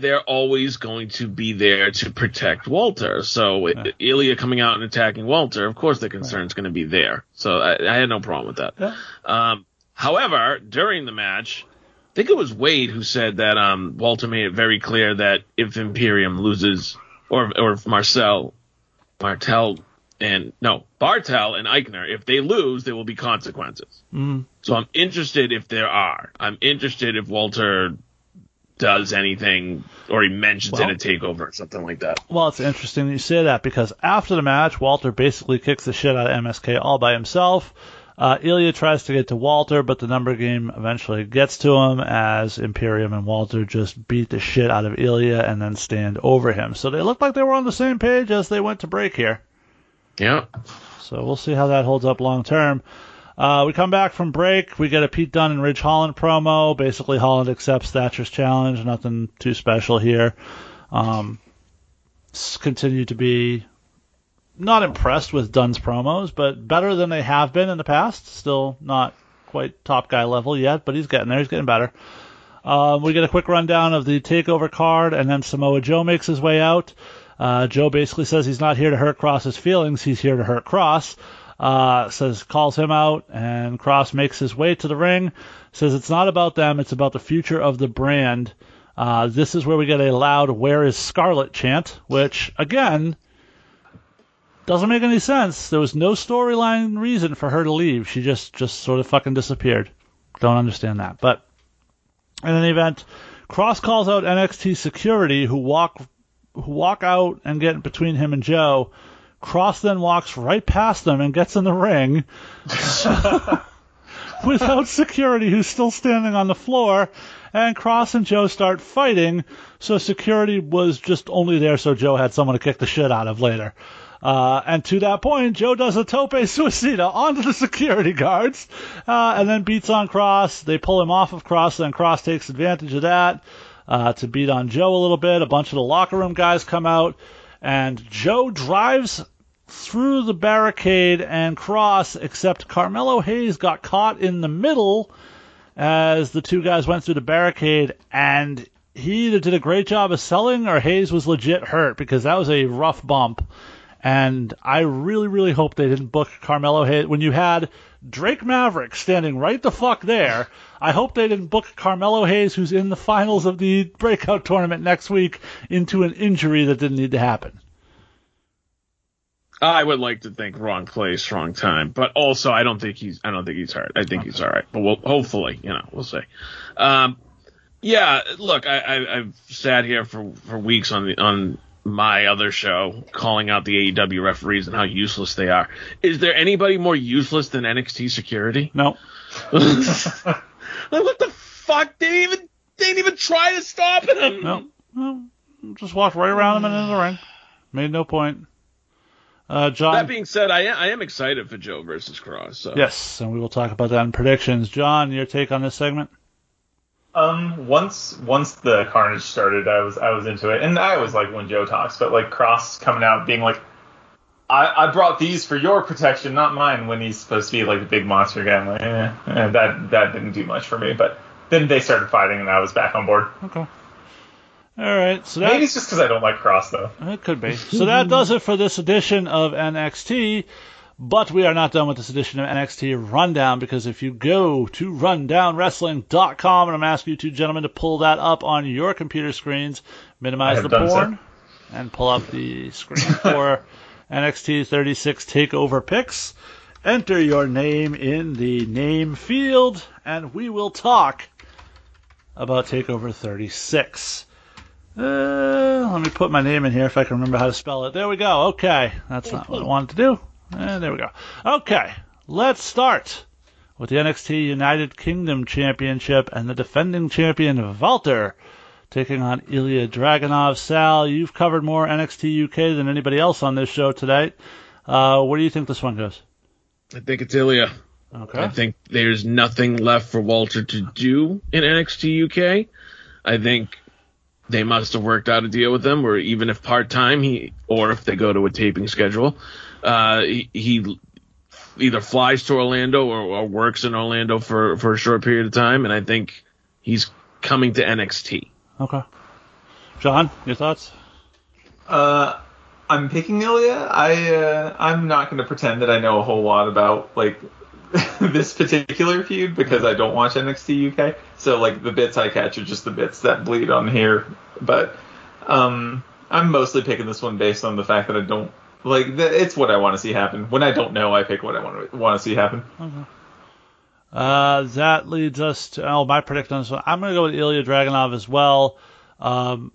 they're always going to be there to protect Walter. So yeah. it, Ilya coming out and attacking Walter, of course the concern's right. going to be there. So I, I had no problem with that. Yeah. Um, however, during the match, I think it was Wade who said that um, Walter made it very clear that if Imperium loses, or or if Marcel, Martel, and no, Bartel and Eichner, if they lose, there will be consequences. Mm. So I'm interested if there are. I'm interested if Walter does anything, or he mentions well, it a takeover or something like that. Well, it's interesting that you say that, because after the match, Walter basically kicks the shit out of M S K all by himself. Uh, Ilya tries to get to Walter, but the number game eventually gets to him as Imperium and Walter just beat the shit out of Ilya and then stand over him. So they looked like they were on the same page as they went to break here. Yeah. So we'll see how that holds up long term. Uh, we come back from break. We get a Pete Dunne and Ridge Holland promo. Basically, Holland accepts Thatcher's challenge. Nothing too special here. Um, continue to be not impressed with Dunne's promos, but better than they have been in the past. Still not quite top guy level yet, but he's getting there. He's getting better. Um, we get a quick rundown of the takeover card, and then Samoa Joe makes his way out. Uh, Joe basically says he's not here to hurt Cross's feelings. He's here to hurt Cross. uh, says calls him out, and Cross makes his way to the ring, says it's not about them, it's about the future of the brand. Uh, this is where we get a loud "Where is Scarlet" chant, which, again, doesn't make any sense. There was no storyline reason for her to leave. She just, just sort of fucking disappeared. Don't understand that. But in any event, Cross calls out N X T security, who walk who walk out and get between him and Joe. Cross then walks right past them and gets in the ring without security, who's still standing on the floor. And Cross and Joe start fighting, so security was just only there so Joe had someone to kick the shit out of later. Uh, and to that point, Joe does a tope suicida onto the security guards, uh, and then beats on Cross. They pull him off of Cross, then Cross takes advantage of that uh, to beat on Joe a little bit. A bunch of the locker room guys come out, and Joe drives through the barricade and Cross, except Carmelo Hayes got caught in the middle as the two guys went through the barricade, and he either did a great job of selling or Hayes was legit hurt, because that was a rough bump. And I really, really hope they didn't book Carmelo Hayes. When you had Drake Maverick standing right the fuck there, I hope they didn't book Carmelo Hayes, who's in the finals of the breakout tournament next week, into an injury that didn't need to happen. I would like to think wrong place, wrong time, but also I don't think he's I don't think he's hurt. I think okay. he's all right, but we'll hopefully, you know, we'll see. Um, yeah, look, I, I, I've sat here for, for weeks on the on my other show calling out the A E W referees and how useless they are. Is there anybody more useless than N X T security? No. Like, what the fuck? They didn't even they didn't even try to stop him. No, no, just walked right around him and into the ring. Made no point. Uh, John, that being said, I am, I am excited for Joe versus Cross. So. Yes, and we will talk about that in predictions. John, your take on this segment? Um, once once the carnage started, I was I was into it, and I always like when Joe talks, but like Cross coming out being like, I, I brought these for your protection, not mine. When he's supposed to be like the big monster guy, I'm like, eh, eh, that that didn't do much for me. But then they started fighting, and I was back on board. Okay. All right, so that, maybe it's just because I don't like Cross, though. It could be. So that does it for this edition of N X T, but we are not done with this edition of N X T Rundown, because if you go to rundown wrestling dot com, and I'm asking you two gentlemen to pull that up on your computer screens, minimize the porn, so. and pull up the screen for N X T thirty-six TakeOver picks. Enter your name in the name field, and we will talk about TakeOver thirty-six. Uh, let me put my name in here if I can remember how to spell it. There we go. Okay. That's not what I wanted to do. And there we go. Okay. Let's start with the N X T United Kingdom Championship and the defending champion, Walter, taking on Ilya Dragunov. Sal, you've covered more N X T U K than anybody else on this show tonight. Uh, where do you think this one goes? I think it's Ilya. Okay. I think there's nothing left for Walter to do in N X T U K. I think they must have worked out a deal with him, or even if part-time, he, or if they go to a taping schedule, uh, he, he either flies to Orlando or, or works in Orlando for, for a short period of time, and I think he's coming to N X T. Okay. John, your thoughts? Uh, I'm picking Ilya. I, uh, I'm not going to pretend that I know a whole lot about, like, this particular feud, because I don't watch N X T U K, so like the bits I catch are just the bits that bleed on here. But um, I'm mostly picking this one based on the fact that I don't like the, it's what I want to see happen. When I don't know, I pick what I want to want to see happen. Okay. Uh, that leads us to oh my prediction on this one. I'm going to go with Ilya Dragunov as well. Um,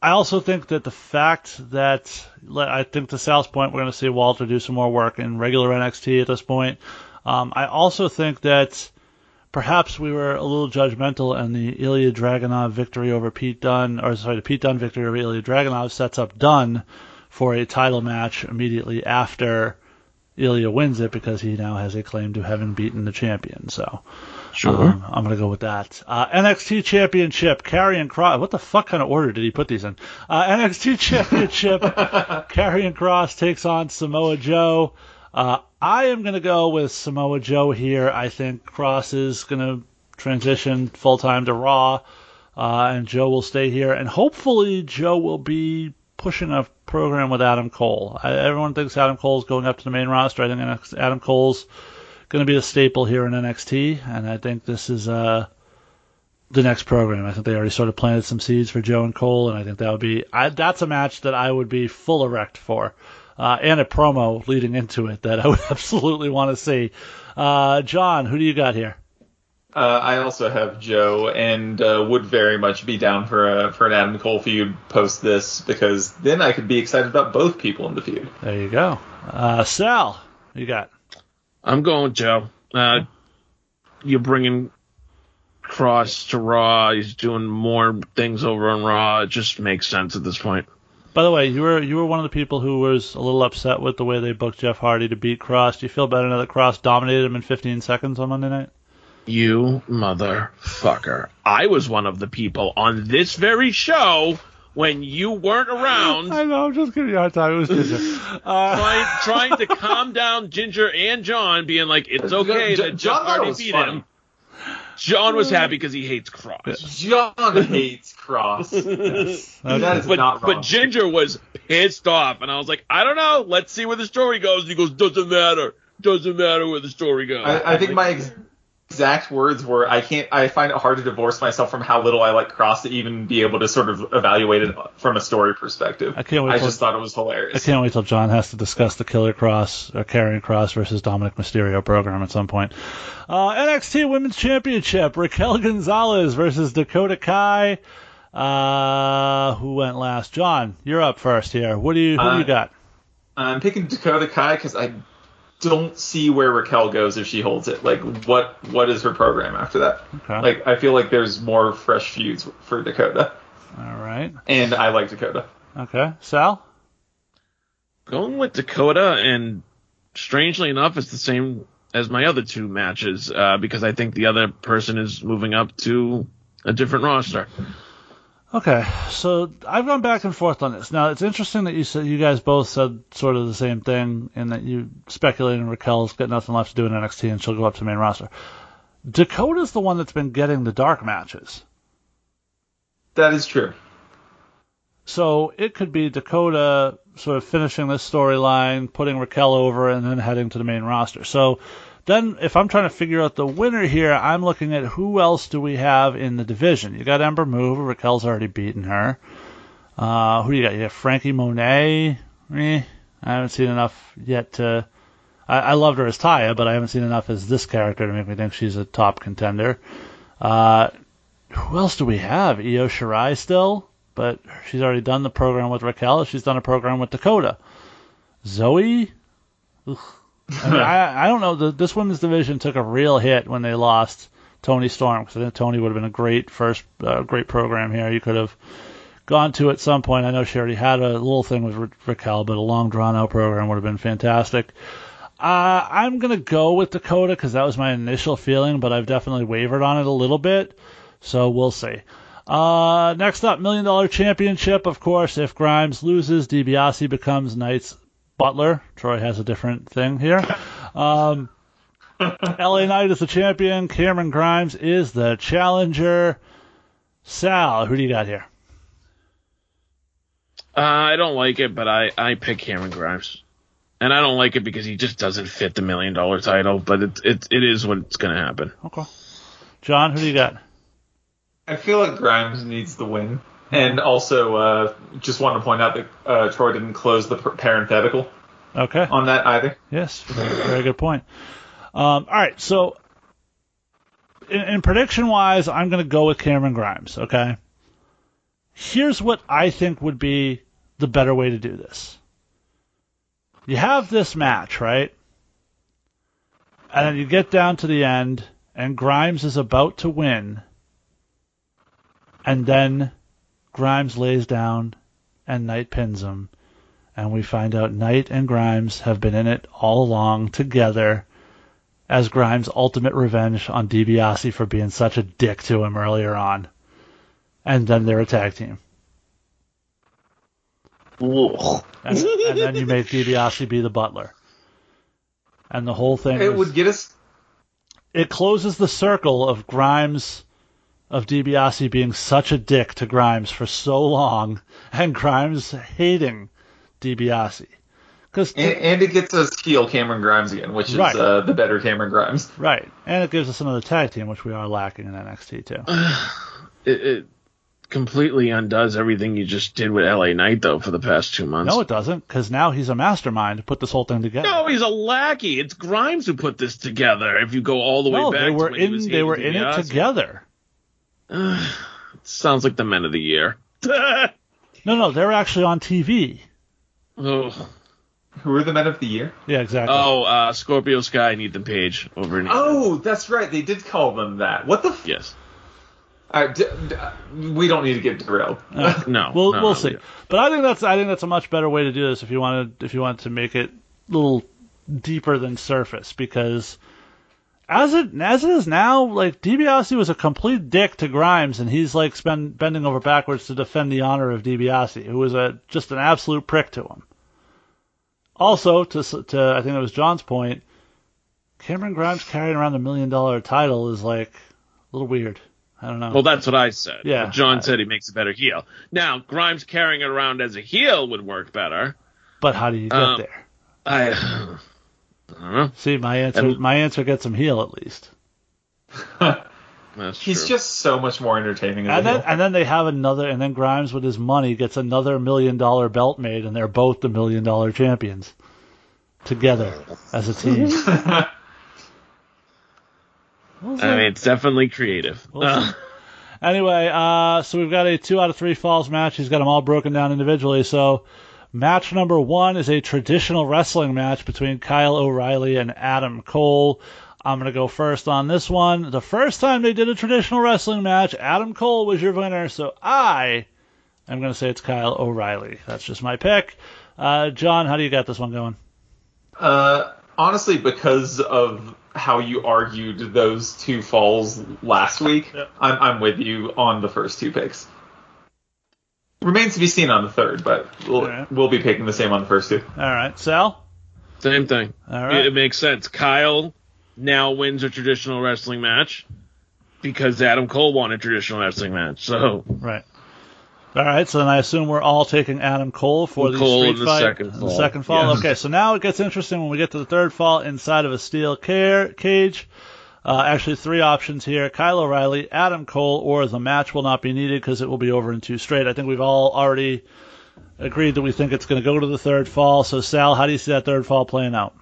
I also think that the fact that I think to Sal's point, we're going to see Walter do some more work in regular N X T at this point. Um, I also think that perhaps we were a little judgmental, and the Ilya Dragunov victory over Pete Dunne, or sorry, the Pete Dunne victory over Ilya Dragunov sets up Dunne for a title match immediately after Ilya wins it, because he now has a claim to having beaten the champion. So sure. um, I'm going to go with that. Uh, N X T Championship, Karrion Kross. What the fuck kind of order did he put these in? Uh, N X T Championship, Karrion Kross takes on Samoa Joe. Uh, I am going to go with Samoa Joe here. I think Cross is going to transition full-time to Raw, uh, and Joe will stay here. And hopefully Joe will be pushing a program with Adam Cole. I, everyone thinks Adam Cole's going up to the main roster. I think Adam Cole's going to be a staple here in N X T, and I think this is uh, the next program. I think they already sort of planted some seeds for Joe and Cole, and I think that would be I, that's a match that I would be full erect for, uh, and a promo leading into it that I would absolutely want to see. Uh, John, who do you got here? Uh, I also have Joe, and uh, would very much be down for a, for an Adam Cole feud post this, because then I could be excited about both people in the feud. There you go. Uh, Sal, who you got? I'm going with Joe. Uh, you're bringing Cross to Raw. He's doing more things over on Raw. It just makes sense at this point. By the way, you were you were one of the people who was a little upset with the way they booked Jeff Hardy to beat Cross. Do you feel better now that Cross dominated him in fifteen seconds on Monday night? You motherfucker. I was one of the people on this very show when you weren't around. I know, I'm just giving you a hard time. It was Ginger. Uh, trying, trying to calm down Ginger and John, being like, it's okay that Jeff Hardy beat him. John was happy because he hates Cross. John hates Cross. Yes. That is but, not wrong. But Ginger was pissed off, and I was like, I don't know. Let's see where the story goes. And he goes, doesn't matter. Doesn't matter where the story goes. I, I think like, my... Ex- Exact words were, I can't. I find it hard to divorce myself from how little I like Cross to even be able to sort of evaluate it from a story perspective. I can't wait. I till, just thought it was hilarious. I can't wait till John has to discuss the Killer Cross or Karrion Cross versus Dominic Mysterio program at some point. Uh, N X T Women's Championship: Raquel Gonzalez versus Dakota Kai. Uh, who went last? John, you're up first here. What do you? Who uh, do you got? I'm picking Dakota Kai because I. Don't see where Raquel goes if she holds it. Like, what what is her program after that? Okay. Like, I feel like there's more fresh feuds for Dakota. All right. And I like Dakota. Okay. Sal? Going with Dakota, and strangely enough, it's the same as my other two matches, uh, because I think the other person is moving up to a different roster. Okay, so I've gone back and forth on this. Now, it's interesting that you said you guys both said sort of the same thing, and that you speculated Raquel's got nothing left to do in N X T and she'll go up to the main roster. Dakota's the one that's been getting the dark matches. That is true. So it could be Dakota sort of finishing this storyline, putting Raquel over, and then heading to the main roster. So then if I'm trying to figure out the winner here, I'm looking at who else do we have in the division. You got Ember Moon. Raquel's already beaten her. Uh, who do you got? You got Frankie Monet. Eh, I haven't seen enough yet to... I, I loved her as Taya, but I haven't seen enough as this character to make me think she's a top contender. Uh, who else do we have? Io Shirai still, but she's already done the program with Raquel. She's done a program with Dakota. Zoe? Ugh. I mean, I, I don't know. The, this women's division took a real hit when they lost Toni Storm, because I think Toni would have been a great first, uh, great program here. You could have gone to at some point. I know she already had a little thing with Ra- Raquel, but a long drawn-out program would have been fantastic. Uh, I'm going to go with Dakota because that was my initial feeling, but I've definitely wavered on it a little bit, so we'll see. Uh, next up, Million Dollar Championship, of course. If Grimes loses, DiBiase becomes Knight's Butler. Troy has a different thing here. Um, L A Knight is the champion. Cameron Grimes is the challenger. Sal, who do you got here? Uh, I don't like it, but I, I pick Cameron Grimes. And I don't like it because he just doesn't fit the million dollar title, but it, it, it is what's going to happen. Okay. John, who do you got? I feel like Grimes needs the win. And also, uh, just want to point out that uh, Troy didn't close the parenthetical okay. on that either. Yes, very good point. Um, all right, so in, in prediction-wise, I'm going to go with Cameron Grimes, okay? Here's what I think would be the better way to do this. You have this match, right? And then you get down to the end, and Grimes is about to win, and then Grimes lays down, and Knight pins him. And we find out Knight and Grimes have been in it all along together as Grimes' ultimate revenge on DiBiase for being such a dick to him earlier on. And then they're a tag team. And, and then you make DiBiase be the butler. And the whole thing It was, would get us... It closes the circle of Grimes of DiBiase being such a dick to Grimes for so long, and Grimes hating DiBiase. Cause and, and it gets us heel Cameron Grimes again, which right. is uh, the better Cameron Grimes. Right. And it gives us another tag team, which we are lacking in N X T, too. it, it completely undoes everything you just did with L A Knight, though, for the past two months. No, it doesn't, because now he's a mastermind to put this whole thing together. No, he's a lackey. It's Grimes who put this together, if you go all the way no, back they were to when in, he was they were in it together. Uh, it sounds like the men of the year. no, no, they're actually on T V. Oh. Who are the men of the year? Yeah, exactly. Oh, uh, Scorpio Sky and Ethan Page over in. Oh, that's right. They did call them that. What the? F- yes. All right, d- d- we don't need to get derailed. Uh, no, we'll no, we'll no, see. We but I think that's I think that's a much better way to do this if you wanted if you wanted to make it a little deeper than surface, because as it as it is now, like, DiBiase was a complete dick to Grimes, and he's like spend, bending over backwards to defend the honor of DiBiase, who was a just an absolute prick to him. Also, to, to I think that was John's point, Cameron Grimes carrying around a million-dollar title is, like, a little weird. I don't know. Well, that's what I said. Yeah. But John I, said he makes a better heel. Now, Grimes carrying it around as a heel would work better. But how do you get um, there? I, I don't know. See, my answer and, my answer gets him heel, at least. That's He's true. Just so much more entertaining. And then, and then they have another, and then Grimes with his money gets another million dollar belt made, and they're both the million dollar champions together as a team. I mean, it's definitely creative. We'll anyway, uh, so we've got a two out of three falls match. He's got them all broken down individually. So match number one is a traditional wrestling match between Kyle O'Reilly and Adam Cole. I'm going to go first on this one. The first time they did a traditional wrestling match, Adam Cole was your winner, so I am going to say it's Kyle O'Reilly. That's just my pick. Uh, John, how do you got this one going? Uh, honestly, because of how you argued those two falls last week, yep. I'm, I'm with you on the first two picks. Remains to be seen on the third, but we'll, right. we'll be picking the same on the first two. All right. Sal? Same thing. All right. It, it makes sense. Kyle now wins a traditional wrestling match because Adam Cole won a traditional wrestling match. So right, all right. So then I assume we're all taking Adam Cole for the Cole street in the fight. Second fall. In the second fall. Yes. Okay. So now it gets interesting when we get to the third fall inside of a steel care, cage. Uh, actually, three options here: Kyle O'Reilly, Adam Cole, or the match will not be needed because it will be over in two straight. I think we've all already agreed that we think it's going to go to the third fall. So Sal, how do you see that third fall playing out?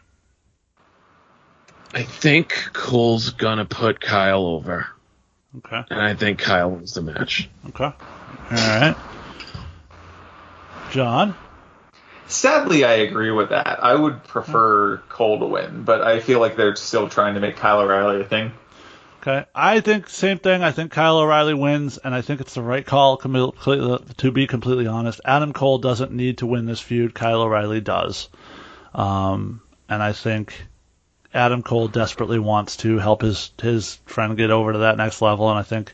I think Cole's going to put Kyle over. Okay. And I think Kyle wins the match. Okay. All right. John? Sadly, I agree with that. I would prefer Cole to win, but I feel like they're still trying to make Kyle O'Reilly a thing. Okay. I think same thing. I think Kyle O'Reilly wins, and I think it's the right call, to be completely honest. Adam Cole doesn't need to win this feud. Kyle O'Reilly does. Um, and I think Adam Cole desperately wants to help his, his friend get over to that next level, and I think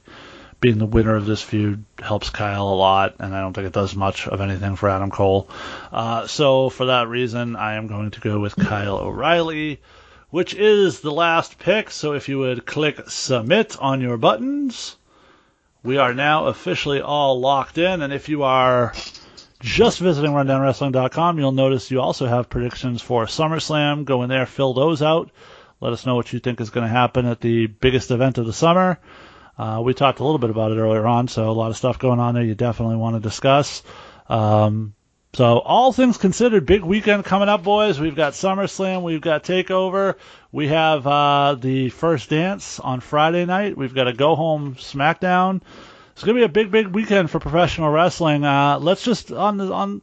being the winner of this feud helps Kyle a lot, and I don't think it does much of anything for Adam Cole. Uh, so for that reason, I am going to go with Kyle O'Reilly, which is the last pick. So if you would click submit on your buttons, we are now officially all locked in, and if you are just visiting rundown wrestling dot com, you'll notice you also have predictions for SummerSlam. Go in there, fill those out. Let us know what you think is going to happen at the biggest event of the summer. Uh, we talked a little bit about it earlier on, so a lot of stuff going on there you definitely want to discuss. Um, so all things considered, big weekend coming up, boys. We've got SummerSlam. We've got TakeOver. We have uh, the first dance on Friday night. We've got a go-home SmackDown. It's going to be a big, big weekend for professional wrestling. Uh, let's just, on the, on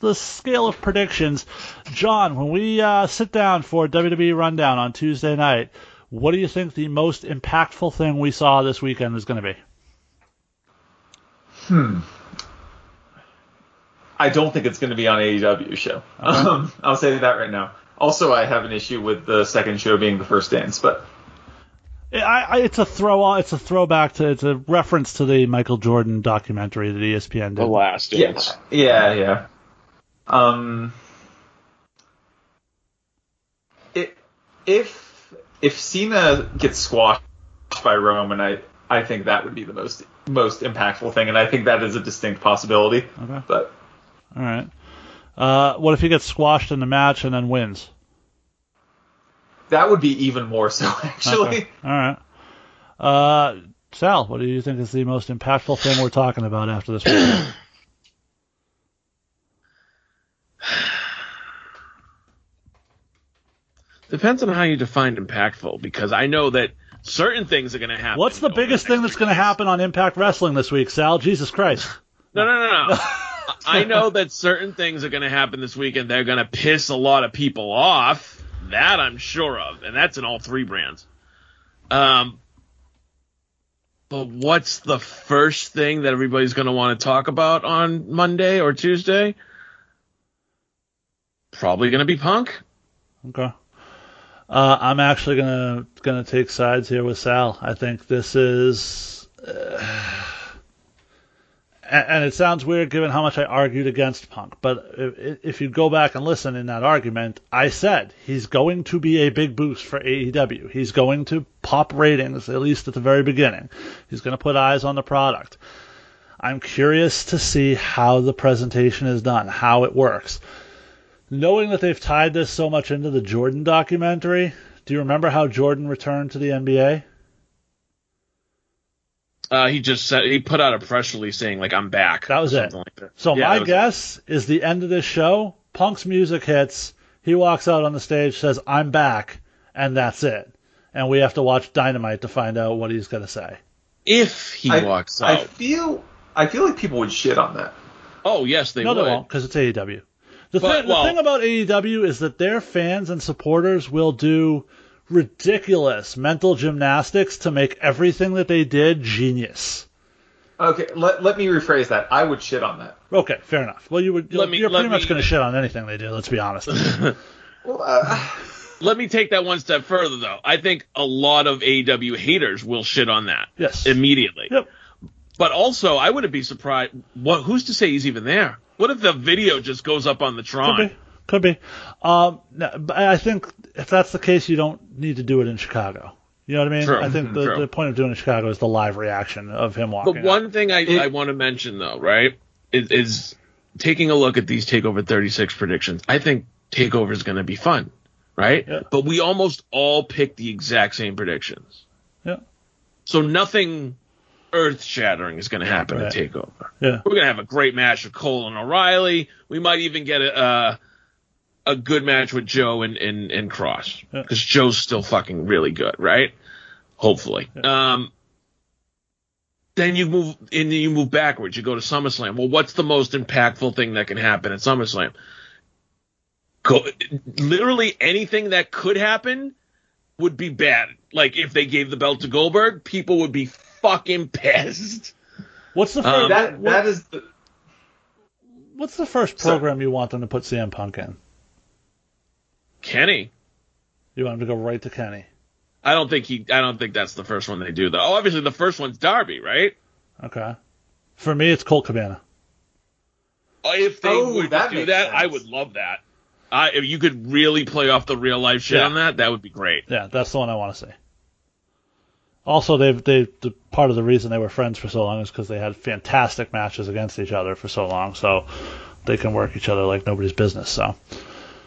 the scale of predictions, John, when we uh, sit down for W W E Rundown on Tuesday night, what do you think the most impactful thing we saw this weekend is going to be? Hmm. I don't think it's going to be on A E W show. Okay. Um, I'll say that right now. Also, I have an issue with the second show being the first dance, but I, I, it's a throw. It's a throwback to. It's a reference to the Michael Jordan documentary that E S P N did. The Last Dance. Yeah, yeah, yeah. Um, it, if if Cena gets squashed by Roman, I I think that would be the most most impactful thing, and I think that is a distinct possibility. Okay. But all right. Uh, what if he gets squashed in the match and then wins? That would be even more so, actually. Okay. All right. Uh, Sal, what do you think is the most impactful thing we're talking about after this one? Depends on how you define impactful, because I know that certain things are going to happen. What's the biggest the thing that's going to happen on Impact Wrestling this week, Sal? Jesus Christ. No, no, no, no. I know that certain things are going to happen this week, and they're going to piss a lot of people off. That I'm sure of, and that's in all three brands. Um, but what's the first thing that everybody's going to want to talk about on Monday or Tuesday? Probably going to be Punk. Okay. Uh, I'm actually gonna gonna take sides here with Sal. I think this is, uh, and, and it sounds weird given how much I argued against Punk. But if, if you go back and listen in that argument, I said he's going to be a big boost for A E W. He's going to pop ratings, at least at the very beginning. He's going to put eyes on the product. I'm curious to see how the presentation is done, how it works. Knowing that they've tied this so much into the Jordan documentary, do you remember how Jordan returned to the N B A? Uh, he just said he put out a press release saying, like, "I'm back." That was it. Like that. So yeah, my guess it. is the end of this show, Punk's music hits, he walks out on the stage, says, "I'm back," and that's it. And we have to watch Dynamite to find out what he's going to say. If he I, walks out. I feel, I feel like people would shit on that. Oh, yes, they no, would. No, they won't, because it's A E W. The, but, thing, well, the thing about A E W is that their fans and supporters will do ridiculous mental gymnastics to make everything that they did genius. Okay, let let me rephrase that. I would shit on that. Okay, fair enough. Well, you would. You're, me, you're pretty me, much going to shit on anything they do. Let's be honest. well, uh, let me take that one step further, though. I think a lot of A E W haters will shit on that. Yes. Immediately. Yep. But also, I wouldn't be surprised. What? Who's to say he's even there? What if the video just goes up on the Tron? Could be. Could be. Um, no, but I think if that's the case, you don't need to do it in Chicago. You know what I mean? True. I think the, the point of doing it in Chicago is the live reaction of him walking But one out. thing I, I want to mention, though, right, is, is taking a look at these TakeOver thirty-six predictions. I think TakeOver is going to be fun, right? Yeah. But we almost all picked the exact same predictions. Yeah. So nothing earth-shattering is going to happen right. at TakeOver. Yeah. We're going to have a great match with Cole and O'Reilly. We might even get a uh, a good match with Joe and, and, and Cross, because yeah. Joe's still fucking really good, right? Hopefully. Yeah. Um, then you move and then you move backwards. You go to SummerSlam. Well, what's the most impactful thing that can happen at SummerSlam? Go, literally anything that could happen would be bad. Like, if they gave the belt to Goldberg, people would be fucking pissed. What's the first, um, that, what, that is the, what's the first program so, you want them to put C M Punk in? Kenny. You want him to go right to Kenny? I don't think he. I don't think that's the first one they do, though. Oh, obviously the first one's Darby, right? Okay. For me, it's Colt Cabana. Oh, if they oh, would that do that, sense. I would love that. I, if you could really play off the real life shit yeah. on that, that would be great. Yeah, that's the one I want to see. Also, they've, they've, the, part of the reason they were friends for so long is because they had fantastic matches against each other for so long, so they can work each other like nobody's business. So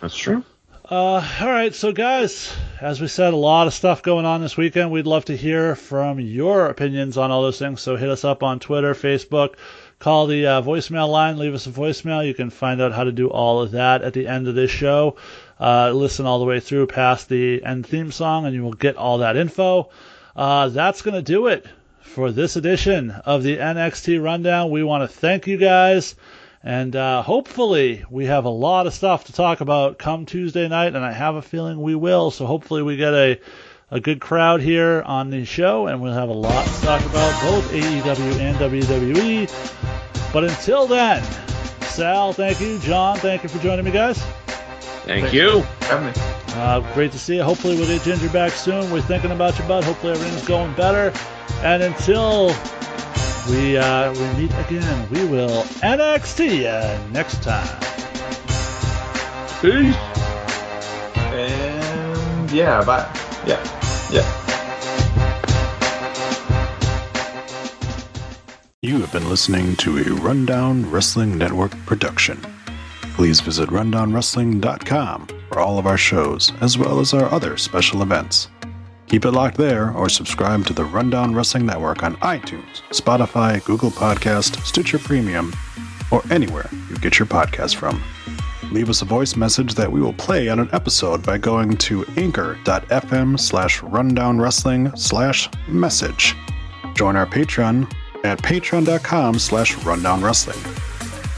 that's true. Uh, all right, so guys, as we said, a lot of stuff going on this weekend. We'd love to hear from your opinions on all those things, so hit us up on Twitter, Facebook. Call the uh, voicemail line. Leave us a voicemail. You can find out how to do all of that at the end of this show. Uh, listen all the way through past the end theme song, and you will get all that info. Uh, that's going to do it for this edition of the N X T Rundown. We want to thank you guys, and uh, hopefully we have a lot of stuff to talk about come Tuesday night, and I have a feeling we will. So hopefully we get a, a good crowd here on the show, and we'll have a lot to talk about, both A E W and W W E. But until then, Sal, thank you. John, thank you for joining me, guys. Thank Thanks you. Having me. Uh, great to see you. Hopefully we'll get Ginger back soon. We're thinking about you, bud. Hopefully everything's going better. And until we uh, we meet again, we will N X T you next time. Peace. And yeah, bye. Yeah, yeah. been listening to a Rundown Wrestling Network production. Please visit rundown wrestling dot com for all of our shows, as well as our other special events. Keep it locked there, or subscribe to the Rundown Wrestling Network on iTunes, Spotify, Google Podcast, Stitcher Premium, or anywhere you get your podcast from. Leave us a voice message that we will play on an episode by going to anchor dot f m slash rundown wrestling slash message. Join our Patreon at patreon dot com slash rundown wrestling.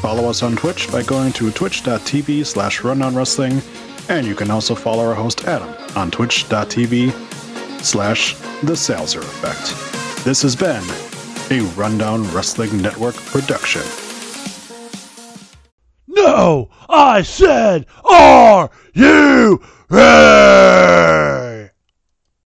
Follow us on Twitch by going to twitch dot t v slash rundown wrestling. And you can also follow our host Adam on twitch dot t v slash the Salzer Effect. This has been a Rundown Wrestling Network production. No, I said, are you ready?